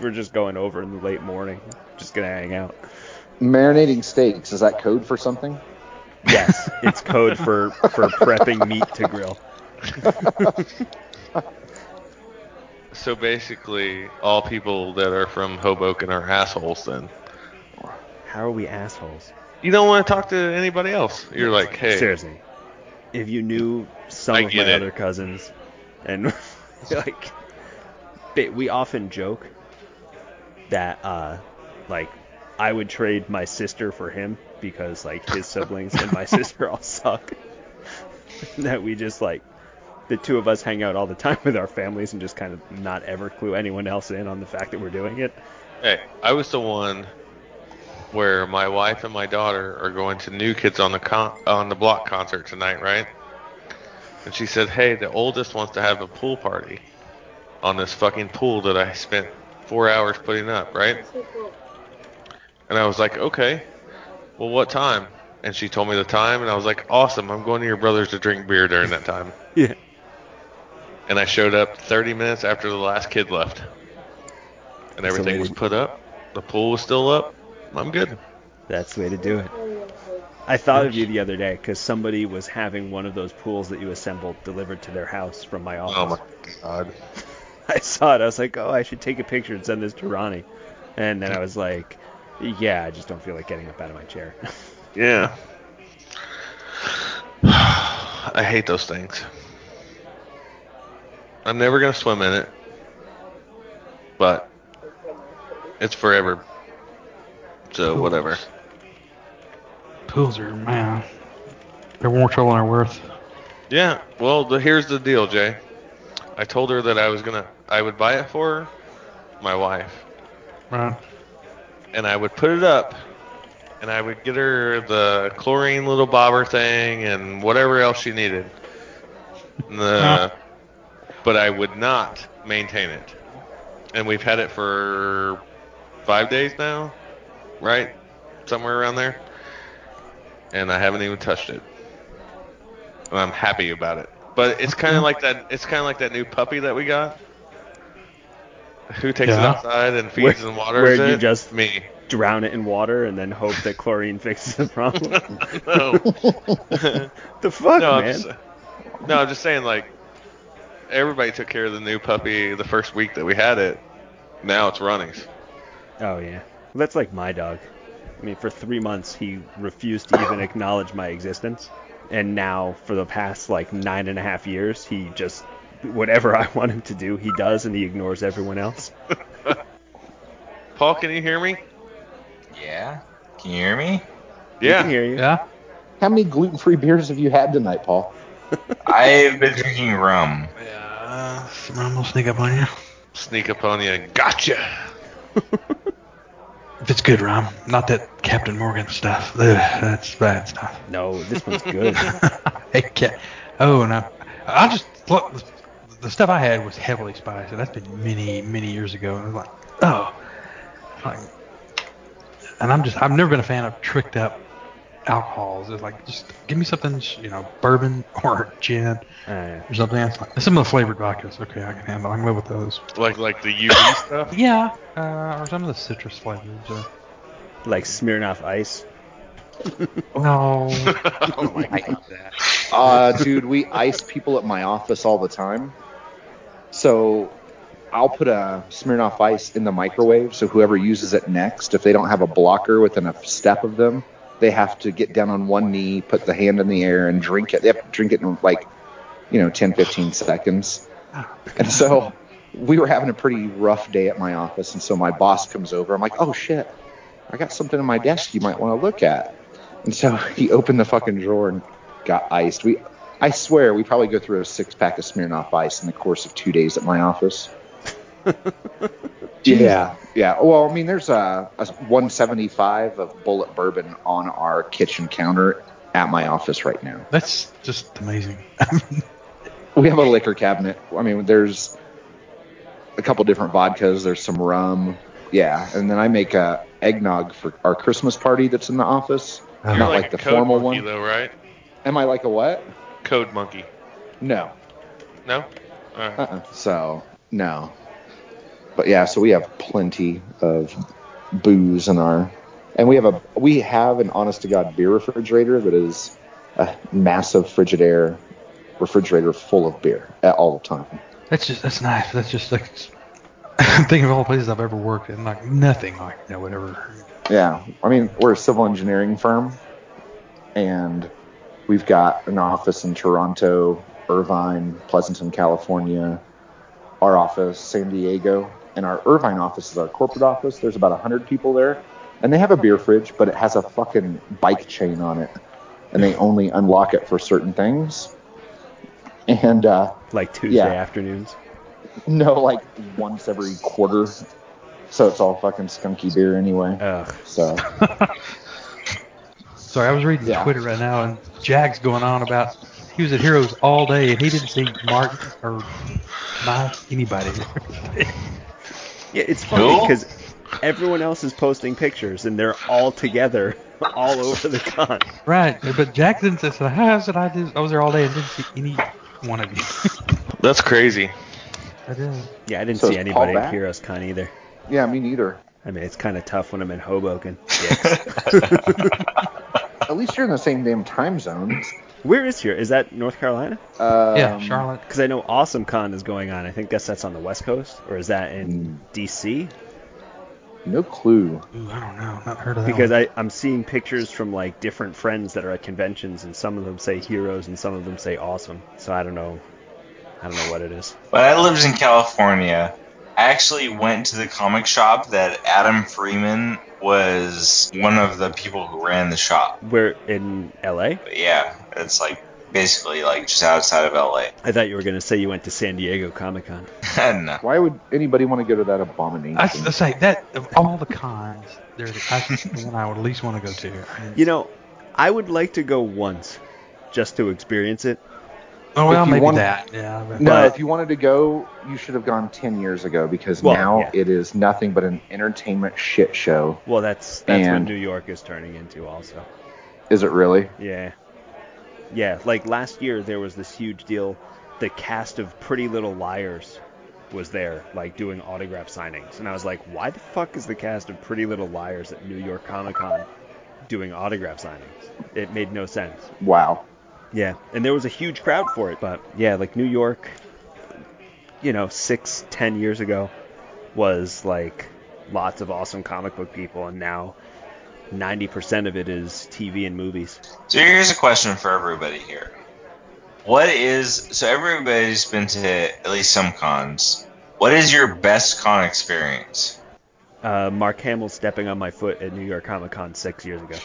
we're just going over in the late morning. Just going to hang out. Marinating steaks, is that code for something? Yes, it's code for, for prepping meat to grill. So basically, all people that are from Hoboken are assholes then. How are we assholes? You don't want to talk to anybody else. You're like, hey. Seriously. If you knew some I of my it. other cousins, and like, we often joke that, uh, like, I would trade my sister for him because, like, his siblings and my sister all suck. That we just, like, the two of us hang out all the time with our families and just kind of not ever clue anyone else in on the fact that we're doing it. Hey, I was the one where my wife and my daughter are going to New Kids on the con- on the Block concert tonight, right? And she said, hey, the oldest wants to have a pool party on this fucking pool that I spent four hours putting up, right? And I was like, okay, well, what time? And she told me the time, and I was like, awesome, I'm going to your brother's to drink beer during that time. Yeah. And I showed up thirty minutes after the last kid left. And everything was put up. The pool was still up. I'm good. That's the way to do it. I thought of you the other day because somebody was having one of those pools that you assembled delivered to their house from my office. Oh, my God. I saw it. I was like, oh, I should take a picture and send this to Ronnie. And then I was like, yeah, I just don't feel like getting up out of my chair. Yeah. I hate those things. I'm never going to swim in it. But it's forever. So, pools. Whatever. Pools are, man, they're more trouble than they're worth. Yeah, well, the, here's the deal, Jay. I told her that I was gonna, I would buy it for her, my wife. Right. And I would put it up, and I would get her the chlorine little bobber thing and whatever else she needed. The, but I would not maintain it. And we've had it for five days now. Right? Somewhere around there. And I haven't even touched it. And I'm happy about it. But it's kind of like that it's kind of like that new puppy that we got. Who takes yeah. it outside and feeds where, and waters it? Where you just Me. drown it in water and then hope that chlorine fixes the problem? No. The fuck, no, man? I'm just, no, I'm just saying, like, everybody took care of the new puppy the first week that we had it. Now it's Ronnie's. Oh, yeah. That's like my dog. I mean, for three months, he refused to even acknowledge my existence. And now, for the past, like, nine and a half years, he just, whatever I want him to do, he does, and he ignores everyone else. Paul, can you hear me? Yeah. Can you hear me? Yeah. I can hear you. Yeah. How many gluten-free beers have you had tonight, Paul? I've been drinking rum. Yeah. Rum will sneak up on you. Sneak up on you. Gotcha. If it's good rum, not that Captain Morgan stuff. Ugh, that's bad stuff. No, this one's good. Ca- oh, and I, I just look, the stuff I had was heavily spiced, and that's been many, many years ago. And I was like, oh, like, and I'm just, I've never been a fan of tricked up alcohols. It's like, just give me something, you know, bourbon or gin uh, yeah. or something else. Like, some of the flavored vodkas, okay, I can handle. I can live with those. Like, like the U V stuff. Yeah, uh, or some of the citrus flavors. Or... Like Smirnoff Ice. No, I don't like that. Uh, dude, we ice people at my office all the time. So I'll put a Smirnoff Ice in the microwave, so whoever uses it next, if they don't have a blocker within a step of them, they have to get down on one knee, put the hand in the air, and drink it. They have to drink it in, like, you know, ten, fifteen seconds. And so we were having a pretty rough day at my office, and so my boss comes over. I'm like, oh, shit, I got something on my desk you might want to look at. And so he opened the fucking drawer and got iced. We, I swear we probably go through a six-pack of Smirnoff Ice in the course of two days at my office. Yeah, yeah. Well, I mean, there's a, a one seventy-five of bullet bourbon on our kitchen counter at my office right now. That's just amazing. We have a liquor cabinet. I mean, there's a couple different vodkas. There's some rum. Yeah, and then I make a eggnog for our Christmas party that's in the office. You're Not like, like the code formal monkey, one, though, right? Am I like a what? Code monkey. No. No. All right. Uh-uh. So no. But yeah, so we have plenty of booze in our, and we have a we have an honest to God beer refrigerator that is a massive Frigidaire refrigerator full of beer at all the time. That's just that's nice. That's just like I'm thinking of all the places I've ever worked in, like nothing like that would ever Yeah. I mean, we're a civil engineering firm, and we've got an office in Toronto, Irvine, Pleasanton, California, our office, San Diego, and our Irvine office is our corporate office. There's about one hundred people there, and they have a beer fridge, but it has a fucking bike chain on it, and they only unlock it for certain things. And uh, like Tuesday yeah. afternoons? No, like once every quarter. So it's all fucking skunky beer anyway. Ugh. So. Sorry, I was reading yeah. Twitter right now, and Jag's going on about he was at Heroes all day, and he didn't see Mark or Mike, anybody. Yeah, it's funny because cool. everyone else is posting pictures, and they're all together all over the con. Right, but Jack didn't say, so how is it I, did, I was there all day and didn't see any one of you. That's crazy. I didn't. Yeah, I didn't so see anybody at Heroes Con either. Yeah, me neither. I mean, it's kind of tough when I'm in Hoboken. At least you're in the same damn time zone. Where is here? Is that North Carolina? Um, yeah, Charlotte. Because I know AwesomeCon is going on. I think guess that's on the West Coast, or is that in D C? No clue. Ooh, I don't know. Not heard of that. Because one. I I'm seeing pictures from like different friends that are at conventions, and some of them say Heroes, and some of them say Awesome. So I don't know. I don't know what it is. But I lived in California. I actually went to the comic shop that Adam Freeman was one of the people who ran the shop. We're in L A? But yeah, it's like basically like just outside of L A. I thought you were going to say you went to San Diego Comic Con. No. Why would anybody want to go to that abomination? I was say that of all the cons, there's the one I would least want to go to. You know, I would like to go once just to experience it. Oh, well, maybe wanted, that. Yeah, but, no, if you wanted to go, you should have gone ten years ago because well, now yeah. it is nothing but an entertainment shit show. Well, that's that's and what New York is turning into also. Is it really? Yeah. Yeah, like last year there was this huge deal. The cast of Pretty Little Liars was there, like doing autograph signings. And I was like, why the fuck is the cast of Pretty Little Liars at New York Comic Con doing autograph signings? It made no sense. Wow. Yeah, and there was a huge crowd for it, but yeah, like New York, you know, six, ten years ago was like lots of awesome comic book people, and now ninety percent of it is T V and movies. So here's a question for everybody here. What is, so everybody's been to at least some cons. What is your best con experience? Uh, Mark Hamill stepping on my foot at New York Comic Con six years ago.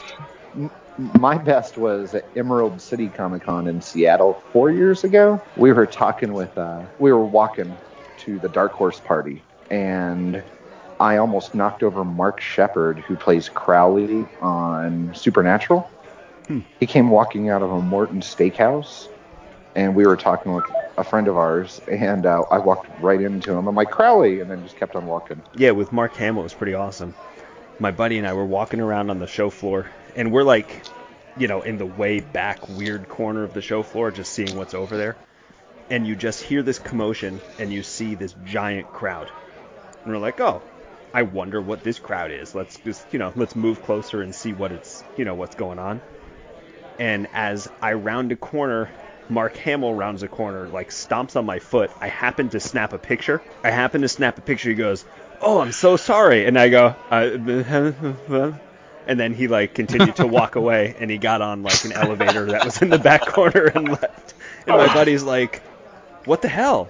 My best was at Emerald City Comic Con in Seattle four years ago. We were talking with, uh, we were walking to the Dark Horse party, and I almost knocked over Mark Shepard, who plays Crowley on Supernatural. Hmm. He came walking out of a Morton Steakhouse, and we were talking with a friend of ours, and uh, I walked right into him. I'm like, Crowley, and then just kept on walking. Yeah, with Mark Hamill, it was pretty awesome. My buddy and I were walking around on the show floor, and we're like, you know, in the way back weird corner of the show floor, just seeing what's over there. And you just hear this commotion, and you see this giant crowd. And we're like, oh, I wonder what this crowd is. Let's just, you know, let's move closer and see what it's, you know, what's going on. And as I round a corner, Mark Hamill rounds a corner, like stomps on my foot. I happen to snap a picture. I happen to snap a picture. He goes, oh, I'm so sorry. And I go, uh, and then he like continued to walk away, and he got on like an elevator that was in the back corner and left. And my buddy's like, what the hell?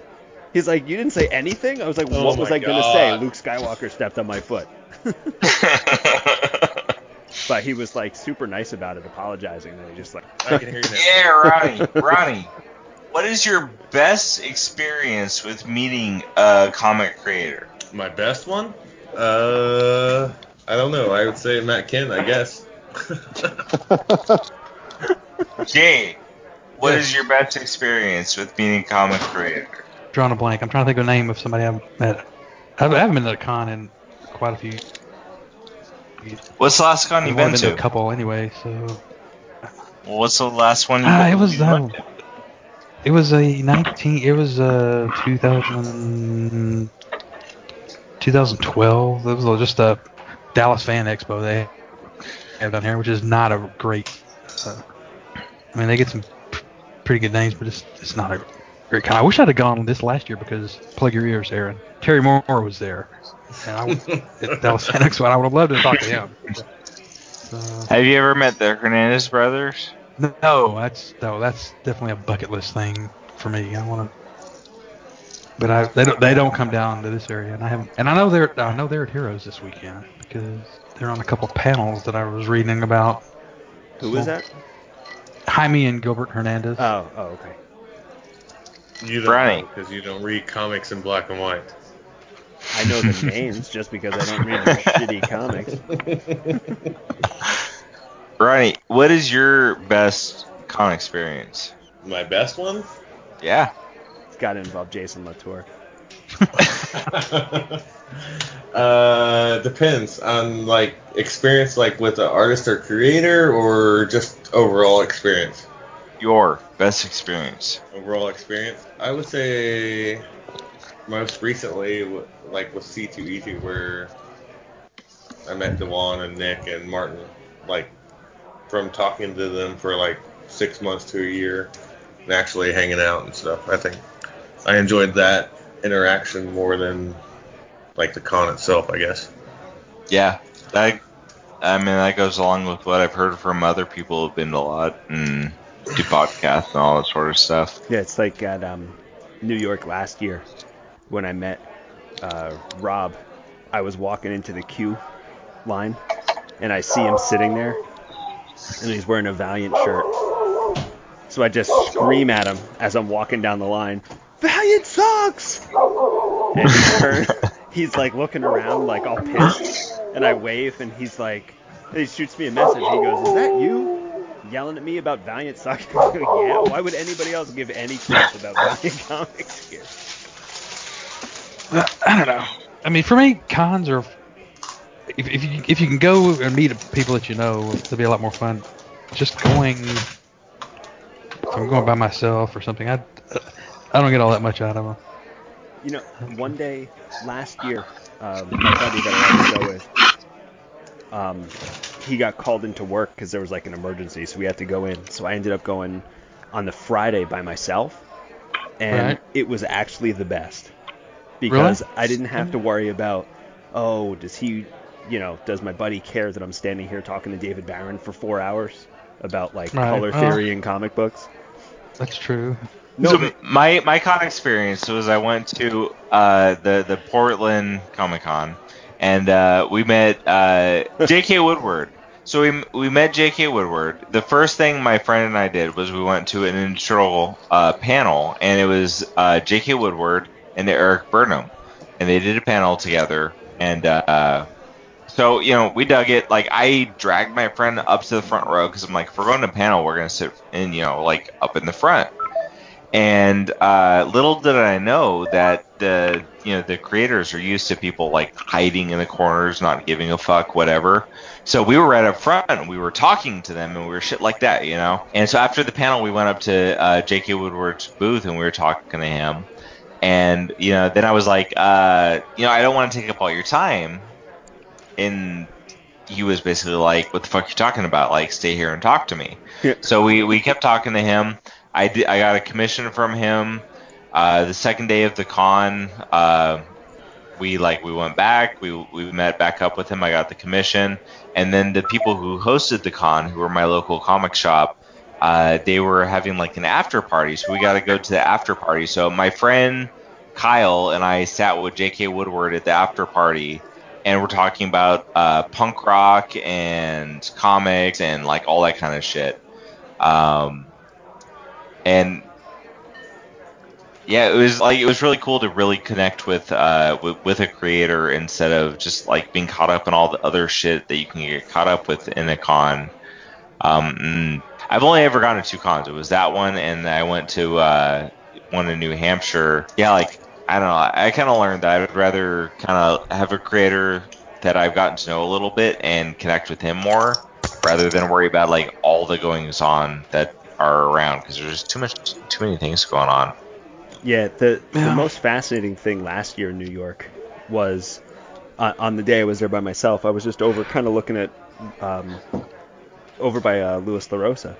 He's like, you didn't say anything? I was like, what oh was I going to say? Luke Skywalker stepped on my foot. But he was like super nice about it, apologizing. And he just like, I can hear you now. Yeah, Ronnie, Ronnie, what is your best experience with meeting a comic creator? My best one? Uh, I don't know. I would say Matt Kent, I guess. Jay, what yes. is your best experience with meeting comic creator? Drawing a blank. I'm trying to think of a name of somebody I've met. I haven't been to a con in quite a few. What's the last con you've been, been to? A couple anyway. So. Well, what's the last one? You uh, it was. Um, it was a nineteen. It was a two thousand. twenty twelve. It was just a Dallas Fan Expo they have down here, which is not a great. Uh, I mean, they get some p- pretty good names, but it's it's not a Great con. I wish I'd have gone this last year because, plug your ears, Aaron, Terry Moore was there. And I would, that was the next one. I would have loved to talk to him. Uh, have you ever met the Hernandez brothers? No, that's no, that's definitely a bucket list thing for me. I want to, but I they don't they don't come down to this area, and I haven't. And I know they're I know they're at Heroes this weekend because they're on a couple panels that I was reading about. Who was that? Jaime and Gilbert Hernandez. Oh, oh, okay. You don't, because you don't read comics in black and white. I know the names just because I don't read shitty comics. Ronnie, what is your best con experience? My best one? Yeah. It's got to involve Jason Latour. uh, depends on like experience, like with an artist or creator, or just overall experience. Your best experience. Overall experience, I would say. Most recently, like with C two E two, where I met DeJuan and Nick and Martin, like from talking to them for like six months to a year and actually hanging out and stuff. I think I enjoyed that interaction more than like the con itself, I guess. Yeah, I, I mean, that goes along with what I've heard from other people who've been a lot and do podcasts and all that sort of stuff. Yeah, it's like at um, New York last year. When I met uh, Rob, I was walking into the queue line, and I see him sitting there, and he's wearing a Valiant shirt. So I just scream at him as I'm walking down the line, Valiant sucks! And he turns, he's like looking around, like all pissed, and I wave, and he's like, and he shoots me a message. He goes, is that you yelling at me about Valiant sucking? I go, yeah, why would anybody else give any crap about Valiant comics here? I don't know. I mean, for me, cons are if if you, if you can go and meet people that you know, it'll be a lot more fun. Just going, if I'm going by myself or something, I I don't get all that much out of them. You know, one day last year, um, my buddy that I had to go with, um, he got called into work because there was like an emergency, so we had to go in. So I ended up going on the Friday by myself, and right. It was actually the best. Because really? I didn't have to worry about, oh, does he, you know, does my buddy care that I'm standing here talking to David Barron for four hours about, like, right. color theory and oh. comic books? That's true. No, so but- my, my con experience was I went to uh, the, the Portland Comic Con, and uh, we met uh, J K Woodward. So we we met J K Woodward. The first thing my friend and I did was we went to an intro uh, panel, and it was uh, J K Woodward and Eric Burnham, and they did a panel together, and uh, so, you know, we dug it. Like, I dragged my friend up to the front row, because I'm like, if we're going to panel, we're going to sit in, you know, like, up in the front, and uh, little did I know that the, you know, the creators are used to people, like, hiding in the corners, not giving a fuck, whatever, so we were right up front, and we were talking to them, and we were shit like that, you know, and so after the panel, we went up to uh, J K Woodward's booth, and we were talking to him. And, you know, then I was like, uh, you know, I don't want to take up all your time. And he was basically like, what the fuck are you talking about? Like, stay here and talk to me. Yeah. So we, we kept talking to him. I, did, I got a commission from him. Uh, the second day of the con, uh, we, like, we went back. We, we met back up with him. I got the commission. And then the people who hosted the con, who were my local comic shop, Uh, they were having like an after party, so we got to go to the after party. So my friend Kyle and I sat with J K Woodward at the after party, and we're talking about uh, punk rock and comics and like all that kind of shit. Um, and yeah, it was like it was really cool to really connect with uh, with, with a creator instead of just like being caught up in all the other shit that you can get caught up with in a con. Um, and I've only ever gone to two cons. It was that one, and I went to uh, one in New Hampshire. Yeah, like, I don't know. I kind of learned that I would rather kind of have a creator that I've gotten to know a little bit and connect with him more rather than worry about, like, all the goings-on that are around because there's too much, too many things going on. Yeah, the, the most fascinating thing last year in New York was, uh, on the day I was there by myself, I was just over kind of looking at... Um, over by uh, Louis LaRosa,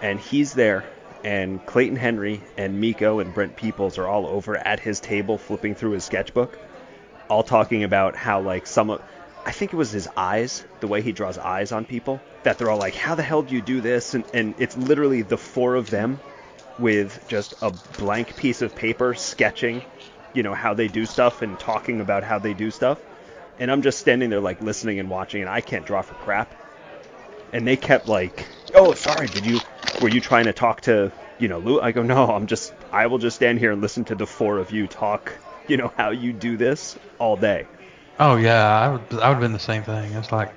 and he's there and Clayton Henry and Miko and Brent Peoples are all over at his table flipping through his sketchbook, all talking about how, like, some of, I think it was his eyes, the way he draws eyes on people, that they're all like, how the hell do you do this? And, and it's literally the four of them with just a blank piece of paper sketching, you know, how they do stuff and talking about how they do stuff. And I'm just standing there, like, listening and watching, and I can't draw for crap. And they kept like, oh, sorry, did you, were you trying to talk to, you know, Lou? I go, no, I'm just, I will just stand here and listen to the four of you talk, you know, how you do this all day. Oh, yeah, I would, I would have been the same thing. It's like,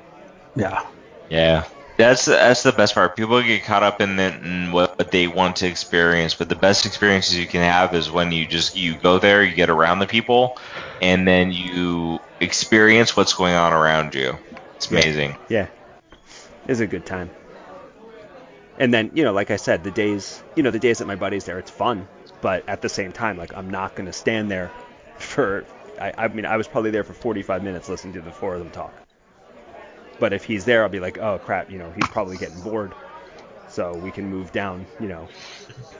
yeah. Yeah. That's, that's the best part. People get caught up in, the, in what they want to experience, but the best experiences you can have is when you just, you go there, you get around the people, and then you experience what's going on around you. It's amazing. Yeah. It was a good time. And then, you know, like I said, the days, you know, the days that my buddy's there, it's fun. But at the same time, like, I'm not going to stand there for, I, I mean, I was probably there for forty-five minutes listening to the four of them talk. But if he's there, I'll be like, oh, crap, you know, he's probably getting bored. So we can move down, you know,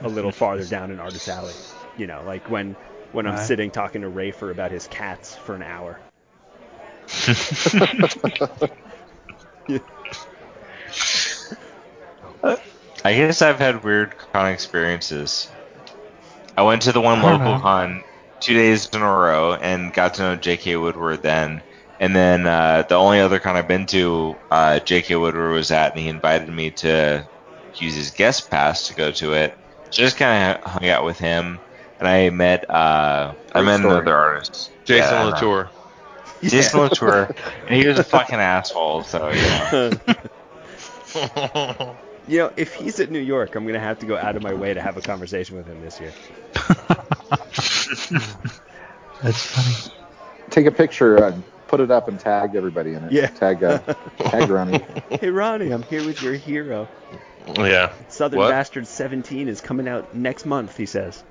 a little farther down in Artist Alley. You know, like when, when I'm right. sitting talking to Rafer about his cats for an hour. Yeah. I guess I've had weird con experiences. I went to the one local con two days in a row and got to know J K Woodward then. And then uh, the only other con I've been to, uh, J K Woodward was at, and he invited me to use his guest pass to go to it. So just kind of hung out with him, and I met uh, I met story. another artist, Jason yeah, Latour. Yeah. Jason Latour, and he was a fucking asshole. So yeah. You know, if he's at New York, I'm going to have to go out of my way to have a conversation with him this year. That's funny. Take a picture, uh, put it up, and tag everybody in it. Yeah. Tag, uh, tag Ronnie. Hey, Ronnie, I'm here with your hero. Yeah. Southern what? Bastard seventeen is coming out next month, he says.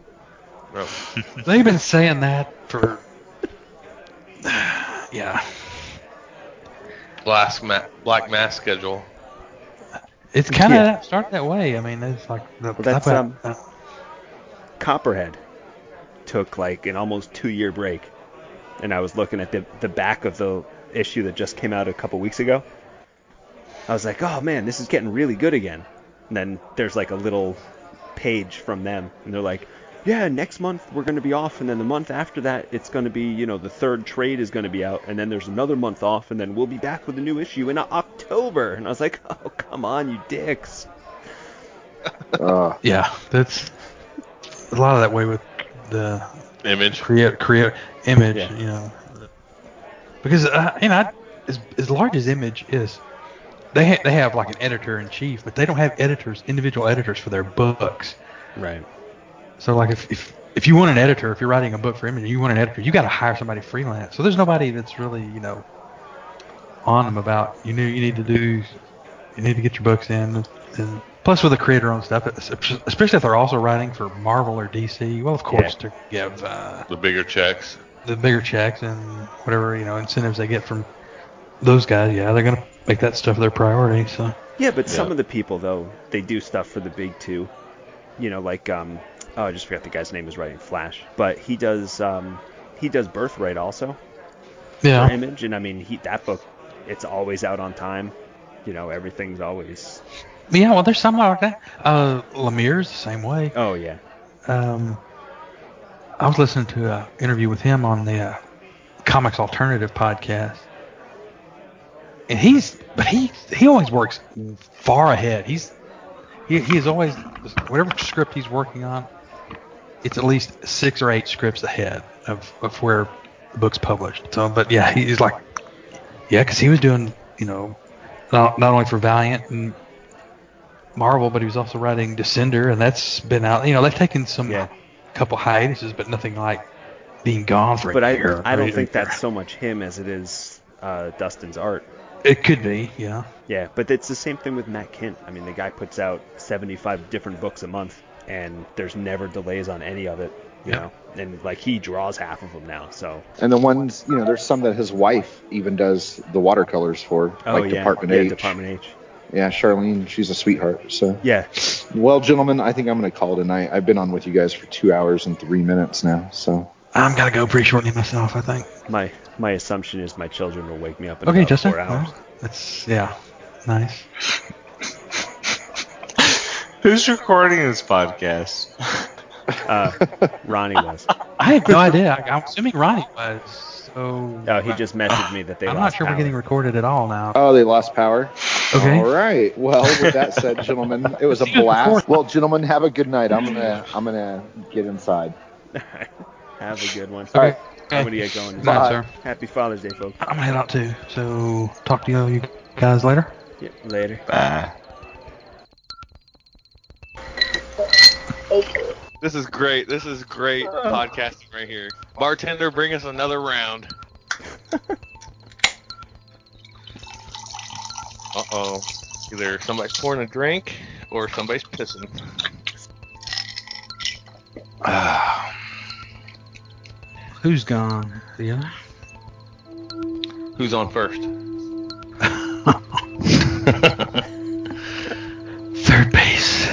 Oh. They've been saying that for... yeah. Last ma- Black Mass schedule. It's kind of yeah. started that way. I mean, it's like the, that's about, um, uh, Copperhead took like an almost two-year break, and I was looking at the the back of the issue that just came out a couple weeks ago. I was like, oh man, this is getting really good again. And then there's like a little page from them, and they're like, yeah, next month we're going to be off, and then the month after that it's going to be, you know, the third trade is going to be out, and then there's another month off, and then we'll be back with a new issue in October. And I was like, oh, come on, you dicks. Uh, yeah, that's a lot of that way with the image, create, create image, yeah. You know, because uh, you know, I, as as large as Image is, they ha- they have like an editor in chief, but they don't have editors, individual editors for their books. Right. So like if if if you want an editor, if you're writing a book for Image, and you want an editor, you got to hire somebody freelance. So there's nobody that's really, you know, on them about you know you need to do you need to get your books in, and plus with the creator owned stuff, especially if they're also writing for Marvel or D C, well of course yeah. to give uh, the bigger checks the bigger checks and whatever, you know, incentives they get from those guys, yeah, they're gonna make that stuff their priority. So yeah, but yeah. some of the people though, they do stuff for the big two, you know, like um oh I just forgot the guy's name is writing Flash, but he does um he does Birthright also yeah for Image, and I mean he that book, it's always out on time. You know, everything's always... Yeah, well, there's something like that. Uh, Lemire's the same way. Oh, yeah. Um, I was listening to an interview with him on the uh, Comics Alternative podcast. And he's... But he he always works far ahead. He's he, he is always... Whatever script he's working on, it's at least six or eight scripts ahead of, of where the book's published. So, but, yeah, he's like... Yeah, because he was doing, you know, not, not only for Valiant and Marvel, but he was also writing Descender, and that's been out. You know, they've taken some yeah. couple hiatuses, but nothing like being gone for but a I, year. But I don't think that's so much him as it is uh, Dustin's art. It could be, yeah. Yeah, but it's the same thing with Matt Kent. I mean, the guy puts out seventy-five different books a month, and there's never delays on any of it. You know, and like he draws half of them now, so. And the ones, you know, there's some that his wife even does the watercolors for, oh, like yeah. Department yeah, H. Department H. Yeah, Charlene, she's a sweetheart. So yeah. Well, gentlemen, I think I'm going to call it a night. I've been on with you guys for two hours and three minutes now, so. I'm going to go pretty shortly myself, I think. My my assumption is my children will wake me up in okay, about Justin, four hours. Well, that's, yeah, nice. Who's recording this podcast? Uh, Ronnie was. I have no idea. I, I'm assuming Ronnie was. So. Oh, he just messaged me that they I'm lost I'm not sure power. We're getting recorded at all now. Oh, they lost power? Okay. All right. Well, with that said, gentlemen, it was a blast. Well, gentlemen, have a good night. I'm going to I'm gonna get inside. All right. Have a good one. All right. Okay. I'm going to get going. Bye, sir. Happy Father's Day, folks. I'm going to head out, too. So talk to you, you guys later. Yeah, later. Bye. This is great. This is great uh, podcasting right here. Bartender, bring us another round. Uh-oh. Either somebody's pouring a drink or somebody's pissing. Uh, who's gone? The other? Who's on first? Third base.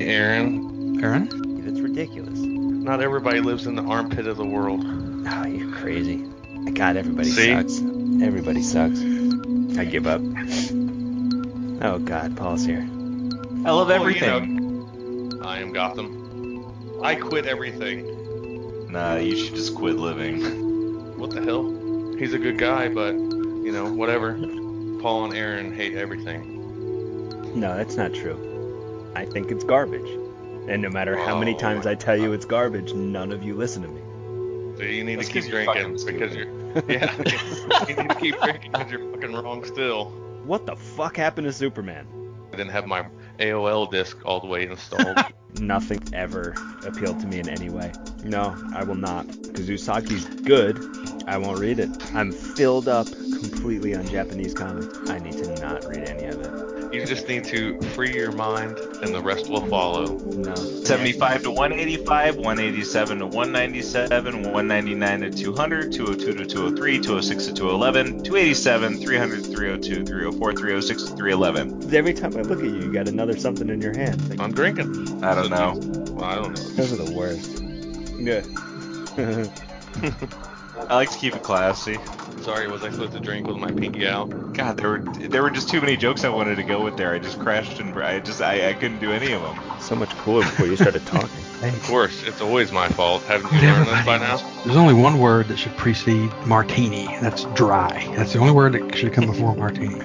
Aaron. Aaron? That's ridiculous. Not everybody lives in the armpit of the world. Oh, you're crazy. God, everybody See? sucks. Everybody sucks. I give up. Oh, God, Paul's here. I love everything. You know, I am Gotham. I quit everything. Nah, you should just quit living. What the hell? He's a good guy, but, you know, whatever. Paul and Aaron hate everything. No, that's not true. I think it's garbage. And no matter how many times I tell you it's garbage, none of you listen to me. So you need Let's to keep, keep drinking because you're... Yeah. You need to keep drinking because you're fucking wrong still. What the fuck happened to Superman? I didn't have my A O L disk all the way installed. Nothing ever appealed to me in any way. No, I will not. Because Usagi's good, I won't read it. I'm filled up completely on Japanese comics. I need to not read any of it. You just need to free your mind, and the rest will follow. No. seventy-five to one eighty-five, one eighty-seven to one ninety-seven, one ninety-nine to two hundred, two oh two to two oh three, two oh six to two eleven, two eighty-seven, three hundred, three oh two, three oh four, three oh six to three eleven. Every time I look at you, you got another something in your hand. Like, I'm drinking. I don't know. Well, I don't know. Those are the worst. Yeah. I like to keep it classy. Sorry, was I supposed to drink with my pinky out? God, there were there were just too many jokes I wanted to go with there. I just crashed and I just I, I couldn't do any of them. So much cooler before you started talking. Of course, it's always my fault. Haven't you learned this by now? There's only one word that should precede martini. That's dry. That's the only word that should come before martini.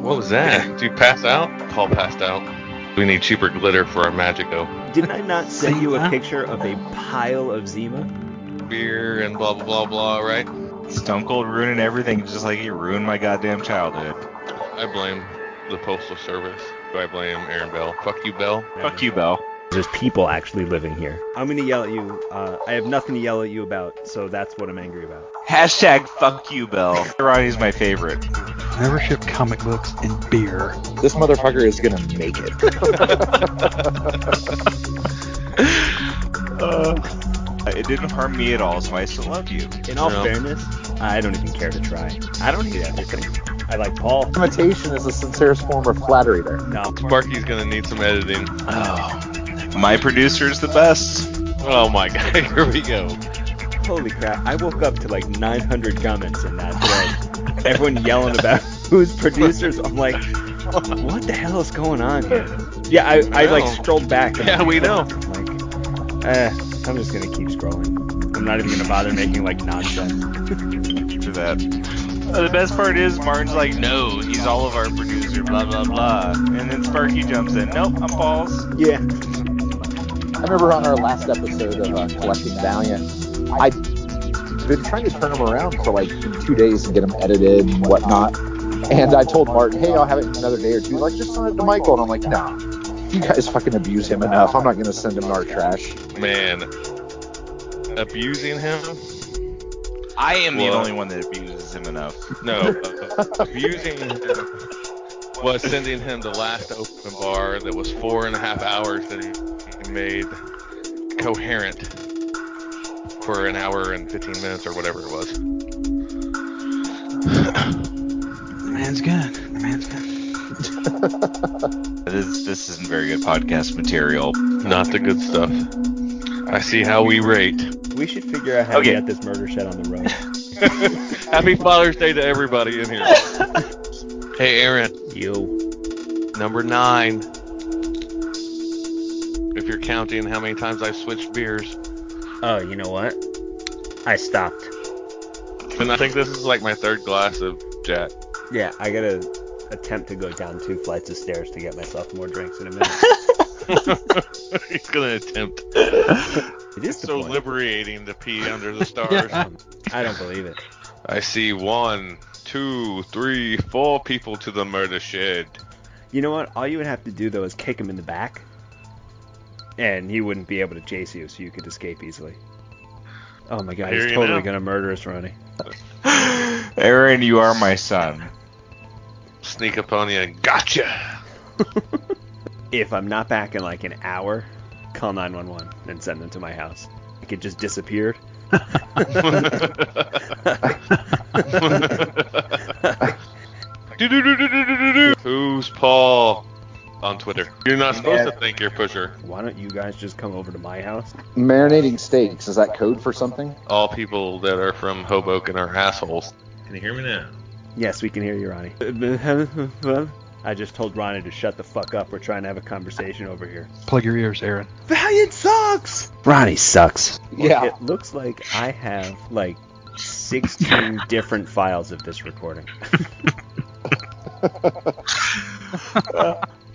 What was that? Did you pass out? Paul passed out. We need cheaper glitter for our Magico. Didn't I not send you a picture of a pile of Zima? Beer and blah, blah, blah, blah, right? Stone Cold ruining everything just like he ruined my goddamn childhood. I blame the Postal Service. I blame Aaron Bell. Fuck you, Bell. Fuck you, Bell. There's people actually living here. I'm going to yell at you. Uh, I have nothing to yell at you about, so that's what I'm angry about. Hashtag fuck you, Bell. Ronnie's my favorite. Never ship comic books and beer. This motherfucker is going to make it. uh, it didn't harm me at all, so I still love you. In all no. fairness, I don't even care to try. I don't need anything. I like Paul. Imitation is the sincerest form of flattery there. No. Sparky's going to need some editing. Oh. My producer's the best. Oh my God, here we go. Holy crap, I woke up to like nine hundred comments in that thread. Everyone yelling about who's producers. I'm like, what the hell is going on here? Yeah, I, I, I like strolled back. Yeah, we know. Like, eh, I'm just gonna keep scrolling. I'm not even gonna bother making like nonsense. For that. Uh, the best part is Martin's like, no, he's all of our producer, blah blah blah, and then Sparky jumps in. Nope, I'm Paul's. Yeah. I remember on our last episode of uh, Collecting Valiant, I. been trying to turn them around for like two days and get them edited and whatnot, and I told Martin, hey, I'll have it in another day or two. He's like, just send it to Michael, and I'm like, nah, you guys fucking abuse him enough. I'm not gonna send him our trash. Man, abusing him? I am well, the only one that abuses him enough. No, abusing him was sending him the last open bar that was four and a half hours that he made coherent for an hour and fifteen minutes or whatever it was. man's gone. The man's gone. this, this isn't very good podcast material. Not the good stuff. I see how we rate. We should figure out how okay. to get this murder shed on the road. Happy Father's Day to everybody in here. Hey, Aaron. Yo. Number nine. If you're counting how many times I've switched beers. Oh, you know what? I stopped. And I think this is like my third glass of Jack. Yeah, I gotta attempt to go down two flights of stairs to get myself more drinks in a minute. He's gonna attempt. It is so liberating to pee under the stars. Yeah. I don't believe it. I see one, two, three, four people to the murder shed. You know what? All you would have to do though is kick him in the back, and he wouldn't be able to chase you, so you could escape easily. Oh my god, he's totally gonna murder us, Ronnie. Aaron, you are my son. Sneak up on you and gotcha! If I'm not back in like an hour, call nine one one and send them to my house. Like it just disappeared. Who's Paul? On Twitter. You're not supposed yeah. to think you're pusher. Why don't you guys just come over to my house? Marinating steaks, is that code for something? All people that are from Hoboken are assholes. Can you hear me now? Yes, we can hear you, Ronnie. I just told Ronnie to shut the fuck up. We're trying to have a conversation over here. Plug your ears, Aaron. Valiant sucks! Ronnie sucks. Look, yeah. It looks like I have, like, sixteen different files of this recording.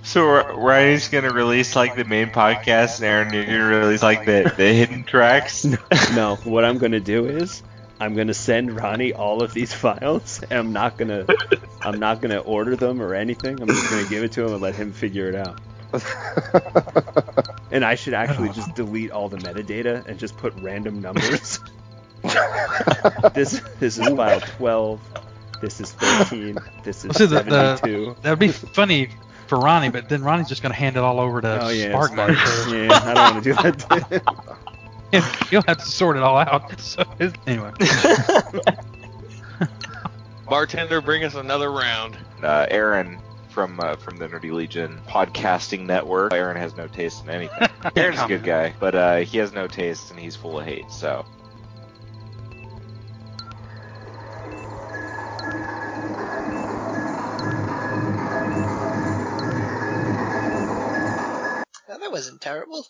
So Ryan's gonna release like the main podcast, and Aaron, you're gonna release like the, the hidden tracks. No, what I'm gonna do is I'm gonna send Ronnie all of these files, and I'm not gonna I'm not gonna order them or anything. I'm just gonna give it to him and let him figure it out. And I should actually just delete all the metadata and just put random numbers. This this is file twelve. This is thirteen. This is seventy-two. That would be funny. For Ronnie, but then Ronnie's just going to hand it all over to oh, yeah, Sparklight. Spark. Yeah, I don't want to do that. You'll have to sort it all out. So anyway, bartender, bring us another round. Uh, Aaron from uh, from the Nerdy Legion podcasting network. Aaron has no taste in anything. Aaron's a good guy, but uh, he has no taste and he's full of hate. So. That wasn't terrible.